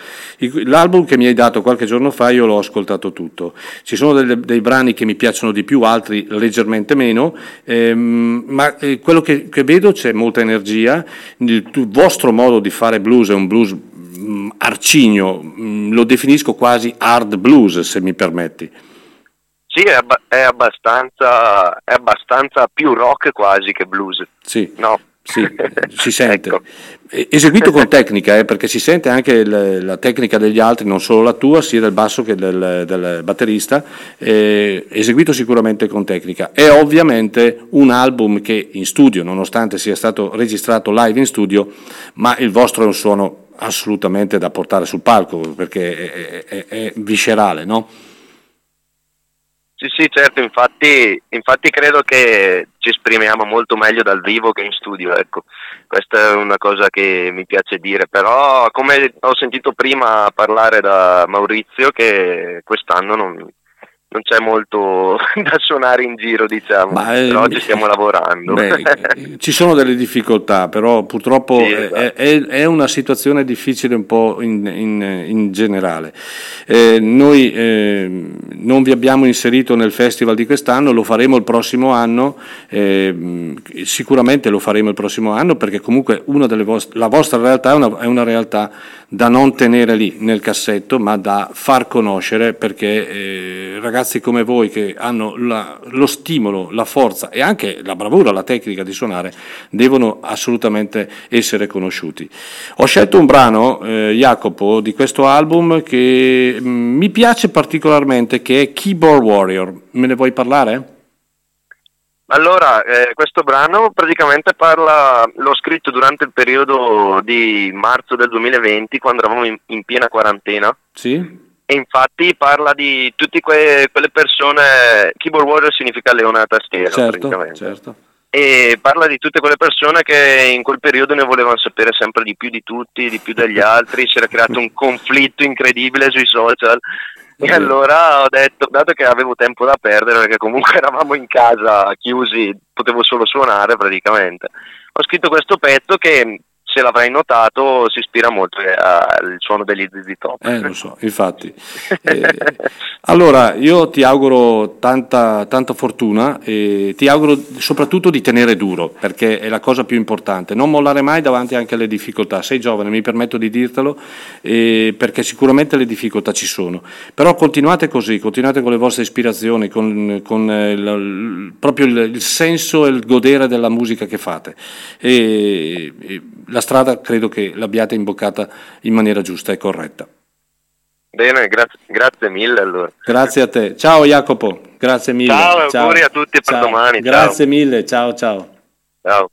L'album che mi hai dato qualche giorno fa io l'ho ascoltato tutto, ci sono delle, dei brani che mi piacciono di più, altri leggermente meno, ehm, ma eh, quello che, che vedo c'è molta energia, il tu, vostro modo di fare blues è un blues arcigno, lo definisco quasi hard blues, se mi permetti. Sì, è, ab- è abbastanza è abbastanza più rock quasi che blues. Sì, no? Sì, si sente. Ecco. Eseguito con tecnica, eh, perché si sente anche l- la tecnica degli altri, non solo la tua, sia del basso che del, del batterista, eh, eseguito sicuramente con tecnica. È ovviamente un album che in studio, nonostante sia stato registrato live in studio, ma il vostro è un suono assolutamente da portare sul palco, perché è, è, è viscerale, no? Sì, sì, certo, infatti, infatti credo che ci esprimiamo molto meglio dal vivo che in studio, ecco, questa è una cosa che mi piace dire, però come ho sentito prima parlare da Maurizio, che quest'anno non, non c'è molto da suonare in giro, diciamo, ma, però eh, ci stiamo lavorando. Beh, ci sono delle difficoltà, però purtroppo sì, esatto. è, è, è una situazione difficile un po' in, in, in generale. Eh, noi eh, non vi abbiamo inserito nel festival di quest'anno, lo faremo il prossimo anno, eh, sicuramente lo faremo il prossimo anno, perché comunque una delle vostre, la vostra realtà è una, è una realtà da non tenere lì nel cassetto, ma da far conoscere, perché eh, ragazzi ragazzi come voi che hanno la, lo stimolo, la forza e anche la bravura, la tecnica di suonare, devono assolutamente essere conosciuti. Ho scelto un brano, eh, Jacopo, di questo album che mh, mi piace particolarmente, che è Keyboard Warrior. Me ne vuoi parlare? Allora, eh, questo brano praticamente parla, l'ho scritto durante il periodo di marzo del duemilaventi, quando eravamo in, in piena quarantena. Sì. E infatti parla di tutte que- quelle persone, Keyboard Warrior significa leone a tastiera, certo, praticamente. Certo. E parla di tutte quelle persone che in quel periodo ne volevano sapere sempre di più di tutti, di più degli altri, si era creato un conflitto incredibile sui social. E allora ho detto, dato che avevo tempo da perdere, perché comunque eravamo in casa chiusi, potevo solo suonare praticamente, ho scritto questo pezzo che... se l'avrai notato, si ispira molto al suono degli Z Z Top. Eh, lo so, infatti. Eh, allora, io ti auguro tanta, tanta fortuna e ti auguro soprattutto di tenere duro, perché è la cosa più importante. Non mollare mai davanti anche alle difficoltà. Sei giovane, mi permetto di dirtelo, eh, perché sicuramente le difficoltà ci sono. Però continuate così, continuate con le vostre ispirazioni, con, con il, proprio il, il senso e il godere della musica che fate. E, e, la strada credo che l'abbiate imboccata in maniera giusta e corretta. Bene, grazie, grazie mille allora. Grazie a te. Ciao Jacopo, grazie mille. Ciao, ciao. Auguri a tutti per ciao. Domani. Grazie ciao. Mille, ciao ciao. Ciao.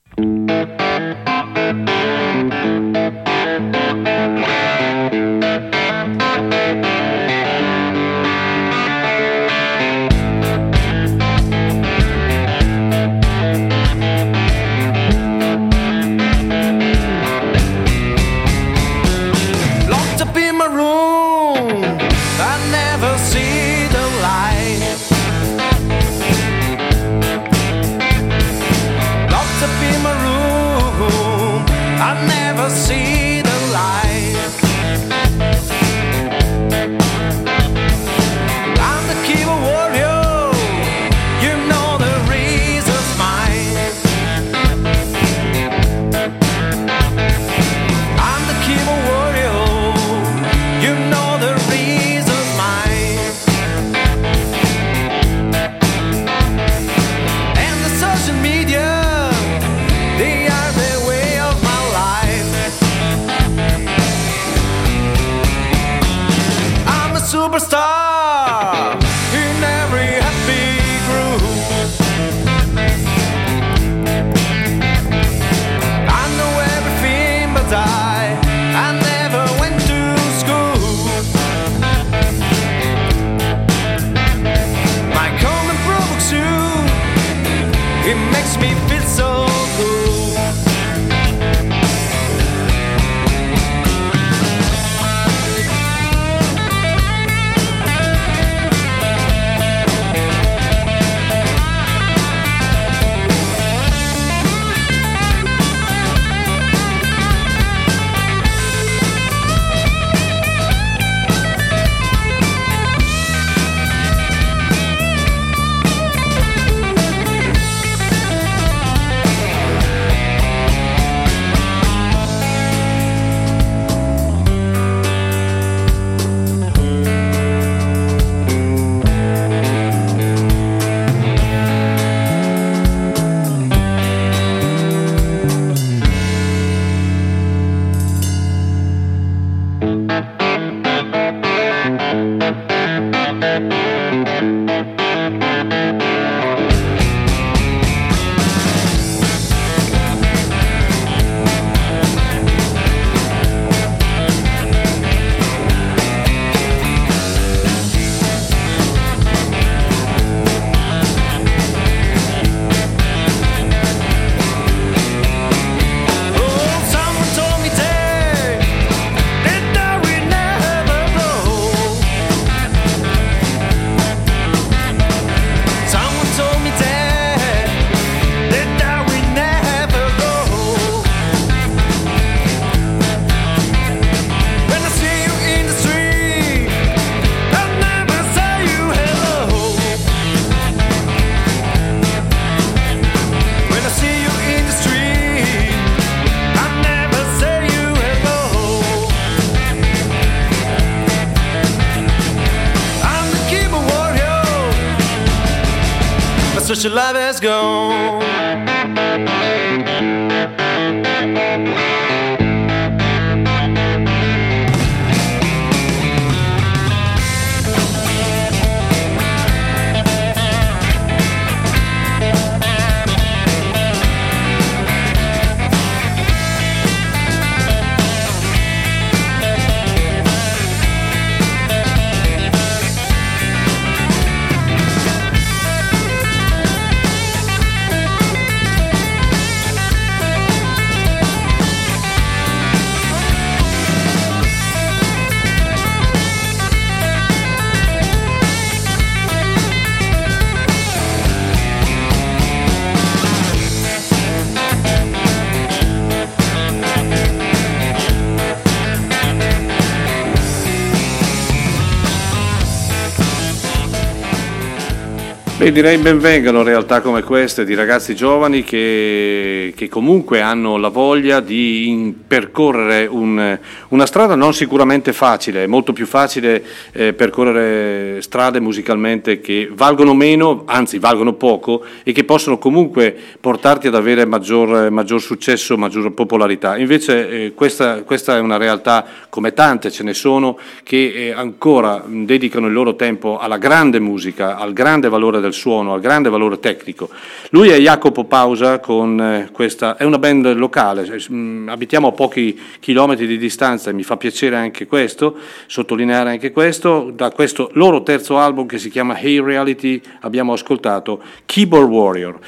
'cause your love is gone. Beh, direi ben vengano realtà come queste di ragazzi giovani che, che comunque hanno la voglia di in, percorrere un, una strada non sicuramente facile. È molto più facile eh, percorrere strade musicalmente che valgono meno, anzi valgono poco, e che possono comunque portarti ad avere maggior, maggior successo, maggior popolarità. Invece eh, questa, questa è una realtà, come tante ce ne sono, che eh, ancora dedicano il loro tempo alla grande musica, al grande valore del il suono, al grande valore tecnico. Lui è Jacopo Pausa con questa, è una band locale, abitiamo a pochi chilometri di distanza, e mi fa piacere anche questo, sottolineare anche questo. Da questo loro terzo album, che si chiama Hey Reality, abbiamo ascoltato Keyboard Warrior.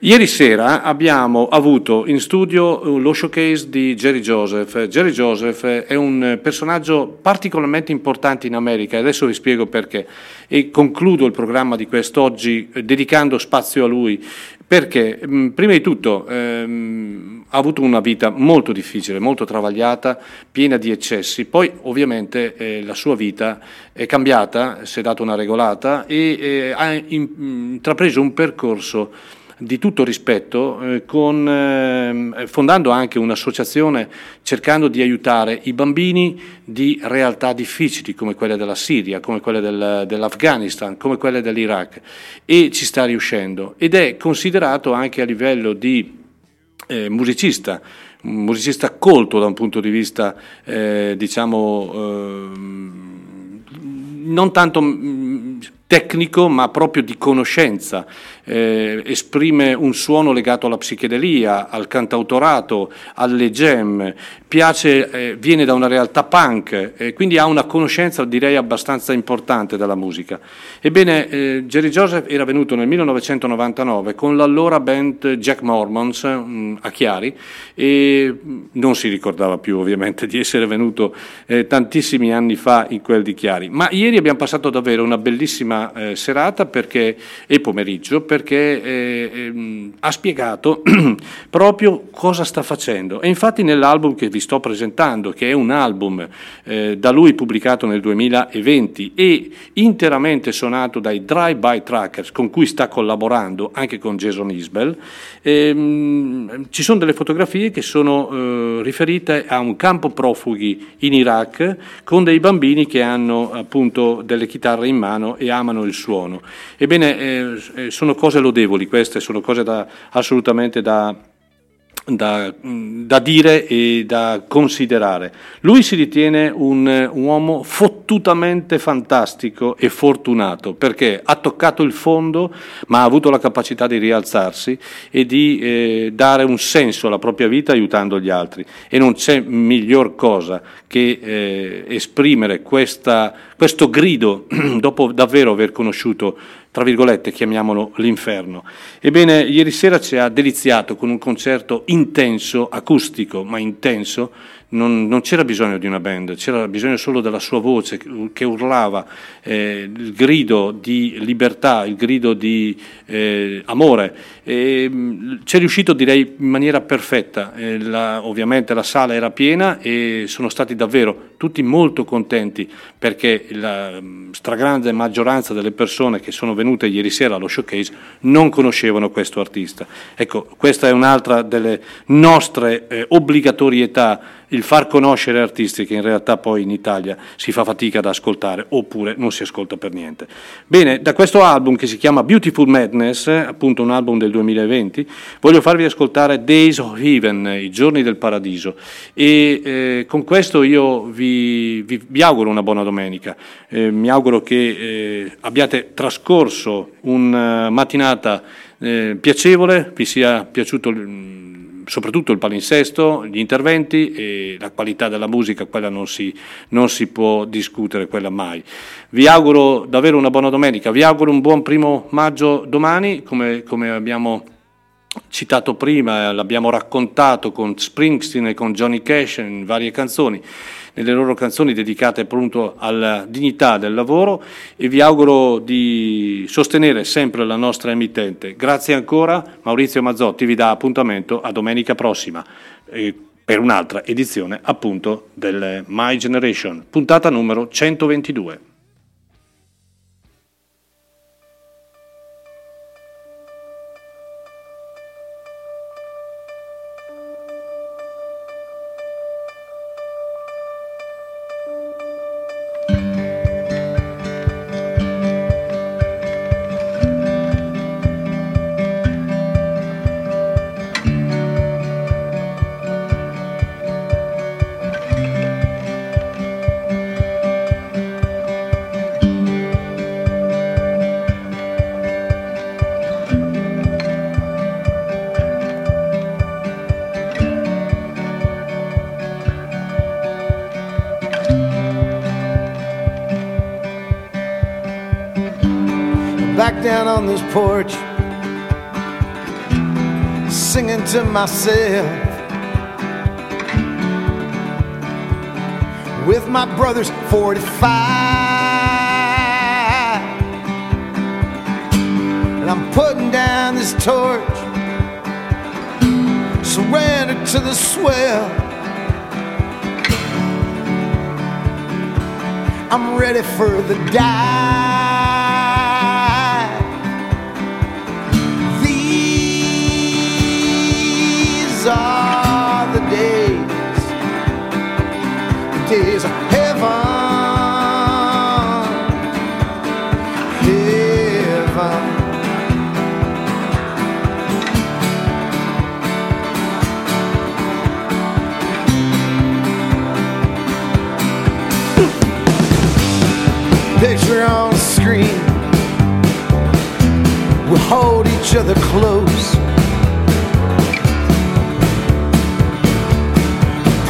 Ieri sera abbiamo avuto in studio lo showcase di Jerry Joseph. Jerry Joseph è un personaggio particolarmente importante in America, e adesso vi spiego perché. E concludo il programma di quest'oggi dedicando spazio a lui, perché mh, prima di tutto ehm, ha avuto una vita molto difficile, molto travagliata, piena di eccessi. Poi ovviamente eh, la sua vita è cambiata, si è data una regolata e eh, ha in, mh, intrapreso un percorso di tutto rispetto, eh, con, eh, fondando anche un'associazione cercando di aiutare i bambini di realtà difficili come quelle della Siria, come quelle del, dell'Afghanistan, come quelle dell'Iraq, e ci sta riuscendo, ed è considerato anche a livello di eh, musicista, un musicista accolto da un punto di vista eh, diciamo eh, non tanto tecnico, ma proprio di conoscenza. Eh, esprime un suono legato alla psichedelia, al cantautorato, alle gemme, piace, eh, viene da una realtà punk, eh, quindi ha una conoscenza direi abbastanza importante della musica. Ebbene, eh, Jerry Joseph era venuto nel millenovecentonovantanove con l'allora band Jack Mormons mh, a Chiari, e non si ricordava più ovviamente di essere venuto eh, tantissimi anni fa in quel di Chiari, ma ieri abbiamo passato davvero una bellissima Eh, serata perché, e pomeriggio, perché eh, eh, ha spiegato proprio cosa sta facendo. E infatti nell'album che vi sto presentando, che è un album eh, da lui pubblicato nel duemilaventi e interamente suonato dai Drive-By Truckers, con cui sta collaborando anche con Jason Isbell, ehm, ci sono delle fotografie che sono eh, riferite a un campo profughi in Iraq con dei bambini che hanno appunto delle chitarre in mano e amano il suono. Ebbene, eh, sono cose lodevoli queste, sono cose da, assolutamente da, da, da dire e da considerare. Lui si ritiene un, un uomo fottutamente fantastico e fortunato, perché ha toccato il fondo, ma ha avuto la capacità di rialzarsi e di eh, dare un senso alla propria vita aiutando gli altri, e non c'è miglior cosa che eh, esprimere questa questo grido dopo davvero aver conosciuto, tra virgolette, chiamiamolo l'inferno. Ebbene, ieri sera ci ha deliziato con un concerto intenso, acustico, ma intenso. Non, non c'era bisogno di una band, c'era bisogno solo della sua voce che urlava, eh, il grido di libertà, il grido di eh, amore. E c'è riuscito direi in maniera perfetta. Eh, la, ovviamente la sala era piena e sono stati davvero tutti molto contenti, perché la stragrande maggioranza delle persone che sono venute ieri sera allo showcase non conoscevano questo artista. Ecco, questa è un'altra delle nostre eh, obbligatorietà, il far conoscere artisti che in realtà poi in Italia si fa fatica ad ascoltare oppure non si ascolta per niente. Bene, da questo album che si chiama Beautiful Madness, appunto un album del duemilaventi, voglio farvi ascoltare Days of Heaven, i giorni del paradiso, e eh, con questo io vi, vi, vi auguro una buona domenica, eh, mi auguro che eh, abbiate trascorso una mattinata eh, piacevole, vi sia piaciuto il, soprattutto il palinsesto, gli interventi e la qualità della musica, quella non si, non si può discutere, quella mai. Vi auguro davvero una buona domenica, vi auguro un buon primo maggio domani, come, come abbiamo citato prima, l'abbiamo raccontato con Springsteen e con Johnny Cash in varie canzoni, nelle loro canzoni dedicate appunto alla dignità del lavoro, e vi auguro di sostenere sempre la nostra emittente. Grazie ancora, Maurizio Mazzotti vi dà appuntamento a domenica prossima eh, per un'altra edizione appunto del My Generation, puntata numero centoventidue. This porch, singing to myself, with my brother's forty-five, and I'm putting down this torch, surrender to the swell. I'm ready for the dive. Are the days, the days of heaven, heaven. Picture on screen, we'll hold each other close.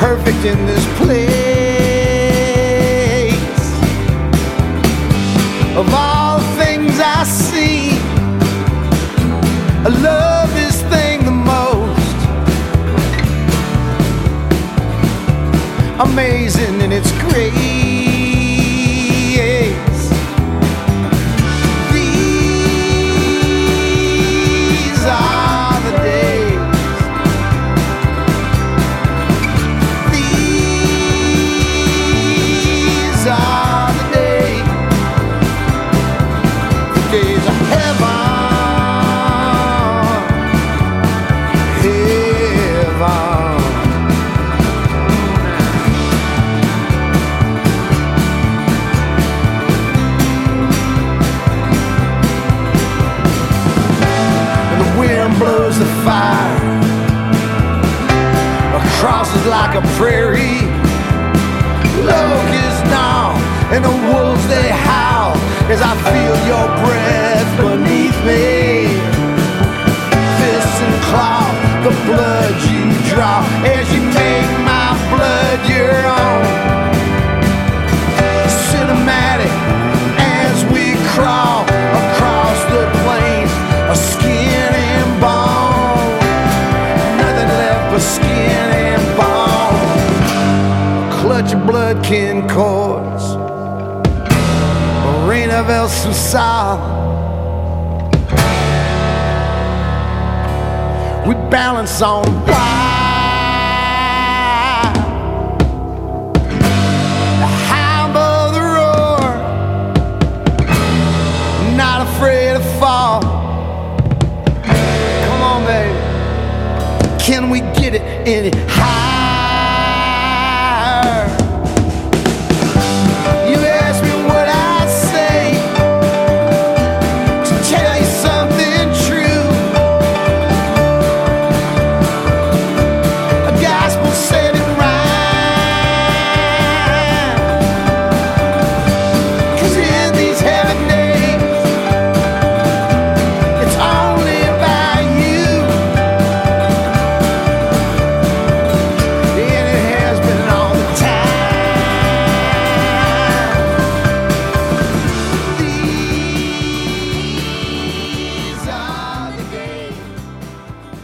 Perfect in this place. Of all things I see, I love this thing the most. Amazing in its grace. These are the days. Blows the fire, crosses like a prairie. Locusts gnaw and the wolves they howl as I feel your breath beneath me. Fists and claw, the blood you draw as you make my blood your own. Cinematic as we crawl across the plains, a skin and bone, nothing left but skin and bone. A clutch of bloodkin cords, a rain of El Susal. We balance on fire. it any higher.